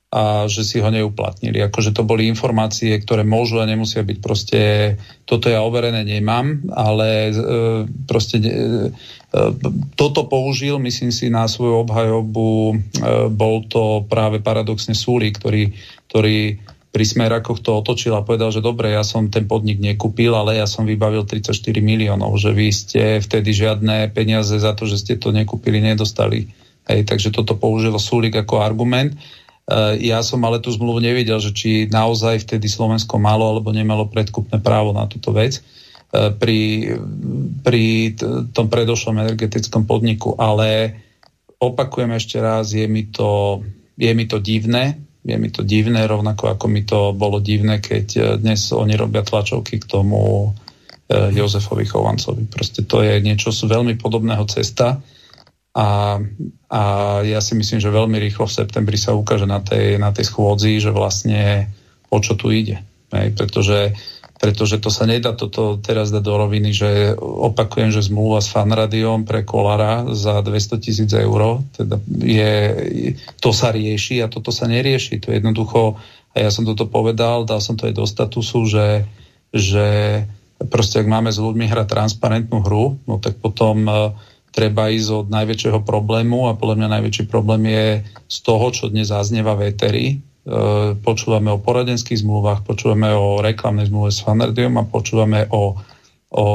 a že si ho neuplatnili. Akože to boli informácie, ktoré môžu a nemusia byť proste, toto ja overené nemám, ale e, proste e, toto použil, myslím si, na svoju obhajobu e, bol to práve paradoxne Sulík, ktorý, ktorý pri Smerakoch to otočil a povedal, že dobre, ja som ten podnik nekúpil, ale ja som vybavil tridsaťštyri miliónov, že vy ste vtedy žiadne peniaze za to, že ste to nekúpili, nedostali. Hej, takže toto použilo Sulík ako argument. Ja som ale tú zmluvu nevidel, že či naozaj vtedy Slovensko malo alebo nemalo predkupné právo na túto vec pri, pri tom predošlom energetickom podniku. Ale opakujem ešte raz, je mi to, je mi to divné, je mi to divné, rovnako ako mi to bolo divné, keď dnes oni robia tlačovky k tomu Jozefovi Chovancovi. Proste to je niečo z veľmi podobného cesta. A, a ja si myslím, že veľmi rýchlo v septembri sa ukáže na tej, na tej schôdzi, že vlastne o čo tu ide. Hej, pretože, pretože to sa nedá toto teraz dať do roviny, že opakujem, že zmluva s Fun Rádiom pre Kolára za dvestotisíc eur, teda je, to sa rieši a toto sa nerieši. To je jednoducho, a ja som toto povedal, dal som to aj do statusu, že, že proste ak máme s ľuďmi hrať transparentnú hru, no tak potom treba ísť od najväčšieho problému a podľa mňa najväčší problém je z toho, čo dnes zaznieva v éteri. E, počúvame o poradenských zmluvách, počúvame o reklamnej zmluve s Fun Rádiom a počúvame o, o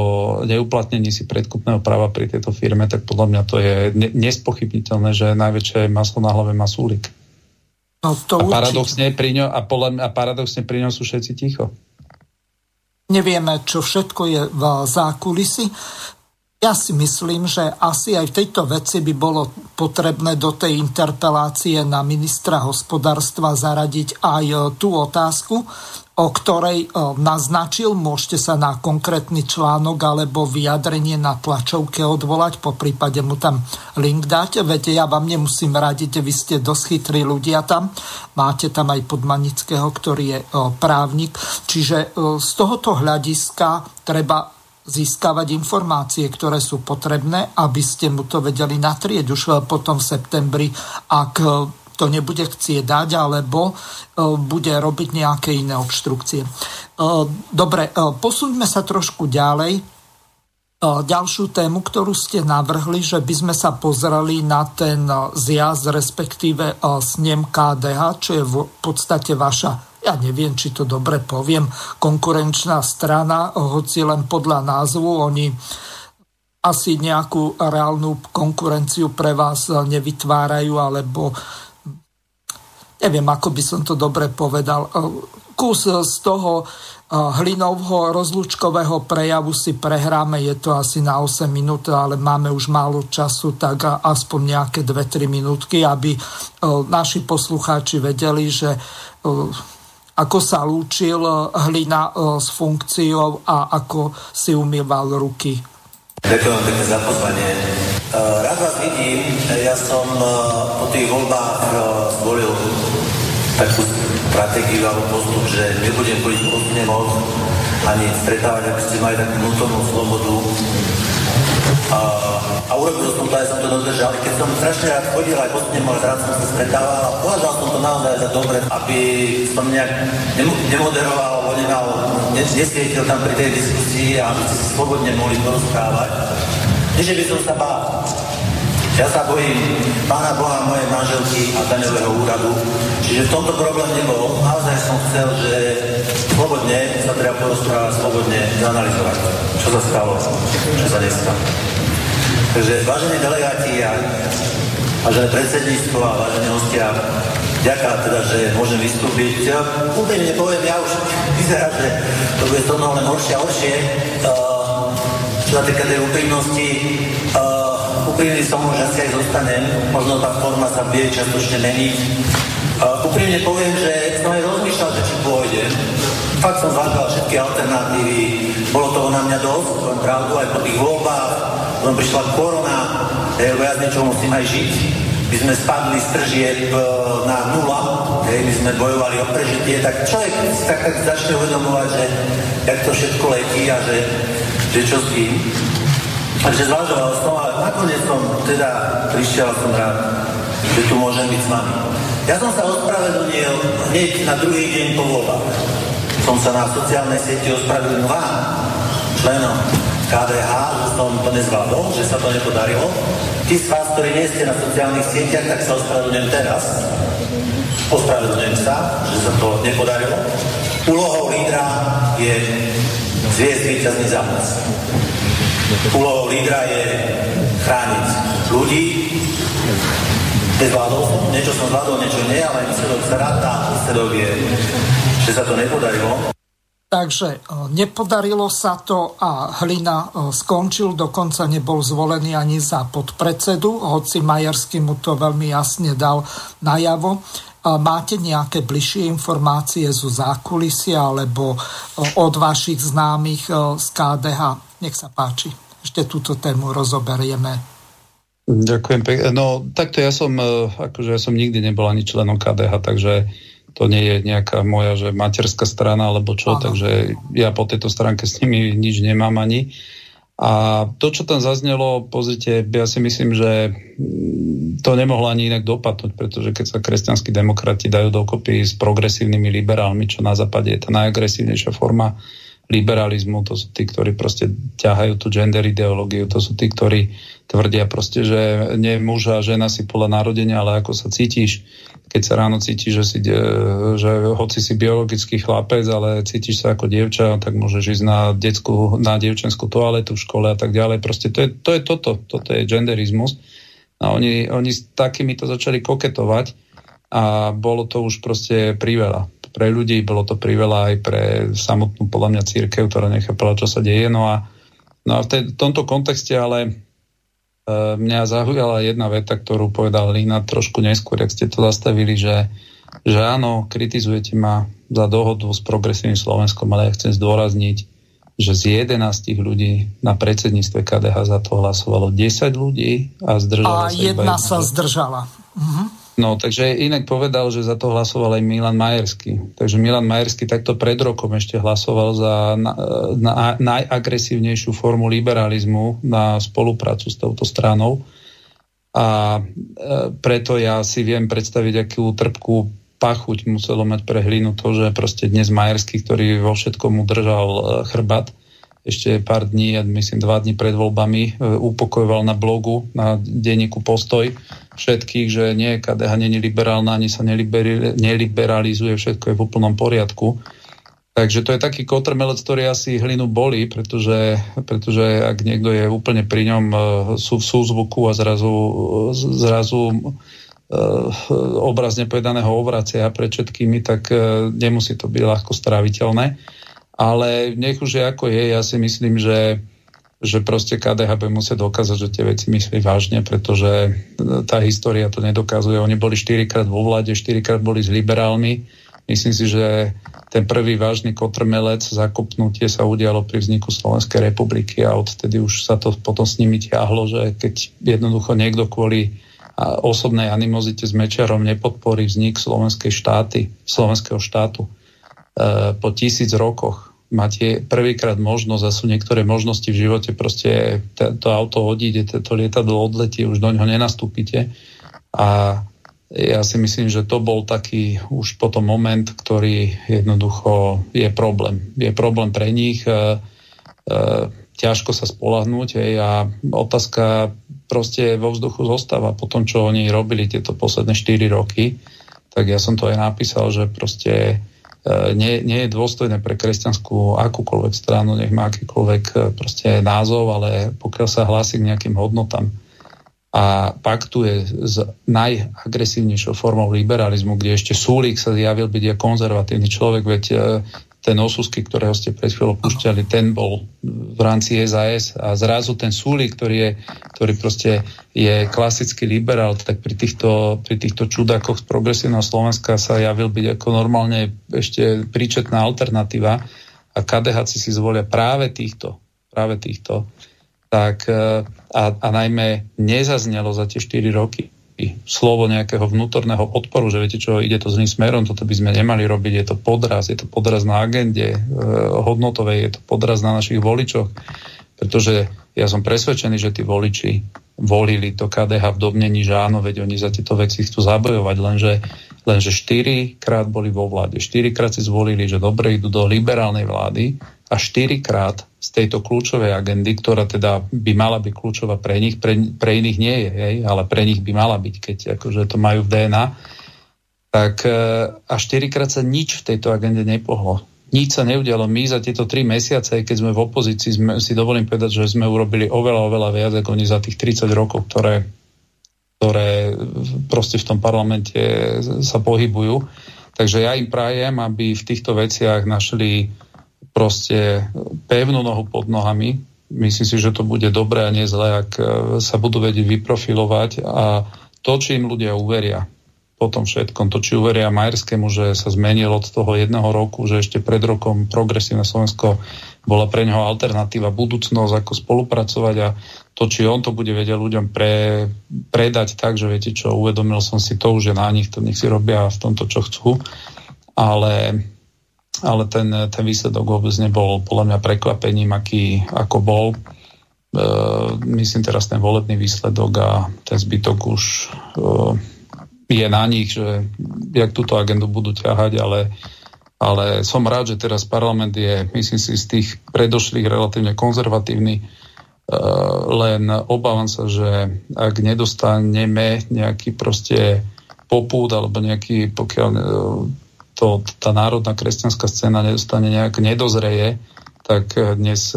neuplatnení si predkupného práva pri tejto firme, tak podľa mňa to je ne- nespochybniteľné, že najväčšie maslo na hlave má Sulík. No, to a, paradoxne pri ňo, a, podľa mňa, a paradoxne pri ňom sú všetci ticho. Nevieme, čo všetko je v zákulisí. Ja si myslím, že asi aj v tejto veci by bolo potrebné do tej interpelácie na ministra hospodárstva zaradiť aj tú otázku, o ktorej naznačil, môžete sa na konkrétny článok alebo vyjadrenie na tlačovke odvolať, poprípade mu tam link dať. Viete, ja vám nemusím radiť, vy ste dosť chytrí ľudia tam, máte tam aj Podmanického, ktorý je právnik, čiže z tohoto hľadiska treba získavať informácie, ktoré sú potrebné, aby ste mu to vedeli natrieť už potom v septembri, ak to nebude chcieť dať, alebo bude robiť nejaké iné obštrukcie. Dobre, posuňme sa trošku ďalej. Ďalšiu tému, ktorú ste navrhli, že by sme sa pozreli na ten zjazd, respektíve snem ká dé há, čo je v podstate vaša, ja neviem, či to dobre poviem, konkurenčná strana, hoci len podľa názvu, oni asi nejakú reálnu konkurenciu pre vás nevytvárajú, alebo neviem, ako by som to dobre povedal. Kus z toho Hlinovho rozlúčkového prejavu si prehráme, je to asi na osem minút, ale máme už málo času, tak aspoň nejaké dve tri minútky, aby naši poslucháči vedeli, že ako sa lúčil Hlina s funkciou a ako si umýval ruky. Ďakujem pekne za pozvanie. Rád vás vidím. Ja som po tých voľbách zvolil takú stratégiu alebo postup, že nebudem kvôli postupne moc ani stretávať, aby ste mali takú vnútornú slobodu. A, a urobil som to, aj som to dodržal. Keď som strašne rád chodil, aj postupne môj rád som sa stretával a považal som to naozaj za dobre, aby som nejak nemoderoval, nemal, nesvietil tam pri tej diskusii a aby ste si slobodne mohli porozprávať. Nie, že by som sa bál. Ja sa bojím Pána Boha, mojej manželky a daňového úradu. Čiže v tomto problém nebol. Naozaj som chcel, že slobodne sa treba porozprávať, slobodne analyzovať, čo sa stalo, čo sa nestalo. Takže vážení delegáti a vážené predsedníctvo a vážení hostia, ďakujem teda, že môžem vystúpiť. Úplne nepoviem, ja už vyzerá, že to bude to len horšie a horšie. Čo sa týka tej úprimnosti, úprimný som, že asi aj zostanem, možno tá forma sa vie častočne meniť. Úprimne poviem, že som aj rozmýšľal, že či pôjdem. Fakt som zvážal všetky alternatívy, bolo toho na mňa dosť, len pravdu aj po tých voľbách, len prišla korona, lebo ja z niečoho musím aj žiť. My sme spadli z tržieb na nula, my sme bojovali o prežitie, tak človek si tak, tak začne uvedomovať, že jak to všetko letí a že, že čo s tým. Takže zvažoval som, ale nakoniec som teda prišiel, som rád, že tu môžem byť s vami. Ja som sa ospravedlnil hneď na druhý deň po voľbách. Som sa na sociálnej sieti ospravedlnil vám, členom ká dé há, že som to nezvládol, že sa to nepodarilo. Tí z vás, ktorí nie ste na sociálnych sieťach, tak sa ospravedlňujem teraz. Ospravedlňujem sa, že sa to nepodarilo. Úlohou lídra je zviesť víťazný zápas. Úlohou lídra je chrániť ľudí. Nezvládol som, niečo som zvládol, niečo nie, ale výsledok sa ráta, výsledok je, že sa to nepodarilo. Takže nepodarilo sa to a Hlina skončil, dokonca nebol zvolený ani za podpredsedu, hoci Majerský mu to veľmi jasne dal najavo. Máte nejaké bližšie informácie zo zákulisia alebo od vašich známych z ká dé há? Nech sa páči, ešte túto tému rozoberieme. Ďakujem pekne. No takto ja som, akože ja som nikdy nebol ani členom ká dé há, takže to nie je nejaká moja, že materská strana alebo čo, Aha. takže ja po tejto stránke s nimi nič nemám ani. A to, čo tam zaznelo, pozrite, ja si myslím, že to nemohlo ani inak dopadnúť, pretože keď sa kresťanskí demokrati dajú dokopy s progresívnymi liberálmi, čo na západe je tá najagresívnejšia forma liberalizmu, to sú tí, ktorí proste ťahajú tú gender ideológiu, to sú tí, ktorí tvrdia proste, že nie muž a žena si podľa narodenia, ale ako sa cítiš, keď sa ráno cítiš, že, si, že hoci si biologický chlapec, ale cítiš sa ako dievča, tak môžeš ísť na detskú, na dievčenskú toaletu v škole a tak ďalej, proste to je, to je toto, toto je genderizmus a oni, oni s takými to začali koketovať a bolo to už proste priveľa. Pre ľudí, bolo to priveľa aj pre samotnú, podľa mňa, cirkev, ktorá nechápala, čo sa deje. No a, no a v, tej, v tomto kontexte ale e, mňa zaujala jedna veta, ktorú povedal Lina trošku neskôr, ak ste to zastavili, že, že áno, kritizujete ma za dohodu s Progresívnym Slovenskom, ale ja chcem zdôrazniť, že z jedenástich ľudí na predsedníctve ká dé há za to hlasovalo desať ľudí a zdržala a sa iba jedna. A jedna sa zdržala. Mhm. No, takže inak povedal, že za to hlasoval aj Milan Majerský. Takže Milan Majerský takto pred rokom ešte hlasoval za na, na, najagresívnejšiu formu liberalizmu na spoluprácu s touto stranou. A e, preto ja si viem predstaviť, akú trpkú pachuť muselo mať pre Hlinu to, že proste dnes Majerský, ktorý vo všetkom udržal chrbát, ešte pár dní, myslím dva dní pred voľbami, upokojoval na blogu, na denníku Postoj všetkých, že nie, ká dé há nie je liberálna, ani sa neliberi, neliberalizuje, všetko je v úplnom poriadku. Takže to je taký kotrmelec, ktorý asi Hlinu bolí, pretože, pretože ak niekto je úplne pri ňom, sú v súzvuku a zrazu, zrazu obrazne povedaného obracia pred všetkými, tak nemusí to byť ľahko stráviteľné. Ale nech už je ako je, ja si myslím, že, že proste ká dé há by musel dokázať, že tie veci myslí vážne, pretože tá história to nedokazuje. Oni boli štyrikrát vo vláde, štyrikrát boli s liberálmi. Myslím si, že ten prvý vážny kotrmelec, zakopnutie sa udialo pri vzniku Slovenskej republiky a odtedy už sa to potom s nimi ťahlo, že keď jednoducho niekto kvôli osobnej animozite s Mečiarom nepodporí vznik Slovenskej štáty, Slovenského štátu, po tisíc rokoch máte prvýkrát možnosť, a sú niektoré možnosti v živote, proste to auto odíde, to lietadlo odletí, už do ňoho nenastúpite. A ja si myslím, že to bol taký už potom moment, ktorý jednoducho je problém. Je problém pre nich, ťažko sa spoľahnúť a otázka proste vo vzduchu zostáva po tom, čo oni robili tieto posledné štyri roky. Tak ja som to aj napísal, že proste Nie, nie je dôstojné pre kresťanskú akúkoľvek stranu, nech má akýkoľvek proste názov, ale pokiaľ sa hlási k nejakým hodnotám a paktuje s najagresívnejšou formou liberalizmu, kde ešte Sulík sa zjavil byť aj konzervatívny človek, veď ten Osusky, ktorého ste pred chvíľou púšťali, ten bol v rámci es a es a zrazu ten Sulík, ktorý je, ktorý proste je klasický liberál, tak pri týchto, pri týchto čudákoch z Progresívneho Slovenska sa javil byť ako normálne ešte príčetná alternatíva a ká dé háci si zvolia práve týchto, práve týchto. Tak, a, a najmä nezaznelo za tie štyri roky slovo nejakého vnútorného odporu, že viete čo, ide to zlým smerom, toto by sme nemali robiť, je to podraz, je to podraz na agende hodnotovej, je to podraz na našich voličoch, pretože ja som presvedčený, že tí voliči volili to ká dé há v domnení, že áno, veď oni za tieto veci chcú zabojovať, lenže, lenže štyrikrát boli vo vláde. štyrikrát si zvolili, že dobre idú do liberálnej vlády a štyrikrát z tejto kľúčovej agendy, ktorá teda by mala byť kľúčová pre nich, pre, pre iných nie je, hej, ale pre nich by mala byť, keď akože to majú v dé en á, tak a štyrikrát sa nič v tejto agende nepohlo. Nič sa neudialo. My za tieto tri mesiace, keď sme v opozícii, sme, si dovolím povedať, že sme urobili oveľa, oveľa viac ako oni za tých tridsať rokov, ktoré, ktoré proste v tom parlamente sa pohybujú. Takže ja im prajem, aby v týchto veciach našli proste pevnú nohu pod nohami. Myslím si, že to bude dobré a nie zlé, ak sa budú vedieť vyprofilovať a to, či im ľudia uveria. Potom všetkom. To, či uveria Majerskému, že sa zmenil od toho jedného roku, že ešte pred rokom Progresívne Slovensko bola pre neho alternatíva, budúcnosť, ako spolupracovať a to, či on to bude vedieť ľuďom pre, predať tak, že viete čo, uvedomil som si to už, že na nich to nech si robia v tomto, čo chcú. Ale, ale ten, ten výsledok vôbec nebol podľa mňa prekvapením, aký ako bol. E, myslím teraz ten volebný výsledok a ten zbytok už... E, je na nich, že jak túto agendu budú ťahať, ale, ale som rád, že teraz parlament je, myslím si, z tých predošlých relatívne konzervatívny, len obávam sa, že ak nedostaneme nejaký proste popút, alebo nejaký, pokiaľ to, tá národná kresťanská scéna nedostane nejak nedozreje, tak dnes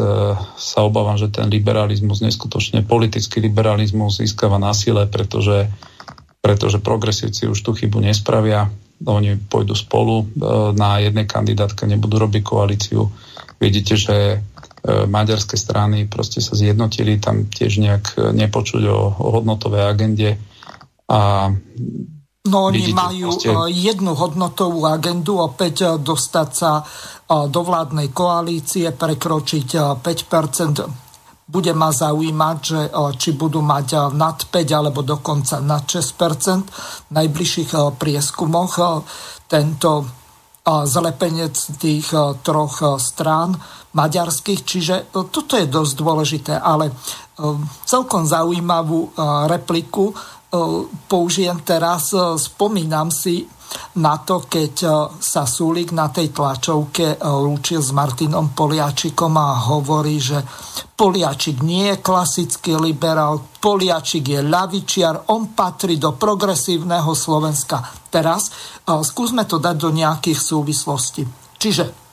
sa obávam, že ten liberalizmus, neskutočne politický liberalizmus získava na sile, pretože pretože progresívci už tú chybu nespravia, oni pôjdu spolu na jednej kandidátke, nebudú robiť koalíciu. Vidíte, že maďarské strany proste sa zjednotili, tam tiež nejak nepočuť o hodnotovej agende a no oni vidíte, majú proste... jednu hodnotovú agendu, opäť dostať sa do vládnej koalície, prekročiť päť percent. Bude ma zaujímať, že či budú mať nad päť alebo dokonca nad šesť percent v najbližších prieskumoch. Tento zlepenec tých troch strán maďarských, čiže toto je dosť dôležité, ale celkom zaujímavú repliku použijem teraz. Spomínam si na to, keď sa Sulík na tej tlačovke lúčil s Martinom Poliačikom a hovorí, že Poliačik nie je klasický liberál, Poliačik je ľavičiar, on patrí do progresívneho Slovenska. Teraz skúsme to dať do nejakých súvislostí. Čiže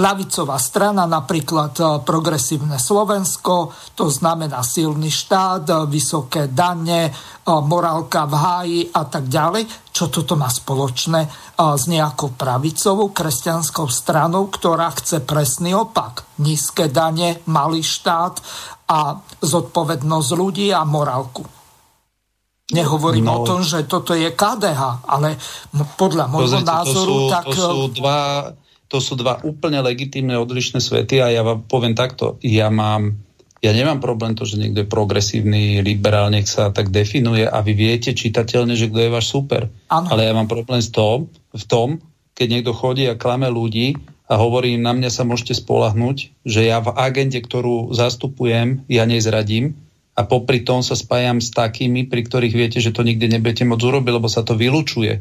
ľavicová strana, napríklad Progresívne Slovensko, to znamená silný štát, vysoké dane, morálka v háji a tak ďalej. Čo toto má spoločné s nejakou pravicovou kresťanskou stranou, ktorá chce presný opak? Nízke dane, malý štát a zodpovednosť ľudí a morálku. Nehovorím no, o tom, že toto je ká dé há, ale podľa môjho názoru... To sú, tak, to sú dva... To sú dva úplne legitímne odlišné svety a ja vám poviem takto, ja mám, ja nemám problém to, že niekto je progresívny, liberál, nech sa tak definuje a vy viete čitateľne, že kto je váš super. Ano. Ale ja mám problém s tom, v tom, keď niekto chodí a klame ľudí a hovorí im, na mňa sa môžete spolahnuť, že ja v agende, ktorú zastupujem, ja nezradím a popri tom sa spájam s takými, pri ktorých viete, že to nikdy nebudete môcť urobiť, lebo sa to vylučuje.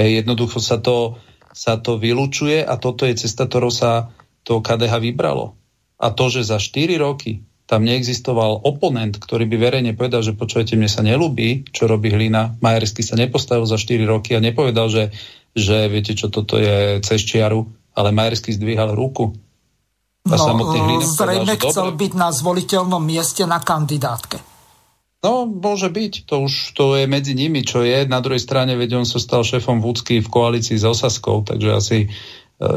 Ej, jednoducho sa to... sa to vylučuje a toto je cesta, ktorou sa to ká dé há vybralo. A to, že za štyri roky tam neexistoval oponent, ktorý by verejne povedal, že počujete, mne sa nelúbi, čo robí Hlina. Majerský sa nepostavil za štyri roky a nepovedal, že, že viete čo, toto je cez čiaru, ale Majerský zdvíhal ruku. A no, zrejme chcel dobre byť na zvoliteľnom mieste na kandidátke. No, môže byť. To už to je medzi nimi, čo je. Na druhej strane, veď on sa stal šéfom Vúcky v koalícii s Osaskou, takže asi e,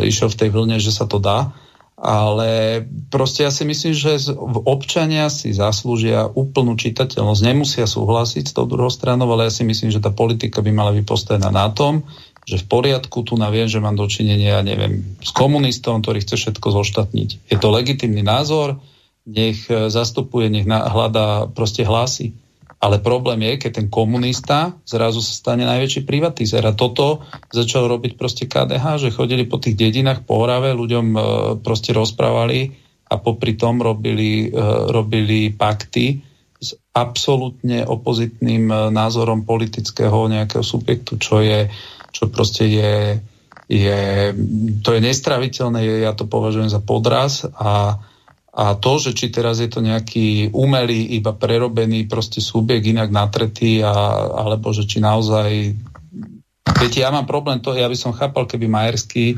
išiel v tej vlne, že sa to dá. Ale proste ja si myslím, že občania si zaslúžia úplnú čitateľnosť. Nemusia súhlasiť s tou druhou stranou, ale ja si myslím, že tá politika by mala byť postavená na tom, že v poriadku, tu naviem, že mám dočinenia, neviem, s komunistom, ktorý chce všetko zoštatniť. Je to legitímny názor, nech zastupuje, nech hľadá proste hlasy. Ale problém je, keď ten komunista zrazu sa stane najväčší privatizér. A toto začal robiť proste ká dé há, že chodili po tých dedinách po Orave, ľuďom proste rozprávali a popri tom robili, robili pakty s absolútne opozitným názorom politického nejakého subjektu, čo je, čo proste je, je to je nestraviteľné, ja to považujem za podraz a, a to, že či teraz je to nejaký umelý, iba prerobený proste subjekt, inak natretý, a, alebo že či naozaj... Viete, ja mám problém to, ja by som chápal, keby Majerský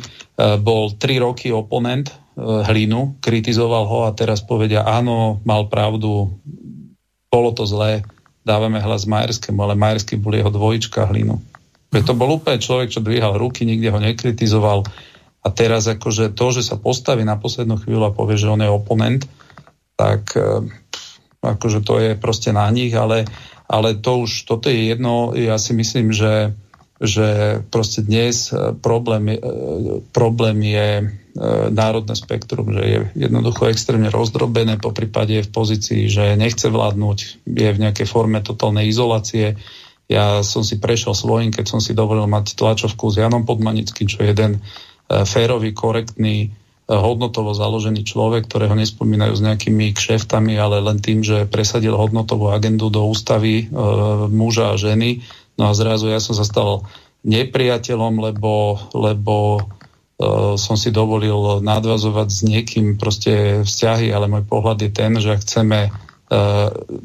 bol tri roky oponent Hlinu, kritizoval ho a teraz povedia, áno, mal pravdu, bolo to zlé, dávame hlas Majerskému, ale Majerský bol jeho dvojička Hlinu. To bol úplne človek, čo dvíhal ruky, nikde ho nekritizoval a teraz akože to, že sa postaví na poslednú chvíľu a povie, že on je oponent, tak akože to je proste na nich, ale, ale to už, toto je jedno, ja si myslím, že že proste dnes problém, problém je národné spektrum, že je jednoducho extrémne rozdrobené, poprípade je v pozícii, že nechce vládnuť, je v nejakej forme totálnej izolácie. Ja som si prešiel svojím, keď som si dovolil mať tlačovku s Jánom Podmanickým, čo je jeden férový, korektný, hodnotovo založený človek, ktorého nespomínajú s nejakými kšeftami, ale len tým, že presadil hodnotovú agendu do ústavy e, muža a ženy. No a zrazu ja som sa stal nepriateľom, lebo, lebo e, som si dovolil nadvazovať s niekým proste vzťahy, ale môj pohľad je ten, že ak chceme e,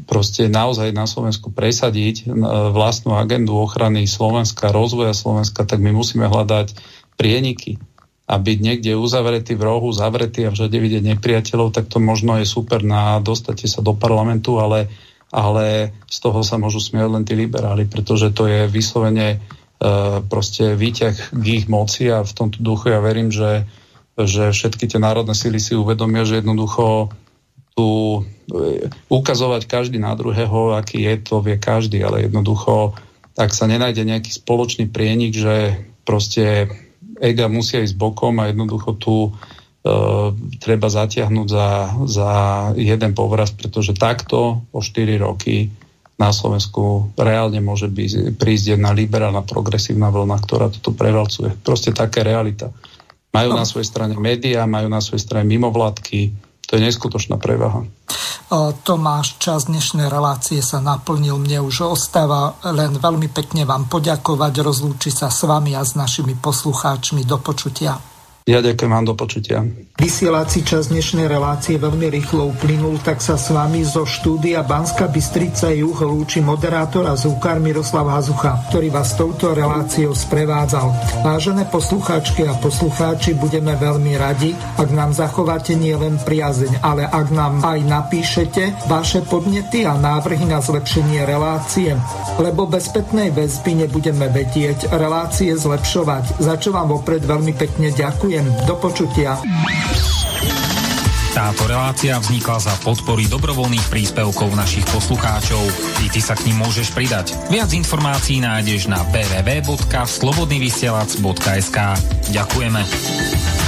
proste naozaj na Slovensku presadiť e, vlastnú agendu ochrany Slovenska, rozvoja Slovenska, tak my musíme hľadať prieniky. A byť niekde uzavretý v rohu, zavretý a všade vidieť nepriateľov, tak to možno je super na dostate sa do parlamentu, ale, ale z toho sa môžu smiať len tí liberáli, pretože to je vyslovene e, proste výťah k ich moci a v tomto duchu ja verím, že, že všetky tie národné síly si uvedomia, že jednoducho tu e, ukazovať každý na druhého, aký je, to vie každý, ale jednoducho, ak sa nenájde nejaký spoločný prienik, že proste ega musia ísť bokom a jednoducho tu e, treba zatiahnuť za, za jeden povraz, pretože takto o štyri roky na Slovensku reálne môže byť, prísť jedna liberálna progresívna vlna, ktorá toto prevalcuje. Proste taká realita. Majú no. na svojej strane médiá, majú na svojej strane mimovládky. To je neskutočná prevaha. Tomáš, čas dnešnej relácie sa naplnil, mne už ostáva len veľmi pekne vám poďakovať, rozlúči sa s vami a s našimi poslucháčmi. Do počutia. Ja ďakujem vám, do počutia. Vysielací čas dnešnej relácie veľmi rýchlo uplynul, tak sa s vami zo štúdia Banská Bystrica juh lúči moderátor a zvukár Miroslav Hazucha, ktorý vás touto reláciou sprevádzal. Vážené poslucháčky a poslucháči, budeme veľmi radi, ak nám zachováte nielen priazeň, ale ak nám aj napíšete vaše podnety a návrhy na zlepšenie relácie, lebo bez spätnej väzby nebudeme vedieť relácie zlepšovať, za čo vám vopred veľmi pekne ďakujem. Do počutia. Táto relácia vznikla za podpory dobrovoľných príspevkov našich poslucháčov. I ty sa k nim môžeš pridať. Viac informácií nájdeš na w w w bodka slobodnyvysielac bodka es ka. Ďakujeme.